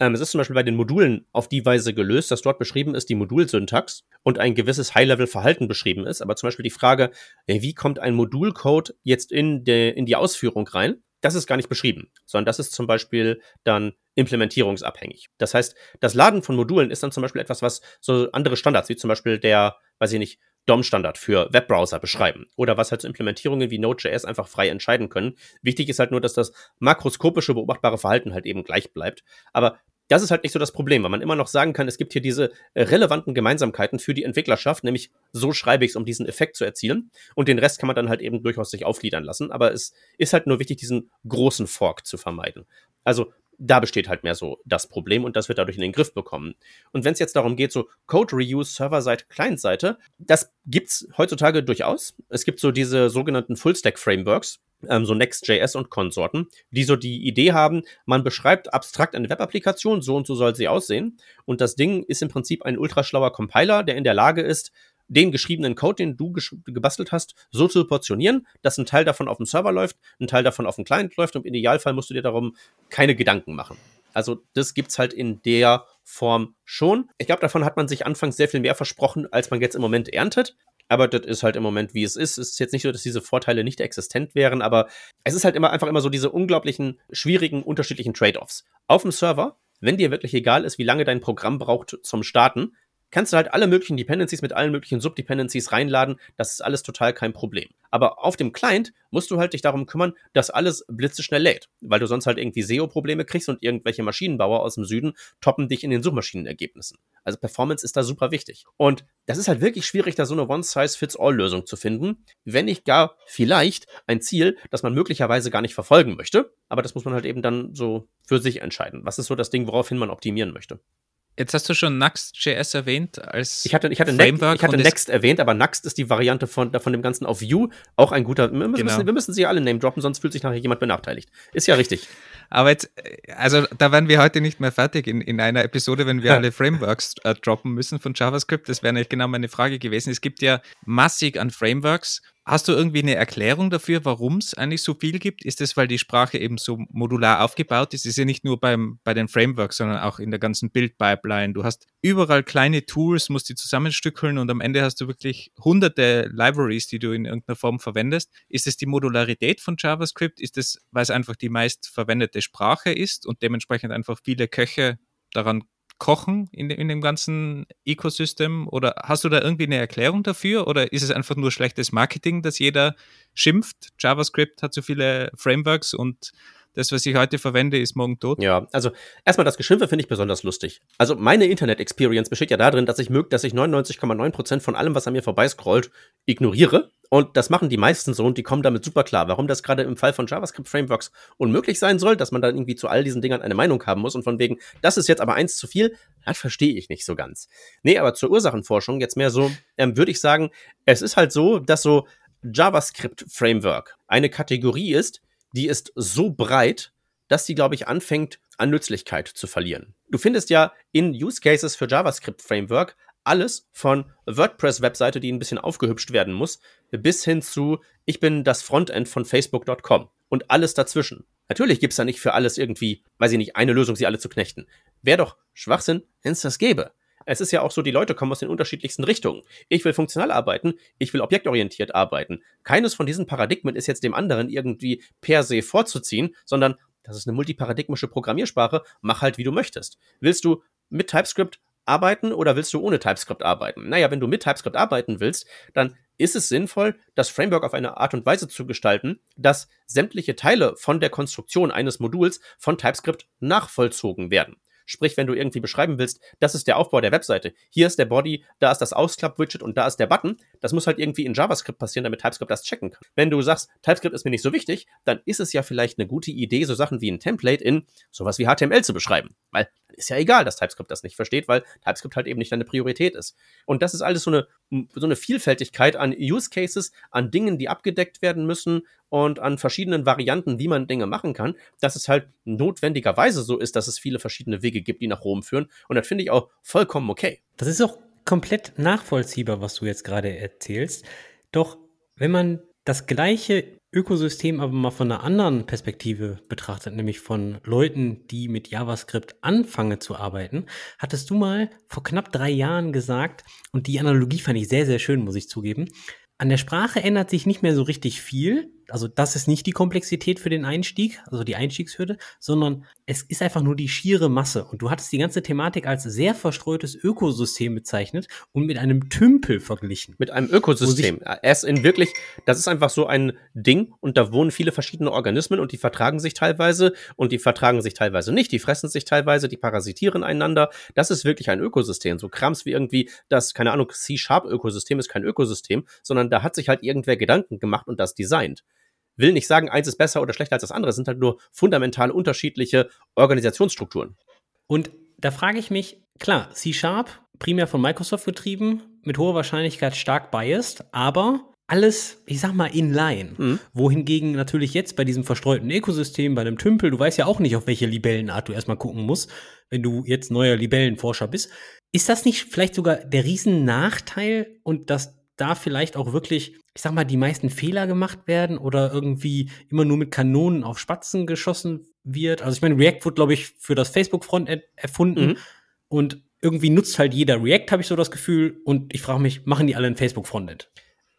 Ähm, es ist zum Beispiel bei den Modulen auf die Weise gelöst, dass dort beschrieben ist die Modulsyntax und ein gewisses High-Level-Verhalten beschrieben ist. Aber zum Beispiel die Frage, wie kommt ein Modulcode jetzt in, de, in die Ausführung rein, das ist gar nicht beschrieben, sondern das ist zum Beispiel dann implementierungsabhängig. Das heißt, das Laden von Modulen ist dann zum Beispiel etwas, was so andere Standards, wie zum Beispiel der, weiß ich nicht, D O M-Standard für Webbrowser beschreiben oder was halt so Implementierungen wie Node.js einfach frei entscheiden können. Wichtig ist halt nur, dass das makroskopische beobachtbare Verhalten halt eben gleich bleibt. Aber das ist halt nicht so das Problem, weil man immer noch sagen kann, es gibt hier diese relevanten Gemeinsamkeiten für die Entwicklerschaft, nämlich so schreibe ich es, um diesen Effekt zu erzielen. Und den Rest kann man dann halt eben durchaus sich aufgliedern lassen. Aber es ist halt nur wichtig, diesen großen Fork zu vermeiden. Also da besteht halt mehr so das Problem und das wird dadurch in den Griff bekommen. Und wenn es jetzt darum geht, so Code-Reuse, Server-Seite, Client-Seite, das gibt's heutzutage durchaus. Es gibt so diese sogenannten Full-Stack-Frameworks, ähm, so Next.js und Konsorten, die so die Idee haben, man beschreibt abstrakt eine Web-Applikation, so und so soll sie aussehen. Und das Ding ist im Prinzip ein ultraschlauer Compiler, der in der Lage ist, den geschriebenen Code, den du gesch- gebastelt hast, so zu portionieren, dass ein Teil davon auf dem Server läuft, ein Teil davon auf dem Client läuft und im Idealfall musst du dir darum keine Gedanken machen. Also das gibt's halt in der Form schon. Ich glaube, davon hat man sich anfangs sehr viel mehr versprochen, als man jetzt im Moment erntet. Aber das ist halt im Moment, wie es ist. Es ist jetzt nicht so, dass diese Vorteile nicht existent wären, aber es ist halt immer einfach immer so diese unglaublichen, schwierigen, unterschiedlichen Trade-offs. Auf dem Server, wenn dir wirklich egal ist, wie lange dein Programm braucht zum Starten, kannst du halt alle möglichen Dependencies mit allen möglichen Subdependencies reinladen. Das ist alles total kein Problem. Aber auf dem Client musst du halt dich darum kümmern, dass alles blitzeschnell lädt, weil du sonst halt irgendwie S E O-Probleme kriegst und irgendwelche Maschinenbauer aus dem Süden toppen dich in den Suchmaschinenergebnissen. Also Performance ist da super wichtig. Und das ist halt wirklich schwierig, da so eine One-Size-Fits-All-Lösung zu finden, wenn nicht gar vielleicht ein Ziel, das man möglicherweise gar nicht verfolgen möchte. Aber das muss man halt eben dann so für sich entscheiden. Was ist so das Ding, woraufhin man optimieren möchte? Jetzt hast du schon Nuxt.js erwähnt als ich hatte, ich hatte Framework. Ne- ich hatte Next erwähnt, aber Nuxt ist die Variante von, von dem Ganzen auf Vue. Auch ein guter, wir müssen, genau. müssen, wir müssen sie alle Name droppen, sonst fühlt sich nachher jemand benachteiligt. Ist ja richtig. Aber jetzt, also da werden wir heute nicht mehr fertig in, in einer Episode, wenn wir ja. alle Frameworks äh, droppen müssen von JavaScript. Das wäre nämlich genau meine Frage gewesen. Es gibt ja massig an Frameworks. Hast du irgendwie eine Erklärung dafür, warum es eigentlich so viel gibt? Ist das, weil die Sprache eben so modular aufgebaut ist? Ist ja nicht nur beim, bei den Frameworks, sondern auch in der ganzen Build-Pipeline. Du hast überall kleine Tools, musst die zusammenstückeln und am Ende hast du wirklich hunderte Libraries, die du in irgendeiner Form verwendest. Ist es die Modularität von JavaScript? Ist es, weil es einfach die meistverwendete Sprache ist und dementsprechend einfach viele Köche daran kochen in, in dem ganzen Ökosystem? Oder hast du da irgendwie eine Erklärung dafür? Oder ist es einfach nur schlechtes Marketing, dass jeder schimpft? JavaScript hat so viele Frameworks und das, was ich heute verwende, ist morgen tot. Ja, also erstmal das Geschimpfe finde ich besonders lustig. Also meine Internet-Experience besteht ja darin, dass ich mög, dass ich neunundneunzig Komma neun Prozent von allem, was an mir vorbeiscrollt, ignoriere. Und das machen die meisten so und die kommen damit super klar. Warum das gerade im Fall von JavaScript-Frameworks unmöglich sein soll, dass man dann irgendwie zu all diesen Dingern eine Meinung haben muss und von wegen, das ist jetzt aber eins zu viel, das verstehe ich nicht so ganz. Nee, aber zur Ursachenforschung jetzt mehr so, ähm, würde ich sagen, es ist halt so, dass so JavaScript-Framework eine Kategorie ist, die ist so breit, dass die, glaube ich, anfängt, an Nützlichkeit zu verlieren. Du findest ja in Use Cases für JavaScript-Framework alles von WordPress-Webseite, die ein bisschen aufgehübscht werden muss, bis hin zu, ich bin das Frontend von Facebook Punkt com und alles dazwischen. Natürlich gibt es da nicht für alles irgendwie, weiß ich nicht, eine Lösung, sie alle zu knechten. Wäre doch Schwachsinn, wenn es das gäbe. Es ist ja auch so, die Leute kommen aus den unterschiedlichsten Richtungen. Ich will funktional arbeiten, ich will objektorientiert arbeiten. Keines von diesen Paradigmen ist jetzt dem anderen irgendwie per se vorzuziehen, sondern das ist eine multiparadigmische Programmiersprache, mach halt, wie du möchtest. Willst du mit TypeScript arbeiten oder willst du ohne TypeScript arbeiten? Naja, wenn du mit TypeScript arbeiten willst, dann ist es sinnvoll, das Framework auf eine Art und Weise zu gestalten, dass sämtliche Teile von der Konstruktion eines Moduls von TypeScript nachvollzogen werden. Sprich, wenn du irgendwie beschreiben willst, das ist der Aufbau der Webseite, hier ist der Body, da ist das Ausklapp-Widget und da ist der Button, das muss halt irgendwie in JavaScript passieren, damit TypeScript das checken kann. Wenn du sagst, TypeScript ist mir nicht so wichtig, dann ist es ja vielleicht eine gute Idee, so Sachen wie ein Template in sowas wie H T M L zu beschreiben, weil ist ja egal, dass TypeScript das nicht versteht, weil TypeScript halt eben nicht deine Priorität ist. Und das ist alles so eine, so eine Vielfältigkeit an Use Cases, an Dingen, die abgedeckt werden müssen und an verschiedenen Varianten, wie man Dinge machen kann, dass es halt notwendigerweise so ist, dass es viele verschiedene Wege gibt, die nach Rom führen. Und das finde ich auch vollkommen okay. Das ist auch komplett nachvollziehbar, was du jetzt gerade erzählst. Doch wenn man das Gleiche Ökosystem aber mal von einer anderen Perspektive betrachtet, nämlich von Leuten, die mit JavaScript anfangen zu arbeiten, hattest du mal vor knapp drei Jahren gesagt, und die Analogie fand ich sehr, sehr schön, muss ich zugeben, an der Sprache ändert sich nicht mehr so richtig viel, also das ist nicht die Komplexität für den Einstieg, also die Einstiegshürde, sondern es ist einfach nur die schiere Masse. Und du hattest die ganze Thematik als sehr verstreutes Ökosystem bezeichnet und mit einem Tümpel verglichen. Mit einem Ökosystem. Es in wirklich, das ist einfach so ein Ding und da wohnen viele verschiedene Organismen und die vertragen sich teilweise und die vertragen sich teilweise nicht, die fressen sich teilweise, die parasitieren einander. Das ist wirklich ein Ökosystem. So Krams wie irgendwie das, keine Ahnung, C-Sharp-Ökosystem ist kein Ökosystem, sondern da hat sich halt irgendwer Gedanken gemacht und das designt. Will nicht sagen, eins ist besser oder schlechter als das andere, sind halt nur fundamental unterschiedliche Organisationsstrukturen. Und da frage ich mich, klar, C-Sharp, primär von Microsoft getrieben, mit hoher Wahrscheinlichkeit stark biased, aber alles, ich sag mal, in line. Mhm. Wohingegen natürlich jetzt bei diesem verstreuten Ökosystem, bei einem Tümpel, du weißt ja auch nicht, auf welche Libellenart du erstmal gucken musst, wenn du jetzt neuer Libellenforscher bist. Ist das nicht vielleicht sogar der Riesennachteil und das da vielleicht auch wirklich, ich sag mal, die meisten Fehler gemacht werden oder irgendwie immer nur mit Kanonen auf Spatzen geschossen wird? Also ich meine, React wurde, glaube ich, für das Facebook-Frontend erfunden, mhm, und irgendwie nutzt halt jeder React, habe ich so das Gefühl. Und ich frage mich, machen die alle ein Facebook-Frontend?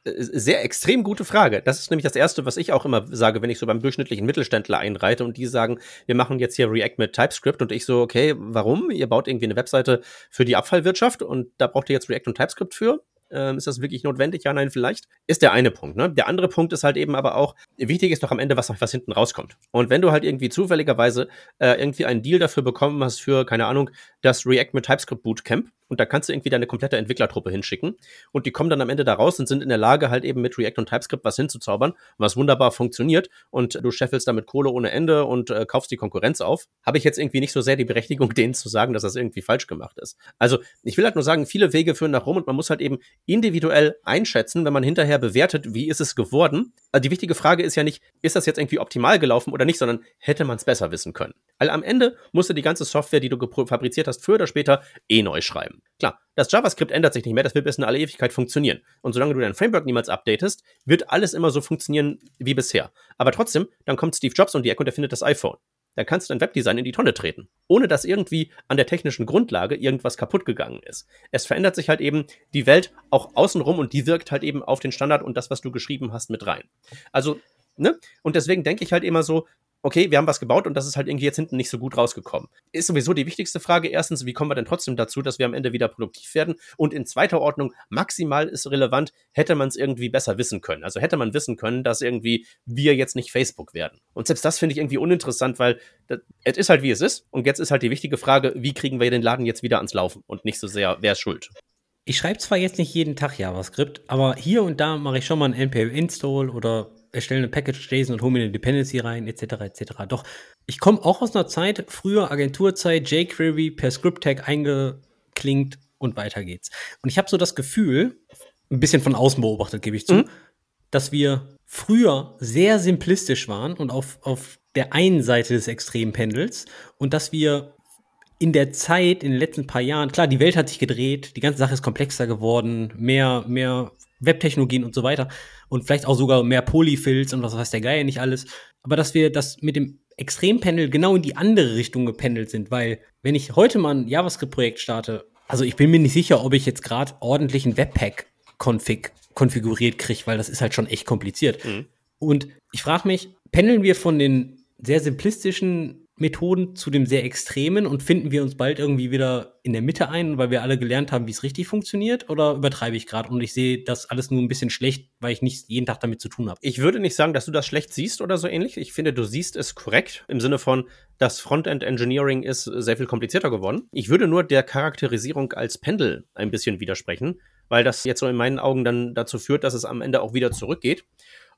Sehr extrem gute Frage. Das ist nämlich das Erste, was ich auch immer sage, wenn ich so beim durchschnittlichen Mittelständler einreite und die sagen, wir machen jetzt hier React mit TypeScript und ich so, okay, warum? Ihr baut irgendwie eine Webseite für die Abfallwirtschaft und da braucht ihr jetzt React und TypeScript für? Ähm, ist das wirklich notwendig? Ja, nein, vielleicht. Ist der eine Punkt, ne? Der andere Punkt ist halt eben aber auch, wichtig ist doch am Ende, was, was hinten rauskommt. Und wenn du halt irgendwie zufälligerweise äh, irgendwie einen Deal dafür bekommen hast für, keine Ahnung, das React mit TypeScript Bootcamp und da kannst du irgendwie deine komplette Entwicklertruppe hinschicken und die kommen dann am Ende da raus und sind in der Lage, halt eben mit React und TypeScript was hinzuzaubern, was wunderbar funktioniert und du scheffelst damit Kohle ohne Ende und äh, kaufst die Konkurrenz auf, habe ich jetzt irgendwie nicht so sehr die Berechtigung, denen zu sagen, dass das irgendwie falsch gemacht ist. Also ich will halt nur sagen, viele Wege führen nach Rom und man muss halt eben individuell einschätzen, wenn man hinterher bewertet, wie ist es geworden. Also die wichtige Frage ist ja nicht, ist das jetzt irgendwie optimal gelaufen oder nicht, sondern hätte man es besser wissen können. Weil am Ende musst du die ganze Software, die du gepro- fabriziert hast, früher oder später eh neu schreiben. Klar, das JavaScript ändert sich nicht mehr, das wird bis in alle Ewigkeit funktionieren. Und solange du dein Framework niemals updatest, wird alles immer so funktionieren wie bisher. Aber trotzdem, dann kommt Steve Jobs um die Ecke und erfindet das iPhone. Dann kannst du dein Webdesign in die Tonne treten, ohne dass irgendwie an der technischen Grundlage irgendwas kaputt gegangen ist. Es verändert sich halt eben die Welt auch außenrum und die wirkt halt eben auf den Standard und das, was du geschrieben hast, mit rein. Also, ne? Und deswegen denke ich halt immer so, okay, wir haben was gebaut und das ist halt irgendwie jetzt hinten nicht so gut rausgekommen. Ist sowieso die wichtigste Frage. Erstens, wie kommen wir denn trotzdem dazu, dass wir am Ende wieder produktiv werden? Und in zweiter Ordnung, maximal ist relevant, hätte man es irgendwie besser wissen können. Also hätte man wissen können, dass irgendwie wir jetzt nicht Facebook werden. Und selbst das finde ich irgendwie uninteressant, weil es ist halt, wie es ist. Und jetzt ist halt die wichtige Frage, wie kriegen wir den Laden jetzt wieder ans Laufen? Und nicht so sehr, wer ist schuld? Ich schreibe zwar jetzt nicht jeden Tag JavaScript, aber hier und da mache ich schon mal ein N P M Install oder erstelle eine Package-JSON und hole mir eine Dependency rein, et cetera, et cetera. Doch ich komme auch aus einer Zeit, früher Agenturzeit, jQuery per Script-Tag eingeklinkt und weiter geht's. Und ich habe so das Gefühl, ein bisschen von außen beobachtet, gebe ich zu, mhm, dass wir früher sehr simplistisch waren und auf, auf der einen Seite des Extrempendels und dass wir in der Zeit, in den letzten paar Jahren, klar, die Welt hat sich gedreht, die ganze Sache ist komplexer geworden, mehr, mehr Webtechnologien und so weiter und vielleicht auch sogar mehr Polyfills und was weiß der Geier nicht alles, aber dass wir das mit dem Extrempendel genau in die andere Richtung gependelt sind, weil wenn ich heute mal ein JavaScript-Projekt starte, also ich bin mir nicht sicher, ob ich jetzt gerade ordentlich einen Webpack-Config konfiguriert kriege, weil das ist halt schon echt kompliziert. Mhm. Und ich frage mich, pendeln wir von den sehr simplistischen Methoden zu dem sehr Extremen und finden wir uns bald irgendwie wieder in der Mitte ein, weil wir alle gelernt haben, wie es richtig funktioniert? Oder übertreibe ich gerade und ich sehe das alles nur ein bisschen schlecht, weil ich nicht jeden Tag damit zu tun habe? Ich würde nicht sagen, dass du das schlecht siehst oder so ähnlich. Ich finde, du siehst es korrekt im Sinne von, das Frontend-Engineering ist sehr viel komplizierter geworden. Ich würde nur der Charakterisierung als Pendel ein bisschen widersprechen, weil das jetzt so in meinen Augen dann dazu führt, dass es am Ende auch wieder zurückgeht.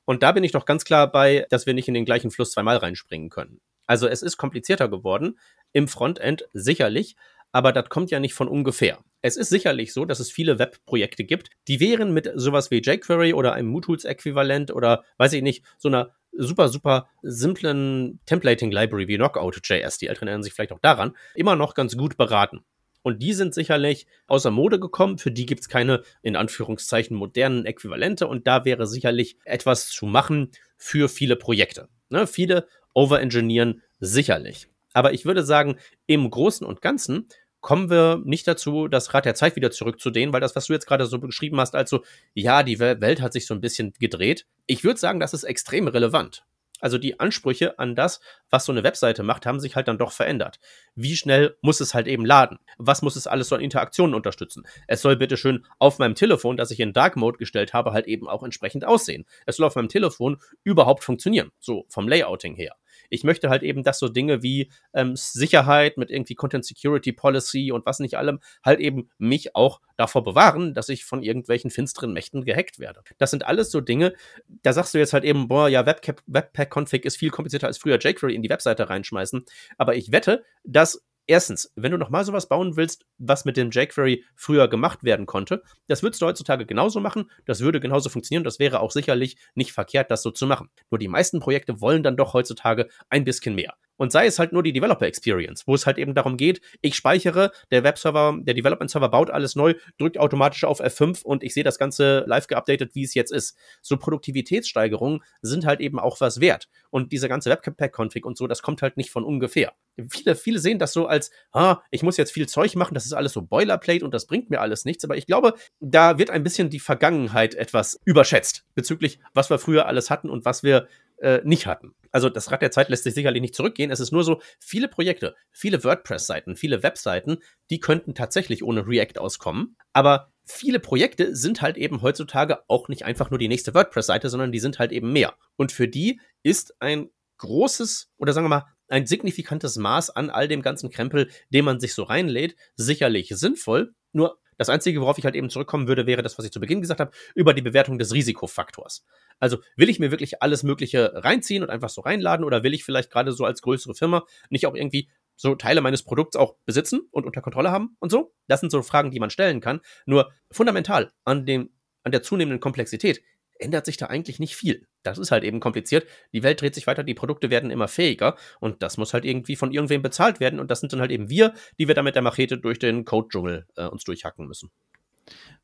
Und da bin ich doch ganz klar bei, dass wir nicht in den gleichen Fluss zweimal reinspringen können. Also es ist komplizierter geworden, im Frontend sicherlich, aber das kommt ja nicht von ungefähr. Es ist sicherlich so, dass es viele Webprojekte gibt, die wären mit sowas wie jQuery oder einem MooTools-Äquivalent oder, weiß ich nicht, so einer super, super simplen Templating-Library wie Knockout Punkt J S, die Älteren erinnern sich vielleicht auch daran, immer noch ganz gut beraten. Und die sind sicherlich außer Mode gekommen, für die gibt es keine, in Anführungszeichen, modernen Äquivalente und da wäre sicherlich etwas zu machen für viele Projekte. Ne? Viele overengineeren sicherlich. Aber ich würde sagen, im Großen und Ganzen kommen wir nicht dazu, das Rad der Zeit wieder zurückzudehnen, weil das, was du jetzt gerade so beschrieben hast, also, ja, die Welt hat sich so ein bisschen gedreht. Ich würde sagen, das ist extrem relevant. Also die Ansprüche an das, was so eine Webseite macht, haben sich halt dann doch verändert. Wie schnell muss es halt eben laden? Was muss es alles so an Interaktionen unterstützen? Es soll bitte schön auf meinem Telefon, das ich in Dark Mode gestellt habe, halt eben auch entsprechend aussehen. Es soll auf meinem Telefon überhaupt funktionieren, so vom Layouting her. Ich möchte halt eben, dass so Dinge wie ähm, Sicherheit mit irgendwie Content Security Policy und was nicht allem halt eben mich auch davor bewahren, dass ich von irgendwelchen finsteren Mächten gehackt werde. Das sind alles so Dinge, da sagst du jetzt halt eben, boah, ja, Webpack-Config ist viel komplizierter als früher, jQuery in die Webseite reinschmeißen. Aber ich wette, dass erstens, wenn du nochmal sowas bauen willst, was mit dem jQuery früher gemacht werden konnte, das würdest du heutzutage genauso machen, das würde genauso funktionieren, das wäre auch sicherlich nicht verkehrt, das so zu machen. Nur die meisten Projekte wollen dann doch heutzutage ein bisschen mehr. Und sei es halt nur die Developer Experience, wo es halt eben darum geht, ich speichere, der Webserver, der Development-Server baut alles neu, drückt automatisch auf F fünf und ich sehe das Ganze live geupdatet, wie es jetzt ist. So Produktivitätssteigerungen sind halt eben auch was wert. Und diese ganze Webpack-Config und so, das kommt halt nicht von ungefähr. Viele, viele sehen das so als, ah, ich muss jetzt viel Zeug machen, das ist alles so Boilerplate und das bringt mir alles nichts. Aber ich glaube, da wird ein bisschen die Vergangenheit etwas überschätzt bezüglich, was wir früher alles hatten und was wir äh, nicht hatten. Also das Rad der Zeit lässt sich sicherlich nicht zurückgehen. Es ist nur so, viele Projekte, viele WordPress-Seiten, viele Webseiten, die könnten tatsächlich ohne React auskommen. Aber viele Projekte sind halt eben heutzutage auch nicht einfach nur die nächste WordPress-Seite, sondern die sind halt eben mehr. Und für die ist ein großes oder sagen wir mal ein signifikantes Maß an all dem ganzen Krempel, den man sich so reinlädt, sicherlich sinnvoll. Nur das Einzige, worauf ich halt eben zurückkommen würde, wäre das, was ich zu Beginn gesagt habe, über die Bewertung des Risikofaktors. Also will ich mir wirklich alles Mögliche reinziehen und einfach so reinladen oder will ich vielleicht gerade so als größere Firma nicht auch irgendwie so Teile meines Produkts auch besitzen und unter Kontrolle haben und so? Das sind so Fragen, die man stellen kann. Nur fundamental an dem, an der zunehmenden Komplexität ändert sich da eigentlich nicht viel. Das ist halt eben kompliziert. Die Welt dreht sich weiter, die Produkte werden immer fähiger und das muss halt irgendwie von irgendwem bezahlt werden und das sind dann halt eben wir, die wir da mit der Machete durch den Code-Dschungel äh, uns durchhacken müssen.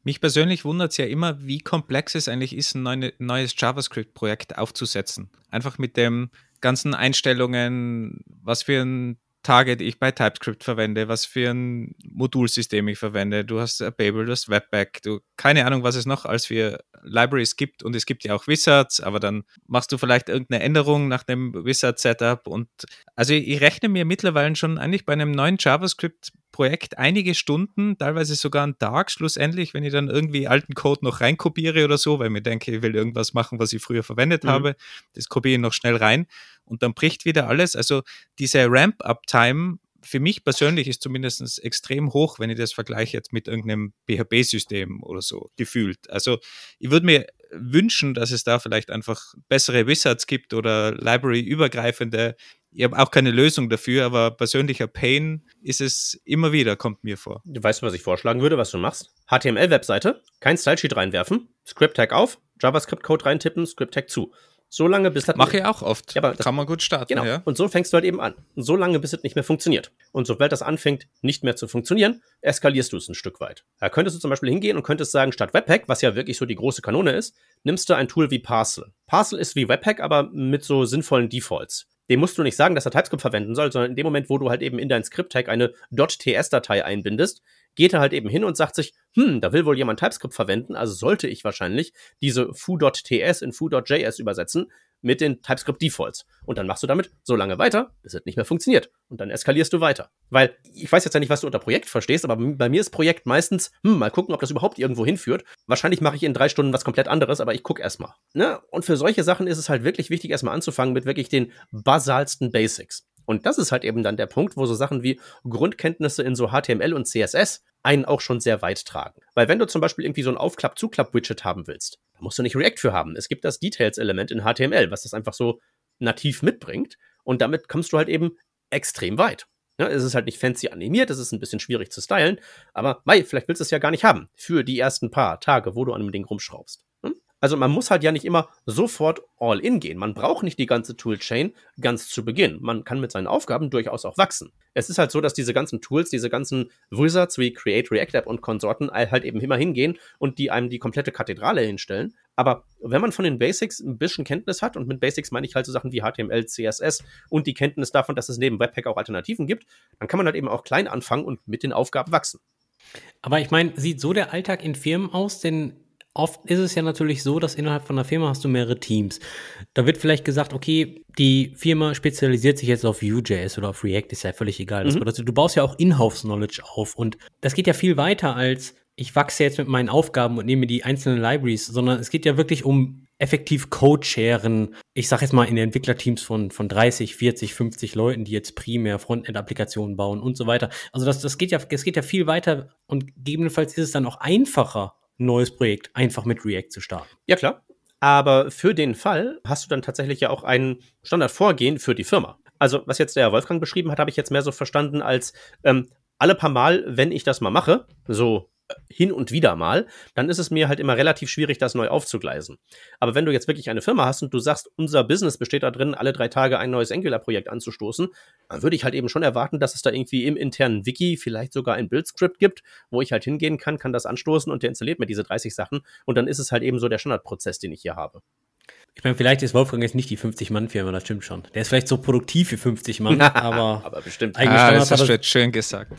Mich persönlich wundert es ja immer, wie komplex es eigentlich ist, ein neues JavaScript-Projekt aufzusetzen. Einfach mit den ganzen Einstellungen, was für ein Target ich bei TypeScript verwende, was für ein Modulsystem ich verwende. Du hast Babel, du hast Webpack, du keine Ahnung, was es noch als für Libraries gibt und es gibt ja auch Wizards, aber dann machst du vielleicht irgendeine Änderung nach dem Wizard-Setup und also ich rechne mir mittlerweile schon eigentlich bei einem neuen JavaScript-Projekt einige Stunden, teilweise sogar einen Tag schlussendlich, wenn ich dann irgendwie alten Code noch reinkopiere oder so, weil ich mir denke, ich will irgendwas machen, was ich früher verwendet mhm. habe, das kopiere ich noch schnell rein. Und dann bricht wieder alles. Also diese Ramp-Up-Time, für mich persönlich ist zumindest extrem hoch, wenn ich das vergleiche jetzt mit irgendeinem P H P-System oder so, gefühlt. Also ich würde mir wünschen, dass es da vielleicht einfach bessere Wizards gibt oder Library-übergreifende. Ich habe auch keine Lösung dafür, aber persönlicher Pain ist es immer wieder, kommt mir vor. Du weißt, was ich vorschlagen würde, was du machst? H T M L-Webseite, kein Stylesheet reinwerfen, Script-Tag auf, JavaScript-Code reintippen, Script-Tag zu. So lange, bis das mache ich auch oft. Ja, aber das kann man gut starten. Genau. Ja. Und so fängst du halt eben an. Und so lange, bis es nicht mehr funktioniert. Und sobald das anfängt, nicht mehr zu funktionieren, eskalierst du es ein Stück weit. Da könntest du zum Beispiel hingehen und könntest sagen, statt Webpack, was ja wirklich so die große Kanone ist, nimmst du ein Tool wie Parcel. Parcel ist wie Webpack, aber mit so sinnvollen Defaults. Dem musst du nicht sagen, dass er TypeScript verwenden soll, sondern in dem Moment, wo du halt eben in dein Script-Tag eine .ts-Datei einbindest, geht er halt eben hin und sagt sich, hm, da will wohl jemand TypeScript verwenden, also sollte ich wahrscheinlich diese foo.ts in foo.js übersetzen mit den TypeScript-Defaults. Und dann machst du damit so lange weiter, bis es nicht mehr funktioniert. Und dann eskalierst du weiter. Weil, ich weiß jetzt ja nicht, was du unter Projekt verstehst, aber bei mir ist Projekt meistens, hm, mal gucken, ob das überhaupt irgendwo hinführt. Wahrscheinlich mache ich in drei Stunden was komplett anderes, aber ich gucke erstmal. Ne? Und für solche Sachen ist es halt wirklich wichtig, erstmal anzufangen mit wirklich den basalsten Basics. Und das ist halt eben dann der Punkt, wo so Sachen wie Grundkenntnisse in so H T M L und C S S einen auch schon sehr weit tragen. Weil wenn du zum Beispiel irgendwie so ein Aufklapp-Zuklapp-Widget haben willst, da musst du nicht React für haben. Es gibt das Details-Element in H T M L, was das einfach so nativ mitbringt. Und damit kommst du halt eben extrem weit. Ja, es ist halt nicht fancy animiert, es ist ein bisschen schwierig zu stylen. Aber mei, vielleicht willst du es ja gar nicht haben für die ersten paar Tage, wo du an dem Ding rumschraubst. Also man muss halt ja nicht immer sofort all in gehen. Man braucht nicht die ganze Toolchain ganz zu Beginn. Man kann mit seinen Aufgaben durchaus auch wachsen. Es ist halt so, dass diese ganzen Tools, diese ganzen Wizards wie Create, React App und Konsorten halt eben immer hingehen und die einem die komplette Kathedrale hinstellen. Aber wenn man von den Basics ein bisschen Kenntnis hat, und mit Basics meine ich halt so Sachen wie H T M L, C S S und die Kenntnis davon, dass es neben Webpack auch Alternativen gibt, dann kann man halt eben auch klein anfangen und mit den Aufgaben wachsen. Aber ich meine, sieht so der Alltag in Firmen aus? Denn oft ist es ja natürlich so, dass innerhalb von einer Firma hast du mehrere Teams. Da wird vielleicht gesagt, okay, die Firma spezialisiert sich jetzt auf Vue.js oder auf React, ist ja völlig egal. Mhm. Das bedeutet, du baust ja auch In-house-Knowledge auf. Und das geht ja viel weiter als, ich wachse jetzt mit meinen Aufgaben und nehme die einzelnen Libraries, sondern es geht ja wirklich um effektiv Code-Sharen. Ich sag jetzt mal in den Entwicklerteams von, von dreißig, vierzig, fünfzig Leuten, die jetzt primär Frontend-Applikationen bauen und so weiter. Also das, das geht ja, das geht ja viel weiter und gegebenenfalls ist es dann auch einfacher, neues Projekt einfach mit React zu starten. Ja, klar. Aber für den Fall hast du dann tatsächlich ja auch ein Standardvorgehen für die Firma. Also, was jetzt der Wolfgang beschrieben hat, habe ich jetzt mehr so verstanden als ähm, alle paar Mal, wenn ich das mal mache, so hin und wieder mal, dann ist es mir halt immer relativ schwierig, das neu aufzugleisen. Aber wenn du jetzt wirklich eine Firma hast und du sagst, unser Business besteht da drin, alle drei Tage ein neues Angular-Projekt anzustoßen, dann würde ich halt eben schon erwarten, dass es da irgendwie im internen Wiki vielleicht sogar ein Build-Script gibt, wo ich halt hingehen kann, kann das anstoßen und der installiert mir diese dreißig Sachen und dann ist es halt eben so der Standardprozess, den ich hier habe. Ich meine, vielleicht ist Wolfgang jetzt nicht die fünfzig-Mann-Firma, das stimmt schon. Der ist vielleicht so produktiv wie fünfzig Mann, aber, aber bestimmt. Ah, Standard das wird schön gesagt.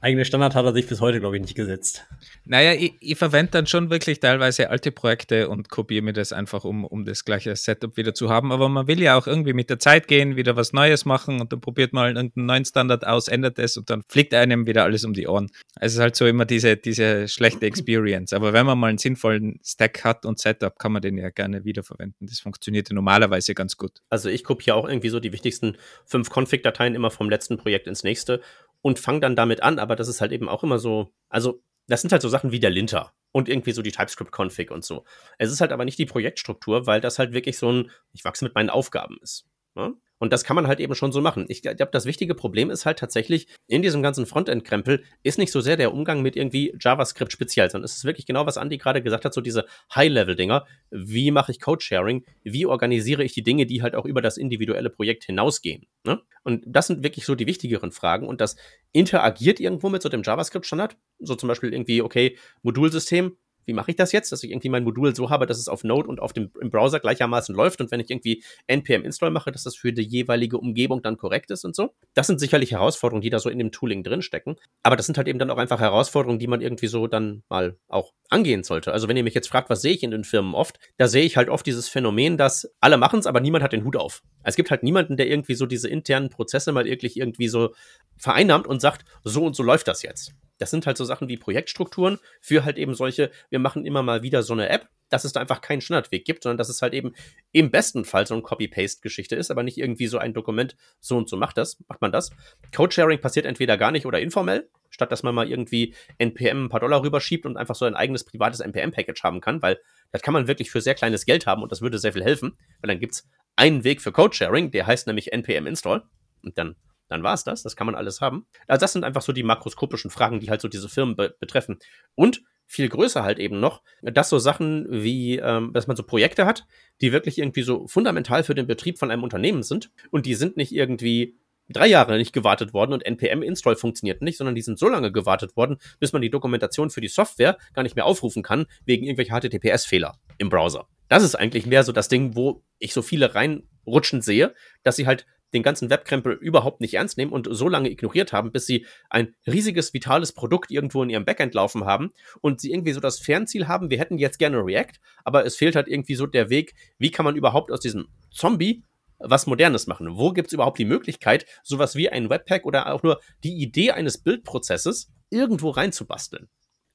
Eigene Standard hat er sich bis heute, glaube ich, nicht gesetzt. Naja, ich, ich verwende dann schon wirklich teilweise alte Projekte und kopiere mir das einfach, um, um das gleiche Setup wieder zu haben. Aber man will ja auch irgendwie mit der Zeit gehen, wieder was Neues machen und dann probiert mal irgendeinen neuen Standard aus, ändert es und dann fliegt einem wieder alles um die Ohren. Also es ist halt so immer diese, diese schlechte Experience. Aber wenn man mal einen sinnvollen Stack hat und Setup, kann man den ja gerne wiederverwenden. Das funktioniert normalerweise ganz gut. Also ich kopiere auch irgendwie so die wichtigsten fünf Config-Dateien immer vom letzten Projekt ins nächste und fange dann damit an, aber das ist halt eben auch immer so, also das sind halt so Sachen wie der Linter und irgendwie so die TypeScript-Config und so. Es ist halt aber nicht die Projektstruktur, weil das halt wirklich so ein, ich wachse mit meinen Aufgaben ist. Ne? Und das kann man halt eben schon so machen. Ich glaube, das wichtige Problem ist halt tatsächlich, in diesem ganzen Frontend-Krempel ist nicht so sehr der Umgang mit irgendwie JavaScript speziell, sondern es ist wirklich genau, was Andi gerade gesagt hat, so diese High-Level-Dinger. Wie mache ich Code-Sharing? Wie organisiere ich die Dinge, die halt auch über das individuelle Projekt hinausgehen? Ne? Und das sind wirklich so die wichtigeren Fragen. Und das interagiert irgendwo mit so dem JavaScript-Standard. So zum Beispiel irgendwie, okay, Modulsystem. Wie mache ich das jetzt, dass ich irgendwie mein Modul so habe, dass es auf Node und auf dem im Browser gleichermaßen läuft und wenn ich irgendwie N P M Install mache, dass das für die jeweilige Umgebung dann korrekt ist und so. Das sind sicherlich Herausforderungen, die da so in dem Tooling drinstecken, aber das sind halt eben dann auch einfach Herausforderungen, die man irgendwie so dann mal auch angehen sollte. Also wenn ihr mich jetzt fragt, was sehe ich in den Firmen oft, da sehe ich halt oft dieses Phänomen, dass alle machen es, aber niemand hat den Hut auf. Es gibt halt niemanden, der irgendwie so diese internen Prozesse mal wirklich irgendwie so vereinnahmt und sagt, so und so läuft das jetzt. Das sind halt so Sachen wie Projektstrukturen für halt eben solche, wir machen immer mal wieder so eine App, dass es da einfach keinen Standardweg gibt, sondern dass es halt eben im besten Fall so eine Copy-Paste-Geschichte ist, aber nicht irgendwie so ein Dokument, so und so macht das, macht man das. Code-Sharing passiert entweder gar nicht oder informell, statt dass man mal irgendwie N P M ein paar Dollar rüberschiebt und einfach so ein eigenes privates N P M-Package haben kann, weil das kann man wirklich für sehr kleines Geld haben und das würde sehr viel helfen, weil dann gibt es einen Weg für Code-Sharing, der heißt nämlich N P M Install und dann Dann war es das. Das kann man alles haben. Also das sind einfach so die makroskopischen Fragen, die halt so diese Firmen be- betreffen. Und viel größer halt eben noch, dass so Sachen wie, ähm, dass man so Projekte hat, die wirklich irgendwie so fundamental für den Betrieb von einem Unternehmen sind. Und die sind nicht irgendwie drei Jahre nicht gewartet worden und N P M Install funktioniert nicht, sondern die sind so lange gewartet worden, bis man die Dokumentation für die Software gar nicht mehr aufrufen kann, wegen irgendwelcher H T T P S Fehler im Browser. Das ist eigentlich mehr so das Ding, wo ich so viele reinrutschen sehe, dass sie halt den ganzen Webkrempel überhaupt nicht ernst nehmen und so lange ignoriert haben, bis sie ein riesiges, vitales Produkt irgendwo in ihrem Backend laufen haben und sie irgendwie so das Fernziel haben, wir hätten jetzt gerne React, aber es fehlt halt irgendwie so der Weg, wie kann man überhaupt aus diesem Zombie was Modernes machen? Wo gibt es überhaupt die Möglichkeit, sowas wie ein Webpack oder auch nur die Idee eines Bildprozesses irgendwo reinzubasteln?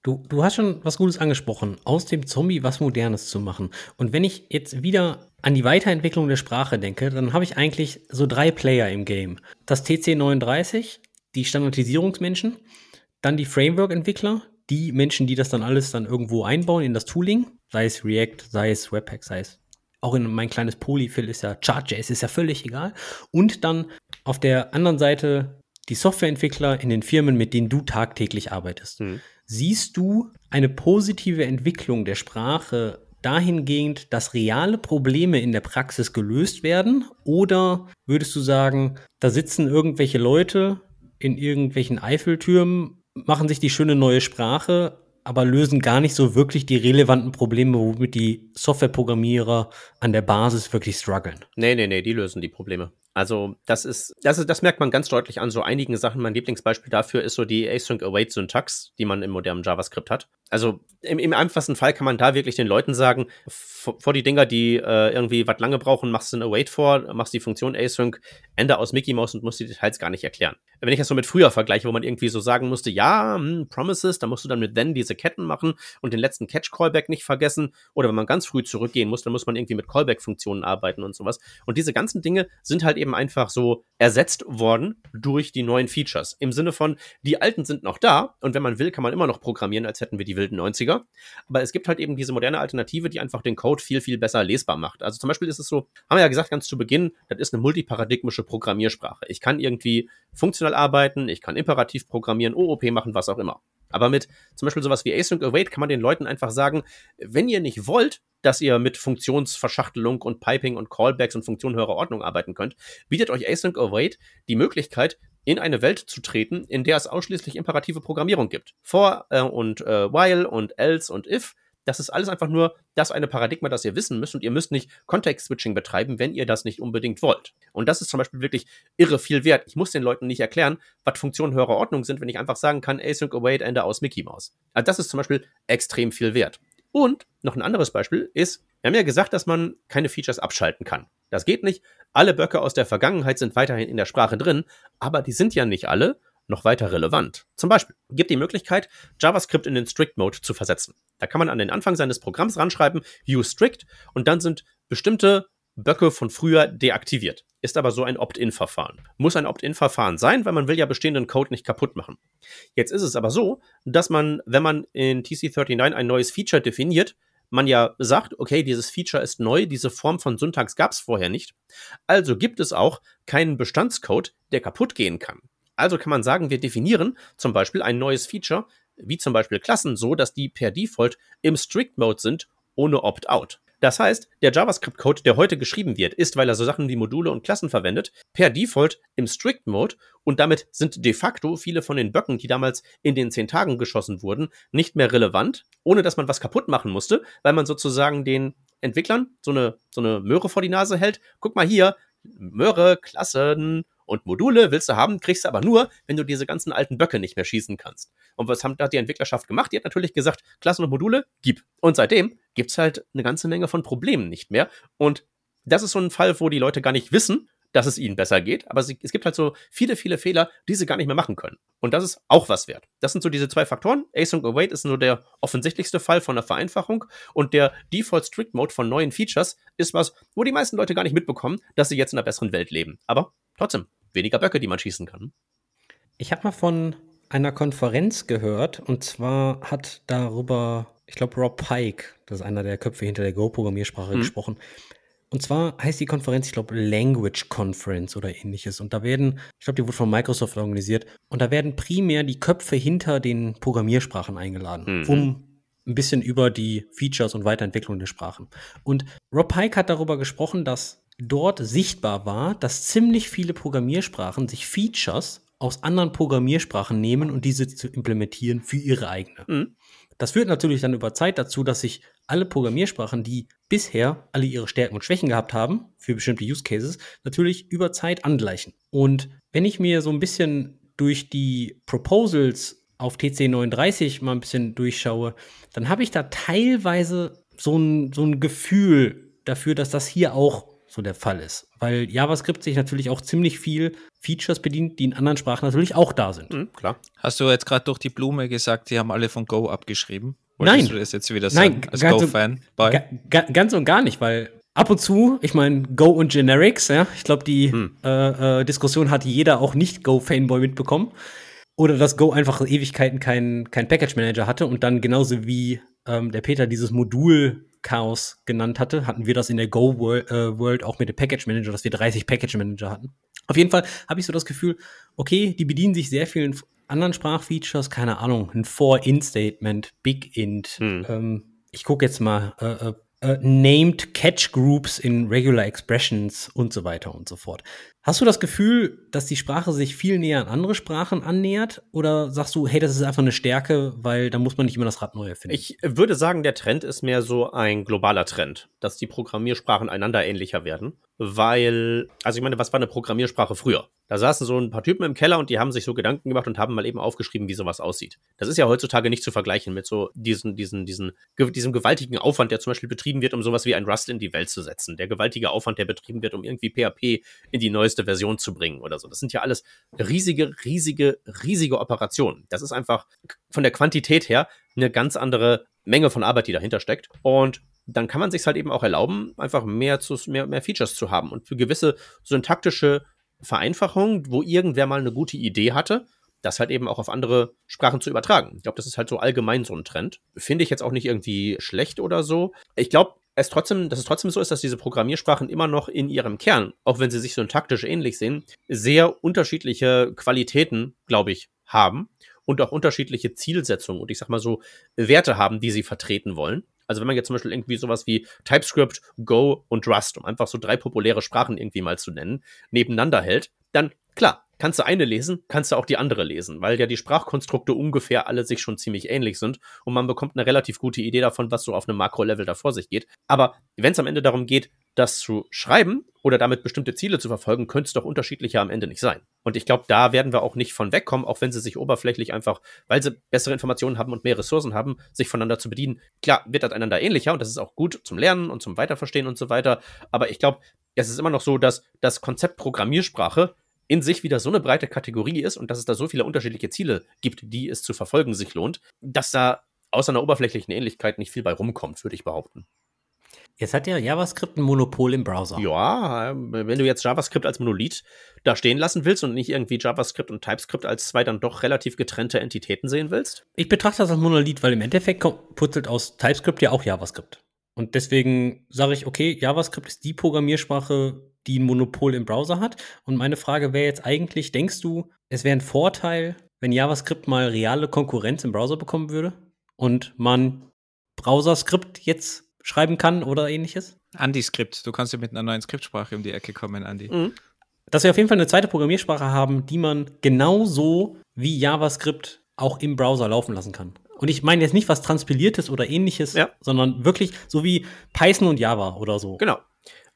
Du, du hast schon was Gutes angesprochen, aus dem Zombie was Modernes zu machen. Und wenn ich jetzt wieder an die Weiterentwicklung der Sprache denke, dann habe ich eigentlich so drei Player im Game. Das T C neununddreißig, die Standardisierungsmenschen, dann die Framework-Entwickler, die Menschen, die das dann alles dann irgendwo einbauen in das Tooling, sei es React, sei es Webpack, sei es auch in mein kleines Polyfill ist ja Chart.js, ist ja völlig egal. Und dann auf der anderen Seite die Softwareentwickler in den Firmen, mit denen du tagtäglich arbeitest. Mhm. Siehst du eine positive Entwicklung der Sprache dahingehend, dass reale Probleme in der Praxis gelöst werden? Oder würdest du sagen, da sitzen irgendwelche Leute in irgendwelchen Eiffeltürmen, machen sich die schöne neue Sprache, aber lösen gar nicht so wirklich die relevanten Probleme, womit die Softwareprogrammierer an der Basis wirklich strugglen? Nee, nee, nee, die lösen die Probleme. Also das ist, das ist, das merkt man ganz deutlich an so einigen Sachen. Mein Lieblingsbeispiel dafür ist so die Async-Await-Syntax, die man im modernen JavaScript hat. Also im, im einfachsten Fall kann man da wirklich den Leuten sagen, vor, vor die Dinger, die äh, irgendwie was lange brauchen, machst du ein Await vor, machst die Funktion Async, Ende aus Mickey Mouse und musst die Details gar nicht erklären. Wenn ich das so mit früher vergleiche, wo man irgendwie so sagen musste, ja, hm, Promises, da musst du dann mit Then diese Ketten machen und den letzten Catch-Callback nicht vergessen. Oder wenn man ganz früh zurückgehen muss, dann muss man irgendwie mit Callback-Funktionen arbeiten und sowas. Und diese ganzen Dinge sind halt eben einfach so ersetzt worden durch die neuen Features. Im Sinne von, die alten sind noch da und wenn man will, kann man immer noch programmieren, als hätten wir die wilden neunziger. Aber es gibt halt eben diese moderne Alternative, die einfach den Code viel, viel besser lesbar macht. Also zum Beispiel ist es so, haben wir ja gesagt ganz zu Beginn, das ist eine multiparadigmische Programmiersprache. Ich kann irgendwie funktional arbeiten, ich kann imperativ programmieren, O O P machen, was auch immer. Aber mit zum Beispiel sowas wie Async Await kann man den Leuten einfach sagen, wenn ihr nicht wollt, dass ihr mit Funktionsverschachtelung und Piping und Callbacks und Funktionen höherer Ordnung arbeiten könnt, bietet euch Async Await die Möglichkeit, in eine Welt zu treten, in der es ausschließlich imperative Programmierung gibt. For äh, und äh, while und else und if, das ist alles einfach nur das eine Paradigma, das ihr wissen müsst und ihr müsst nicht Context-Switching betreiben, wenn ihr das nicht unbedingt wollt. Und das ist zum Beispiel wirklich irre viel wert. Ich muss den Leuten nicht erklären, was Funktionen höherer Ordnung sind, wenn ich einfach sagen kann, Async Await, Ende aus Mickey Mouse. Also das ist zum Beispiel extrem viel wert. Und noch ein anderes Beispiel ist, wir haben ja gesagt, dass man keine Features abschalten kann. Das geht nicht. Alle Böcke aus der Vergangenheit sind weiterhin in der Sprache drin, aber die sind ja nicht alle noch weiter relevant. Zum Beispiel gibt die Möglichkeit, JavaScript in den Strict-Mode zu versetzen. Da kann man an den Anfang seines Programms ranschreiben, View Strict, und dann sind bestimmte Böcke von früher deaktiviert. Ist aber so ein Opt-in-Verfahren. Muss ein Opt-in-Verfahren sein, weil man will ja bestehenden Code nicht kaputt machen. Jetzt ist es aber so, dass man, wenn man in T C neununddreißig ein neues Feature definiert, man ja sagt, okay, dieses Feature ist neu, diese Form von Syntax gab es vorher nicht. Also gibt es auch keinen Bestandscode, der kaputt gehen kann. Also kann man sagen, wir definieren zum Beispiel ein neues Feature, wie zum Beispiel Klassen, so, dass die per Default im Strict-Mode sind, ohne Opt-out. Das heißt, der JavaScript-Code, der heute geschrieben wird, ist, weil er so Sachen wie Module und Klassen verwendet, per Default im Strict-Mode und damit sind de facto viele von den Böcken, die damals in den zehn Tagen geschossen wurden, nicht mehr relevant, ohne dass man was kaputt machen musste, weil man sozusagen den Entwicklern so eine, so eine Möhre vor die Nase hält. Guck mal hier, Möhre, Klassen und Module willst du haben, kriegst du aber nur, wenn du diese ganzen alten Böcke nicht mehr schießen kannst. Und was haben da die Entwicklerschaft gemacht? Die hat natürlich gesagt, Klassen und Module, gib. Und seitdem gibt es halt eine ganze Menge von Problemen nicht mehr. Und das ist so ein Fall, wo die Leute gar nicht wissen, dass es ihnen besser geht. Aber sie, es gibt halt so viele, viele Fehler, die sie gar nicht mehr machen können. Und das ist auch was wert. Das sind so diese zwei Faktoren. Async Await ist nur der offensichtlichste Fall von einer Vereinfachung. Und der Default Strict Mode von neuen Features ist was, wo die meisten Leute gar nicht mitbekommen, dass sie jetzt in einer besseren Welt leben. Aber trotzdem, weniger Böcke, die man schießen kann. Ich habe mal von einer Konferenz gehört. Und zwar hat darüber, ich glaube, Rob Pike, das ist einer der Köpfe hinter der Go-Programmiersprache, mhm. gesprochen. Und zwar heißt die Konferenz, ich glaube, Language Conference oder ähnliches. Und da werden, ich glaube, die wurde von Microsoft organisiert. Und da werden primär die Köpfe hinter den Programmiersprachen eingeladen, mhm. um ein bisschen über die Features und Weiterentwicklung der Sprachen. Und Rob Pike hat darüber gesprochen, dass dort sichtbar war, dass ziemlich viele Programmiersprachen sich Features aus anderen Programmiersprachen nehmen und diese zu implementieren für ihre eigene. Mhm. Das führt natürlich dann über Zeit dazu, dass sich alle Programmiersprachen, die bisher alle ihre Stärken und Schwächen gehabt haben, für bestimmte Use Cases, natürlich über Zeit angleichen. Und wenn ich mir so ein bisschen durch die Proposals auf T C neununddreißig mal ein bisschen durchschaue, dann habe ich da teilweise so ein, so ein Gefühl dafür, dass das hier auch so der Fall ist. Weil JavaScript sich natürlich auch ziemlich viel Features bedient, die in anderen Sprachen natürlich auch da sind. Mhm, klar. Hast du jetzt gerade durch die Blume gesagt, die haben alle von Go abgeschrieben? Wolltest Nein. du das jetzt wieder sagen? Nein, als Go-Fan? Ga, ganz und gar nicht, weil ab und zu, ich meine, Go und Generics, ja, ich glaube, die hm. äh, äh, Diskussion hat jeder auch nicht Go-Fanboy mitbekommen. Oder dass Go einfach Ewigkeiten keinen kein Package-Manager hatte und dann genauso wie ähm, der Peter dieses Modul Chaos genannt hatte, hatten wir das in der Go-World äh, auch mit dem Package-Manager, dass wir dreißig Package-Manager hatten. Auf jeden Fall habe ich so das Gefühl, okay, die bedienen sich sehr vielen anderen Sprachfeatures, keine Ahnung, ein For-In-Statement, Big-Int. Hm. Ähm, ich gucke jetzt mal, äh, äh, named catch groups in regular expressions und so weiter und so fort. Hast du das Gefühl, dass die Sprache sich viel näher an andere Sprachen annähert? Oder sagst du, hey, das ist einfach eine Stärke, weil da muss man nicht immer das Rad neu erfinden? Ich würde sagen, der Trend ist mehr so ein globaler Trend, dass die Programmiersprachen einander ähnlicher werden. Weil, also ich meine, was war eine Programmiersprache früher? Da saßen so ein paar Typen im Keller und die haben sich so Gedanken gemacht und haben mal eben aufgeschrieben, wie sowas aussieht. Das ist ja heutzutage nicht zu vergleichen mit so diesen, diesen, diesen, diesem gewaltigen Aufwand, der zum Beispiel betrieben wird, um sowas wie ein Rust in die Welt zu setzen. Der gewaltige Aufwand, der betrieben wird, um irgendwie P H P in die neue Version zu bringen oder so. Das sind ja alles riesige, riesige, riesige Operationen. Das ist einfach von der Quantität her eine ganz andere Menge von Arbeit, die dahinter steckt. Und dann kann man sich halt eben auch erlauben, einfach mehr, zu, mehr, mehr Features zu haben und für gewisse syntaktische Vereinfachungen, wo irgendwer mal eine gute Idee hatte, das halt eben auch auf andere Sprachen zu übertragen. Ich glaube, das ist halt so allgemein so ein Trend. Finde ich jetzt auch nicht irgendwie schlecht oder so. Ich glaube, es trotzdem, dass es trotzdem so ist, dass diese Programmiersprachen immer noch in ihrem Kern, auch wenn sie sich syntaktisch ähnlich sehen, sehr unterschiedliche Qualitäten, glaube ich, haben und auch unterschiedliche Zielsetzungen und ich sag mal so Werte haben, die sie vertreten wollen. Also wenn man jetzt zum Beispiel irgendwie sowas wie TypeScript, Go und Rust, um einfach so drei populäre Sprachen irgendwie mal zu nennen, nebeneinander hält, dann klar, kannst du eine lesen, kannst du auch die andere lesen, weil ja die Sprachkonstrukte ungefähr alle sich schon ziemlich ähnlich sind und man bekommt eine relativ gute Idee davon, was so auf einem Makro-Level da vor sich geht. Aber wenn es am Ende darum geht, das zu schreiben oder damit bestimmte Ziele zu verfolgen, könnte es doch unterschiedlicher am Ende nicht sein. Und ich glaube, da werden wir auch nicht von wegkommen, auch wenn sie sich oberflächlich einfach, weil sie bessere Informationen haben und mehr Ressourcen haben, sich voneinander zu bedienen. Klar, wird das einander ähnlicher und das ist auch gut zum Lernen und zum Weiterverstehen und so weiter. Aber ich glaube, es ist immer noch so, dass das Konzept Programmiersprache in sich wieder so eine breite Kategorie ist und dass es da so viele unterschiedliche Ziele gibt, die es zu verfolgen sich lohnt, dass da außer einer oberflächlichen Ähnlichkeit nicht viel bei rumkommt, würde ich behaupten. Jetzt hat ja JavaScript ein Monopol im Browser. Ja, wenn du jetzt JavaScript als Monolith da stehen lassen willst und nicht irgendwie JavaScript und TypeScript als zwei dann doch relativ getrennte Entitäten sehen willst. Ich betrachte das als Monolith, weil im Endeffekt putzelt aus TypeScript ja auch JavaScript. Und deswegen sage ich, okay, JavaScript ist die Programmiersprache, die ein Monopol im Browser hat. Und meine Frage wäre jetzt eigentlich, denkst du, es wäre ein Vorteil, wenn JavaScript mal reale Konkurrenz im Browser bekommen würde und man Browser-Skript jetzt schreiben kann oder ähnliches? Anti-Skript. Du kannst ja mit einer neuen Skriptsprache um die Ecke kommen, Andi. Mhm. Dass wir auf jeden Fall eine zweite Programmiersprache haben, die man genauso wie JavaScript auch im Browser laufen lassen kann. Und ich meine jetzt nicht was Transpiliertes oder ähnliches, ja, sondern wirklich so wie Python und Java oder so. Genau.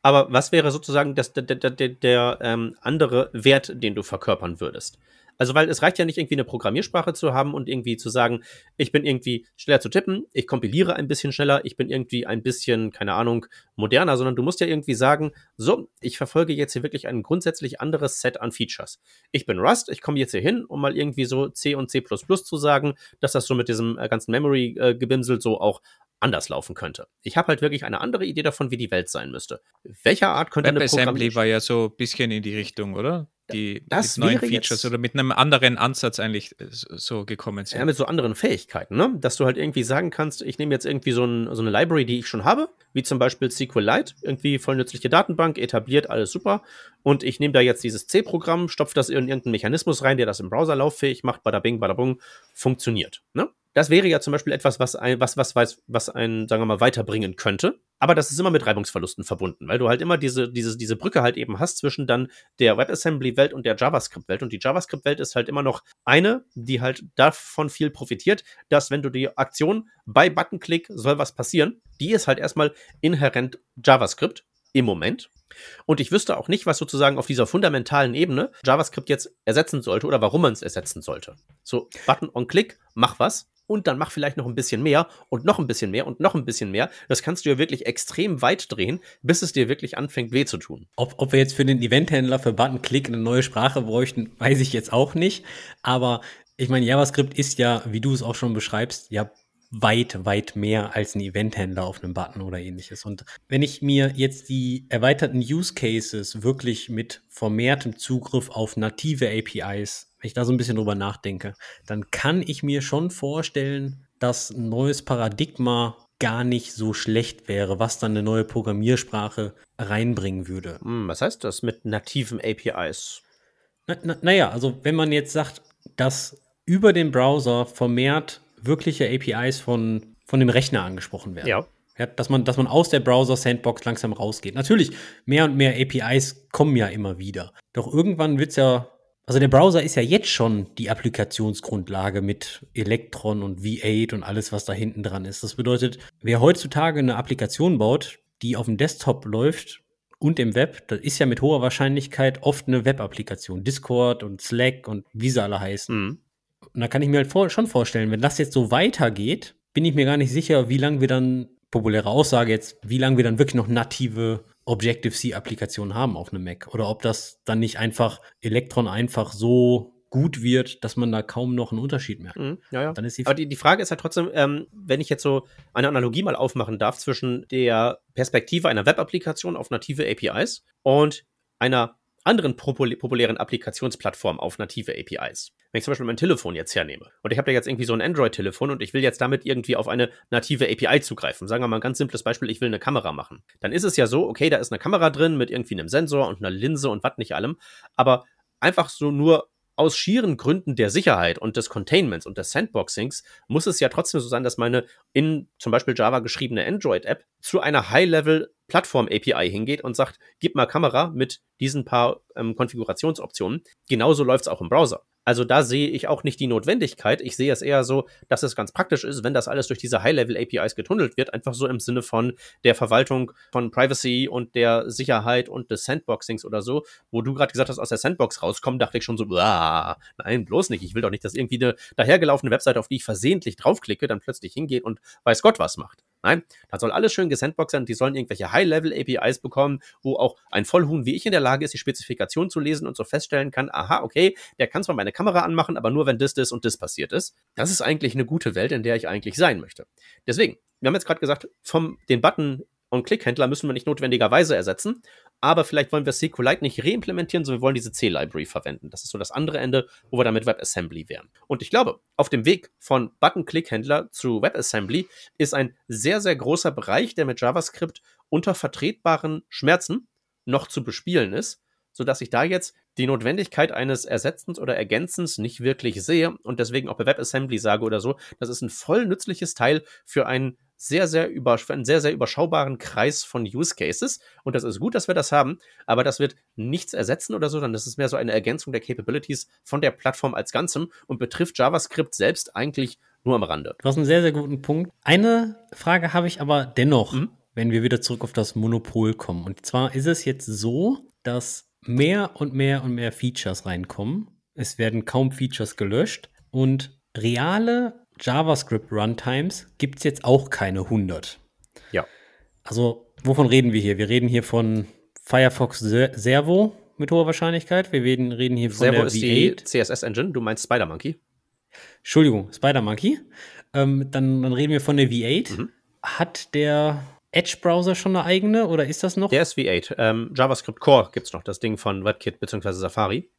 Aber was wäre sozusagen das, der, der, der, der ähm, andere Wert, den du verkörpern würdest? Also, weil es reicht ja nicht, irgendwie eine Programmiersprache zu haben und irgendwie zu sagen, ich bin irgendwie schneller zu tippen, ich kompiliere ein bisschen schneller, ich bin irgendwie ein bisschen, keine Ahnung, moderner, sondern du musst ja irgendwie sagen, so, ich verfolge jetzt hier wirklich ein grundsätzlich anderes Set an Features. Ich bin Rust, ich komme jetzt hier hin, um mal irgendwie so C und C plus plus zu sagen, dass das so mit diesem ganzen Memory-Gebimsel so auch anders laufen könnte. Ich habe halt wirklich eine andere Idee davon, wie die Welt sein müsste. Welcher Art könnte eine Programmiersprache... WebAssembly war ja so ein bisschen in die Richtung, oder? Die das mit neuen Features jetzt, oder mit einem anderen Ansatz eigentlich so gekommen sind. Ja, mit so anderen Fähigkeiten, ne? Dass du halt irgendwie sagen kannst, ich nehme jetzt irgendwie so, ein, so eine Library, die ich schon habe, wie zum Beispiel SQLite, irgendwie voll nützliche Datenbank, etabliert, alles super. Und ich nehme da jetzt dieses C-Programm, stopfe das in irgendeinen Mechanismus rein, der das im Browser lauffähig macht, bada bing, bada bung, funktioniert, ne? Das wäre ja zum Beispiel etwas, was ein, was, was, was, was einen, sagen wir mal, weiterbringen könnte. Aber das ist immer mit Reibungsverlusten verbunden, weil du halt immer diese, diese, diese Brücke halt eben hast zwischen dann der WebAssembly-Welt und der JavaScript-Welt. Und die JavaScript-Welt ist halt immer noch eine, die halt davon viel profitiert, dass wenn du die Aktion bei Buttonklick soll was passieren, die ist halt erstmal inhärent JavaScript im Moment. Und ich wüsste auch nicht, was sozusagen auf dieser fundamentalen Ebene JavaScript jetzt ersetzen sollte oder warum man es ersetzen sollte. So, Button on Click, mach was. Und dann mach vielleicht noch ein bisschen mehr und noch ein bisschen mehr und noch ein bisschen mehr. Das kannst du ja wirklich extrem weit drehen, bis es dir wirklich anfängt, weh zu tun. Ob, ob wir jetzt für den Eventhändler für Button-Click eine neue Sprache bräuchten, weiß ich jetzt auch nicht. Aber ich meine, JavaScript ist ja, wie du es auch schon beschreibst, ja weit, weit mehr als ein Eventhändler auf einem Button oder ähnliches. Und wenn ich mir jetzt die erweiterten Use Cases wirklich mit vermehrtem Zugriff auf native A P Is, wenn ich da so ein bisschen drüber nachdenke, dann kann ich mir schon vorstellen, dass ein neues Paradigma gar nicht so schlecht wäre, was dann eine neue Programmiersprache reinbringen würde. Was heißt das mit nativen A P Is? Na, na, naja, also wenn man jetzt sagt, dass über den Browser vermehrt wirkliche A P Is von, von dem Rechner angesprochen werden. Ja. Ja, dass man, dass man aus der Browser-Sandbox langsam rausgeht. Natürlich, mehr und mehr A P Is kommen ja immer wieder. Doch irgendwann wird's ja, also der Browser ist ja jetzt schon die Applikationsgrundlage mit Electron und V acht und alles, was da hinten dran ist. Das bedeutet, wer heutzutage eine Applikation baut, die auf dem Desktop läuft und im Web, das ist ja mit hoher Wahrscheinlichkeit oft eine Web-Applikation. Discord und Slack und wie sie alle heißen. Mhm. Und da kann ich mir halt vor, schon vorstellen, wenn das jetzt so weitergeht, bin ich mir gar nicht sicher, wie lange wir dann populäre Aussage jetzt, wie lange wir dann wirklich noch native Objective-C-Applikationen haben auf einem Mac. Oder ob das dann nicht einfach Electron einfach so gut wird, dass man da kaum noch einen Unterschied merkt. Mhm, ja, ja. Dann ist die Aber die, die Frage ist halt trotzdem, ähm, wenn ich jetzt so eine Analogie mal aufmachen darf zwischen der Perspektive einer Web-Applikation auf native A P Is und einer anderen popul- populären Applikationsplattformen auf native A P Is. Wenn ich zum Beispiel mein Telefon jetzt hernehme und ich habe da jetzt irgendwie so ein Android-Telefon und ich will jetzt damit irgendwie auf eine native A P I zugreifen. Sagen wir mal ein ganz simples Beispiel, ich will eine Kamera machen. Dann ist es ja so, okay, da ist eine Kamera drin mit irgendwie einem Sensor und einer Linse und was nicht allem, aber einfach so nur aus schieren Gründen der Sicherheit und des Containments und des Sandboxings muss es ja trotzdem so sein, dass meine in zum Beispiel Java geschriebene Android-App zu einer High-Level-Plattform-A P I hingeht und sagt, gib mal Kamera mit diesen paar ähm, Konfigurationsoptionen. Genauso läuft's auch im Browser. Also da sehe ich auch nicht die Notwendigkeit. Ich sehe es eher so, dass es ganz praktisch ist, wenn das alles durch diese High-Level-A P Is getunnelt wird, einfach so im Sinne von der Verwaltung von Privacy und der Sicherheit und des Sandboxings oder so, wo du gerade gesagt hast, aus der Sandbox rauskommen, dachte ich schon so, nein, bloß nicht. Ich will doch nicht, dass irgendwie eine dahergelaufene Webseite, auf die ich versehentlich draufklicke, dann plötzlich hingeht und weiß Gott was macht. Nein, da soll alles schön gesandboxt sein. Die sollen irgendwelche High-Level-A P Is bekommen, wo auch ein Vollhuhn wie ich in der Lage ist, die Spezifikation zu lesen und so feststellen kann, aha, okay, der kann zwar meine Kamera anmachen, aber nur, wenn das, das und das passiert ist. Das ist eigentlich eine gute Welt, in der ich eigentlich sein möchte. Deswegen, wir haben jetzt gerade gesagt, vom den Button- und Klickhändler müssen wir nicht notwendigerweise ersetzen, aber vielleicht wollen wir SQLite nicht reimplementieren, sondern wir wollen diese C-Library verwenden. Das ist so das andere Ende, wo wir dann mit WebAssembly wären. Und ich glaube, auf dem Weg von Button-Click-Händler zu WebAssembly ist ein sehr, sehr großer Bereich, der mit JavaScript unter vertretbaren Schmerzen noch zu bespielen ist, sodass ich da jetzt die Notwendigkeit eines Ersetzens oder Ergänzens nicht wirklich sehe und deswegen auch bei WebAssembly sage oder so, das ist ein voll nützliches Teil für einen sehr, sehr über, für einen sehr, sehr überschaubaren Kreis von Use Cases und das ist gut, dass wir das haben, aber das wird nichts ersetzen oder so, sondern das ist mehr so eine Ergänzung der Capabilities von der Plattform als Ganzem und betrifft JavaScript selbst eigentlich nur am Rande. Du hast einen sehr, sehr guten Punkt. Eine Frage habe ich aber dennoch, mhm. wenn wir wieder zurück auf das Monopol kommen und zwar ist es jetzt so, dass mehr und mehr und mehr Features reinkommen. Es werden kaum Features gelöscht und reale JavaScript-Runtimes gibt es jetzt auch keine hundert. Ja. Also, wovon reden wir hier? Wir reden hier von Firefox Servo mit hoher Wahrscheinlichkeit. Wir reden, reden hier von Servo der ist V acht. Die C S S-Engine, du meinst Spider-Monkey? Entschuldigung, Spider-Monkey. Ähm, dann, dann reden wir von der V acht. Mhm. Hat der Edge-Browser schon eine eigene oder ist das noch? Der ist V acht. Ähm, JavaScript Core gibt es noch, das Ding von WebKit bzw. Safari.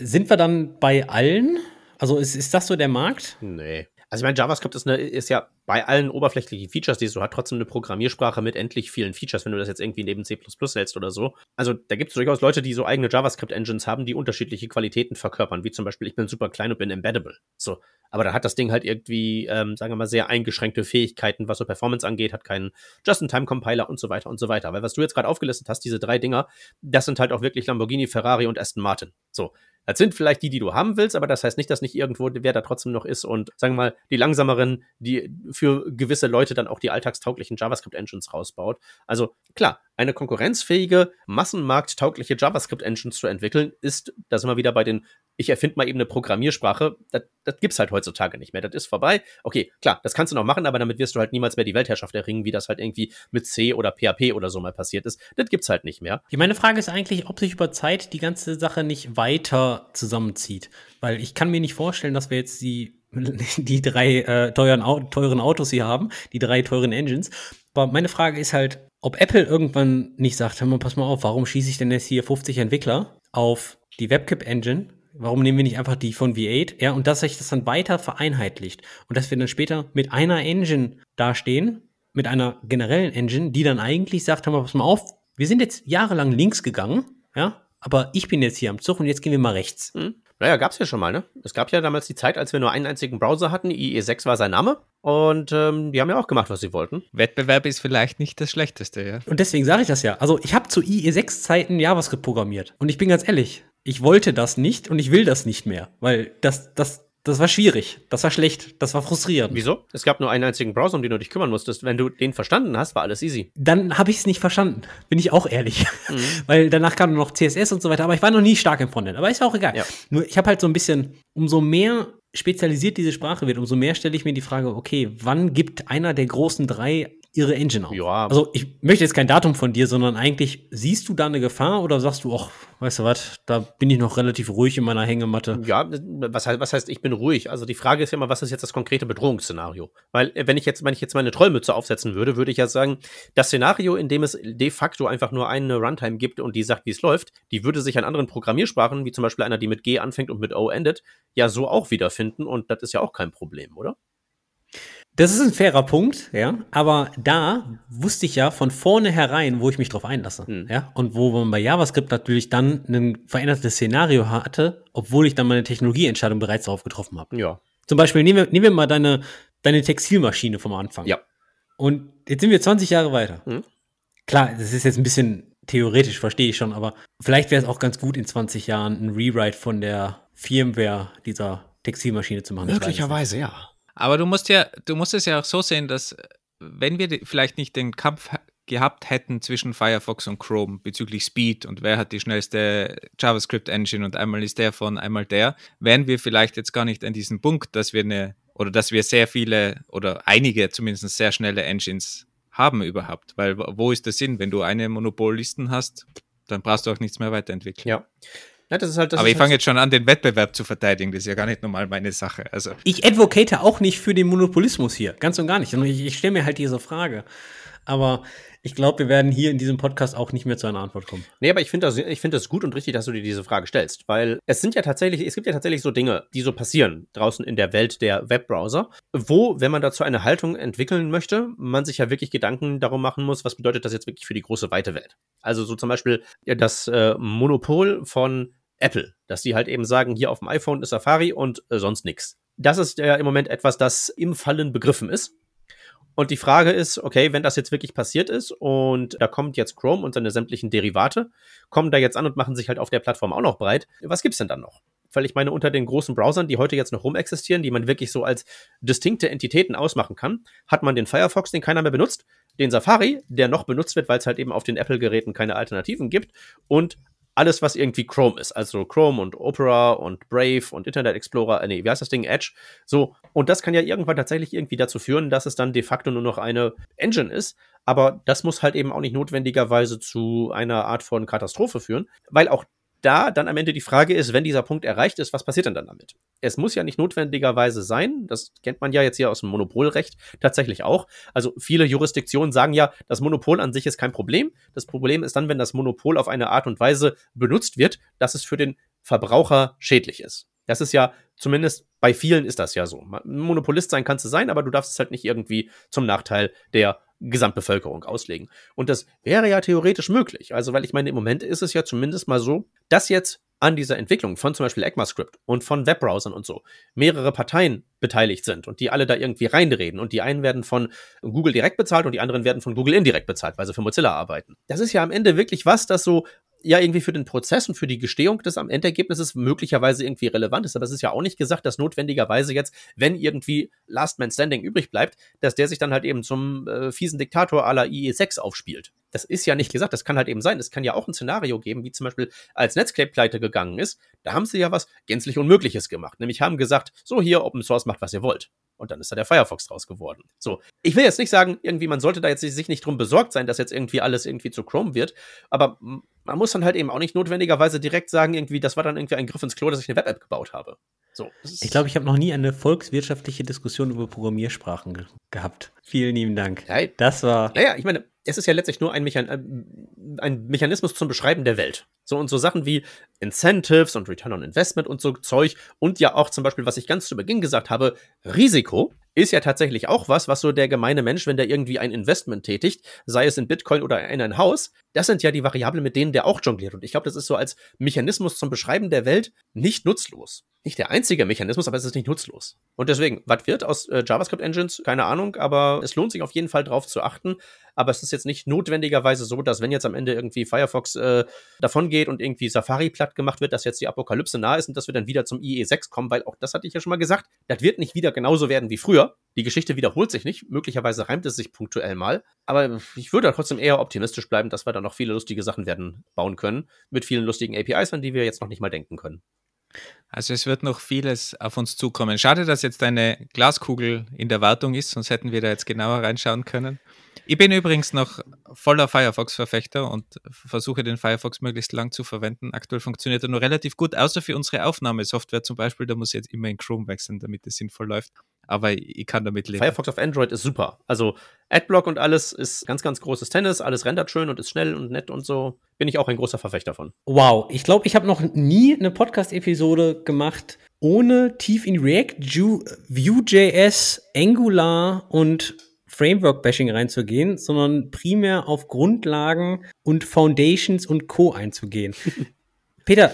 Sind wir dann bei allen? Also ist, ist das so der Markt? Nee. Also ich meine, JavaScript ist, eine, ist ja bei allen oberflächlichen Features, die es so hat, trotzdem eine Programmiersprache mit endlich vielen Features, wenn du das jetzt irgendwie neben C plus plus hältst oder so. Also da gibt es durchaus Leute, die so eigene JavaScript-Engines haben, die unterschiedliche Qualitäten verkörpern, wie zum Beispiel, ich bin super klein und bin embeddable. So. Aber da hat das Ding halt irgendwie, ähm, sagen wir mal, sehr eingeschränkte Fähigkeiten, was so Performance angeht, hat keinen Just-in-Time-Compiler und so weiter und so weiter. Weil was du jetzt gerade aufgelistet hast, diese drei Dinger, das sind halt auch wirklich Lamborghini, Ferrari und Aston Martin. So. Das sind vielleicht die, die du haben willst, aber das heißt nicht, dass nicht irgendwo wer da trotzdem noch ist und, sagen wir mal, die langsameren, die für gewisse Leute dann auch die alltagstauglichen JavaScript-Engines rausbaut. Also klar, eine konkurrenzfähige, massenmarkttaugliche JavaScript-Engines zu entwickeln, ist, da sind wir wieder bei den, ich erfinde mal eben eine Programmiersprache, das, das gibt's halt heutzutage nicht mehr, das ist vorbei. Okay, klar, das kannst du noch machen, aber damit wirst du halt niemals mehr die Weltherrschaft erringen, wie das halt irgendwie mit C oder P H P oder so mal passiert ist. Das gibt's halt nicht mehr. Meine Frage ist eigentlich, ob sich über Zeit die ganze Sache nicht weiter zusammenzieht. Weil ich kann mir nicht vorstellen, dass wir jetzt die, die drei äh, teuren, Au- teuren Autos hier haben, die drei teuren Engines. Aber meine Frage ist halt, ob Apple irgendwann nicht sagt, hör mal, pass mal auf, warum schieße ich denn jetzt hier fünfzig Entwickler auf die WebKit-Engine? Warum nehmen wir nicht einfach die von V acht? Ja, und dass sich das dann weiter vereinheitlicht. Und dass wir dann später mit einer Engine dastehen, mit einer generellen Engine, die dann eigentlich sagt, hör mal, pass mal auf, wir sind jetzt jahrelang links gegangen, ja, aber ich bin jetzt hier am Zug und jetzt gehen wir mal rechts. Mhm. Naja, gab es ja schon mal, ne? Es gab ja damals die Zeit, als wir nur einen einzigen Browser hatten. I E sechs war sein Name. Und ähm, die haben ja auch gemacht, was sie wollten. Wettbewerb ist vielleicht nicht das Schlechteste, ja. Und deswegen sage ich das ja. Also ich habe zu I E sechs Zeiten JavaScript programmiert. Und ich bin ganz ehrlich, ich wollte das nicht und ich will das nicht mehr. Weil das, das, das war schwierig. Das war schlecht. Das war frustrierend. Wieso? Es gab nur einen einzigen Browser, um den du dich kümmern musstest. Wenn du den verstanden hast, war alles easy. Dann habe ich es nicht verstanden. Bin ich auch ehrlich. Mhm. Weil danach kam noch C S S und so weiter. Aber ich war noch nie stark im Frontend. Aber ist ja auch egal. Ja. Nur ich habe halt so ein bisschen, umso mehr spezialisiert diese Sprache wird, umso mehr stelle ich mir die Frage, okay, wann gibt einer der großen drei ihre Engine auf? Ja. Also ich möchte jetzt kein Datum von dir, sondern eigentlich siehst du da eine Gefahr oder sagst du, ach, weißt du was, da bin ich noch relativ ruhig in meiner Hängematte. Ja, was heißt, was heißt, ich bin ruhig? Also die Frage ist ja immer, was ist jetzt das konkrete Bedrohungsszenario? Weil wenn ich jetzt, wenn ich jetzt meine Trollmütze aufsetzen würde, würde ich ja sagen, das Szenario, in dem es de facto einfach nur eine Runtime gibt und die sagt, wie es läuft, die würde sich an anderen Programmiersprachen, wie zum Beispiel einer, die mit G anfängt und mit O endet, ja so auch wiederfinden und das ist ja auch kein Problem, oder? Das ist ein fairer Punkt, ja, aber da wusste ich ja von vornherein, wo ich mich drauf einlasse, hm. ja, und wo man bei JavaScript natürlich dann ein verändertes Szenario hatte, obwohl ich dann meine Technologieentscheidung bereits darauf getroffen habe. Ja. Zum Beispiel, nehmen wir, nehmen wir mal deine, deine Textilmaschine vom Anfang. Ja. Und jetzt sind wir zwanzig Jahre weiter. Hm. Klar, das ist jetzt ein bisschen theoretisch, verstehe ich schon, aber vielleicht wäre es auch ganz gut, in zwanzig Jahren ein Rewrite von der Firmware dieser Textilmaschine zu machen. Möglicherweise, ja. Aber du musst ja, du musst es ja auch so sehen, dass wenn wir die, vielleicht nicht den Kampf gehabt hätten zwischen Firefox und Chrome bezüglich Speed und wer hat die schnellste JavaScript-Engine und einmal ist der von, einmal der, wären wir vielleicht jetzt gar nicht an diesem Punkt, dass wir eine oder dass wir sehr viele oder einige zumindest sehr schnelle Engines haben überhaupt. Weil wo ist der Sinn? Wenn du eine Monopolisten hast, dann brauchst du auch nichts mehr weiterentwickeln. Ja. Ja, das ist halt, das aber ich fange jetzt schon an, den Wettbewerb zu verteidigen. Das ist ja gar nicht normal meine Sache. Also ich advocate auch nicht für den Monopolismus hier. Ganz und gar nicht. Ich, ich stelle mir halt diese Frage. Aber ich glaube, wir werden hier in diesem Podcast auch nicht mehr zu einer Antwort kommen. Nee, aber ich finde das, ich find das gut und richtig, dass du dir diese Frage stellst. Weil es sind ja tatsächlich, es gibt ja tatsächlich so Dinge, die so passieren draußen in der Welt der Webbrowser, wo, wenn man dazu eine Haltung entwickeln möchte, man sich ja wirklich Gedanken darum machen muss, was bedeutet das jetzt wirklich für die große, weite Welt. Also so zum Beispiel das äh, Monopol von Apple, dass die halt eben sagen, hier auf dem iPhone ist Safari und äh, sonst nichts. Das ist ja im Moment etwas, das im Fallen begriffen ist. Und die Frage ist, okay, wenn das jetzt wirklich passiert ist und da kommt jetzt Chrome und seine sämtlichen Derivate, kommen da jetzt an und machen sich halt auf der Plattform auch noch breit, was gibt's denn dann noch? Weil ich meine, unter den großen Browsern, die heute jetzt noch rumexistieren, die man wirklich so als distinkte Entitäten ausmachen kann, hat man den Firefox, den keiner mehr benutzt, den Safari, der noch benutzt wird, weil es halt eben auf den Apple-Geräten keine Alternativen gibt und alles, was irgendwie Chrome ist, also Chrome und Opera und Brave und Internet Explorer, nee, wie heißt das Ding, Edge, so. Und das kann ja irgendwann tatsächlich irgendwie dazu führen, dass es dann de facto nur noch eine Engine ist, aber das muss halt eben auch nicht notwendigerweise zu einer Art von Katastrophe führen, weil auch da dann am Ende die Frage ist, wenn dieser Punkt erreicht ist, was passiert denn dann damit? Es muss ja nicht notwendigerweise sein, das kennt man ja jetzt hier aus dem Monopolrecht tatsächlich auch, also viele Jurisdiktionen sagen ja, das Monopol an sich ist kein Problem, das Problem ist dann, wenn das Monopol auf eine Art und Weise benutzt wird, dass es für den Verbraucher schädlich ist. Das ist ja, zumindest bei vielen ist das ja so. Monopolist sein kannst du sein, aber du darfst es halt nicht irgendwie zum Nachteil der Gesamtbevölkerung auslegen. Und das wäre ja theoretisch möglich. Also, weil ich meine, im Moment ist es ja zumindest mal so, dass jetzt an dieser Entwicklung von zum Beispiel ECMAScript und von Webbrowsern und so mehrere Parteien beteiligt sind und die alle da irgendwie reinreden und die einen werden von Google direkt bezahlt und die anderen werden von Google indirekt bezahlt, weil sie für Mozilla arbeiten. Das ist ja am Ende wirklich was, das so ja irgendwie für den Prozess und für die Gestehung des am Endergebnisses möglicherweise irgendwie relevant ist. Aber es ist ja auch nicht gesagt, dass notwendigerweise jetzt, wenn irgendwie Last Man Standing übrig bleibt, dass der sich dann halt eben zum äh, fiesen Diktator à la I E sechs aufspielt. Das ist ja nicht gesagt, das kann halt eben sein. Es kann ja auch ein Szenario geben, wie zum Beispiel als Netscape pleite gegangen ist, da haben sie ja was gänzlich Unmögliches gemacht. Nämlich haben gesagt, so hier, Open Source, macht, was ihr wollt. Und dann ist da der Firefox draus geworden. So, ich will jetzt nicht sagen, irgendwie, man sollte da jetzt sich nicht drum besorgt sein, dass jetzt irgendwie alles irgendwie zu Chrome wird, aber man muss dann halt eben auch nicht notwendigerweise direkt sagen, irgendwie, das war dann irgendwie ein Griff ins Klo, dass ich eine Web-App gebaut habe. So. Ich glaube, ich habe noch nie eine volkswirtschaftliche Diskussion über Programmiersprachen ge- gehabt. Vielen lieben Dank. Ja, das war... Naja, ich meine, es ist ja letztlich nur ein, Mechan- ein Mechanismus zum Beschreiben der Welt. So und so Sachen wie Incentives und Return on Investment und so Zeug und ja auch zum Beispiel, was ich ganz zu Beginn gesagt habe, Risiko ist ja tatsächlich auch was, was so der gemeine Mensch, wenn der irgendwie ein Investment tätigt, sei es in Bitcoin oder in ein Haus, das sind ja die Variablen, mit denen der auch jongliert. Und ich glaube, das ist so als Mechanismus zum Beschreiben der Welt nicht nutzlos. Nicht der einzige Mechanismus, aber es ist nicht nutzlos. Und deswegen, was wird aus äh, JavaScript-Engines? Keine Ahnung, aber es lohnt sich auf jeden Fall drauf zu achten. Aber es ist jetzt nicht notwendigerweise so, dass wenn jetzt am Ende irgendwie Firefox äh, davon geht und irgendwie Safari platt gemacht wird, dass jetzt die Apokalypse nahe ist und dass wir dann wieder zum I E sechs kommen, weil auch das hatte ich ja schon mal gesagt, das wird nicht wieder genauso werden wie früher. Die Geschichte wiederholt sich nicht, möglicherweise reimt es sich punktuell mal, aber ich würde trotzdem eher optimistisch bleiben, dass wir da noch viele lustige Sachen werden bauen können, mit vielen lustigen A P Is, an die wir jetzt noch nicht mal denken können. Also es wird noch vieles auf uns zukommen. Schade, dass jetzt eine Glaskugel in der Wartung ist, sonst hätten wir da jetzt genauer reinschauen können. Ich bin übrigens noch voller Firefox-Verfechter und versuche, den Firefox möglichst lang zu verwenden. Aktuell funktioniert er nur relativ gut, außer für unsere Aufnahmesoftware zum Beispiel. Da muss ich jetzt immer in Chrome wechseln, damit es sinnvoll läuft. Aber ich kann damit leben. Firefox auf Android ist super. Also Adblock und alles ist ganz, ganz großes Tennis. Alles rendert schön und ist schnell und nett und so. Bin ich auch ein großer Verfechter von. Wow, ich glaube, ich habe noch nie eine Podcast-Episode gemacht, ohne tief in React, Ju- Vue.js, Angular und Framework-Bashing reinzugehen, sondern primär auf Grundlagen und Foundations und Co. einzugehen. Peter,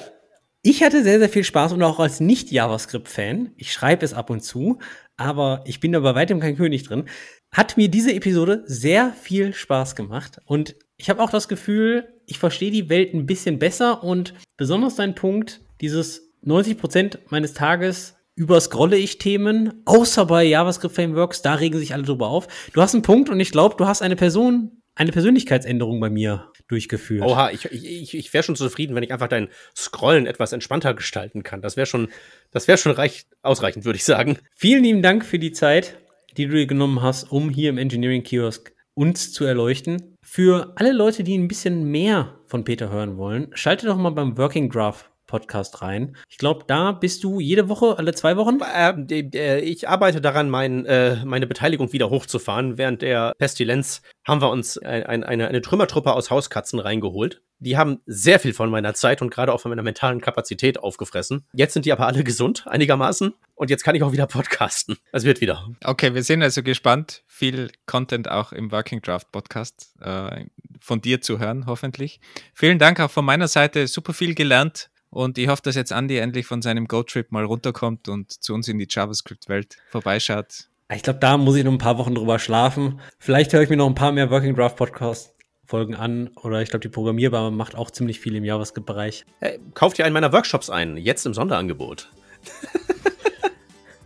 ich hatte sehr, sehr viel Spaß und auch als Nicht-JavaScript-Fan, ich schreibe es ab und zu, aber ich bin da bei weitem kein König drin, hat mir diese Episode sehr viel Spaß gemacht und ich habe auch das Gefühl, ich verstehe die Welt ein bisschen besser und besonders dein Punkt, dieses neunzig Prozent meines Tages überscrolle ich Themen, außer bei JavaScript-Frameworks, da regen sich alle drüber auf. Du hast einen Punkt und ich glaube, du hast eine Person, eine Persönlichkeitsänderung bei mir durchgeführt. Oha, ich, ich, ich wäre schon zufrieden, wenn ich einfach dein Scrollen etwas entspannter gestalten kann. Das wäre schon, das wäre schon reich, ausreichend, würde ich sagen. Vielen lieben Dank für die Zeit, die du dir genommen hast, um hier im Engineering Kiosk uns zu erleuchten. Für alle Leute, die ein bisschen mehr von Peter hören wollen, schalte doch mal beim Working Draft Podcast rein. Ich glaube, da bist du jede Woche, alle zwei Wochen? Äh, ich arbeite daran, mein, äh, meine Beteiligung wieder hochzufahren. Während der Pestilenz haben wir uns ein, ein, eine, eine Trümmertruppe aus Hauskatzen reingeholt. Die haben sehr viel von meiner Zeit und gerade auch von meiner mentalen Kapazität aufgefressen. Jetzt sind die aber alle gesund, einigermaßen. Und jetzt kann ich auch wieder podcasten. Es wird wieder. Okay, wir sind also gespannt. Viel Content auch im Working Draft Podcast äh, von dir zu hören, hoffentlich. Vielen Dank auch von meiner Seite. Super viel gelernt. Und ich hoffe, dass jetzt Andi endlich von seinem Go-Trip mal runterkommt und zu uns in die JavaScript-Welt vorbeischaut. Ich glaube, da muss ich noch ein paar Wochen drüber schlafen. Vielleicht höre ich mir noch ein paar mehr Working Draft Podcast-Folgen an. Oder ich glaube, die Programmierbare macht auch ziemlich viel im JavaScript-Bereich. Hey, kauft ihr einen meiner Workshops ein, jetzt im Sonderangebot.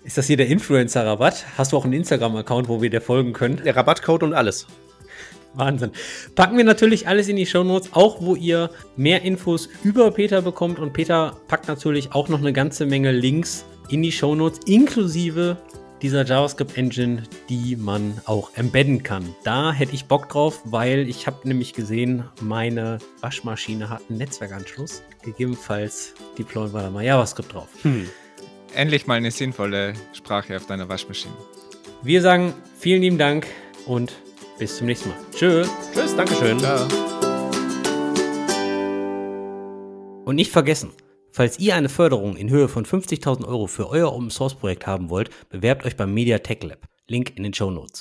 Ist das hier der Influencer-Rabatt? Hast du auch einen Instagram-Account, wo wir dir folgen können? Der Rabattcode und alles. Wahnsinn. Packen wir natürlich alles in die Shownotes, auch wo ihr mehr Infos über Peter bekommt. Und Peter packt natürlich auch noch eine ganze Menge Links in die Shownotes, inklusive dieser JavaScript-Engine, die man auch embedden kann. Da hätte ich Bock drauf, weil ich habe nämlich gesehen, meine Waschmaschine hat einen Netzwerkanschluss. Gegebenenfalls deployen wir da mal JavaScript drauf. Hm. Endlich mal eine sinnvolle Sprache auf deiner Waschmaschine. Wir sagen vielen lieben Dank und bis zum nächsten Mal. Tschö. Tschüss, Dankeschön. Ciao. Und nicht vergessen, falls ihr eine Förderung in Höhe von fünfzigtausend Euro für euer Open-Source-Projekt haben wollt, bewerbt euch beim Media Tech Lab. Link in den Shownotes.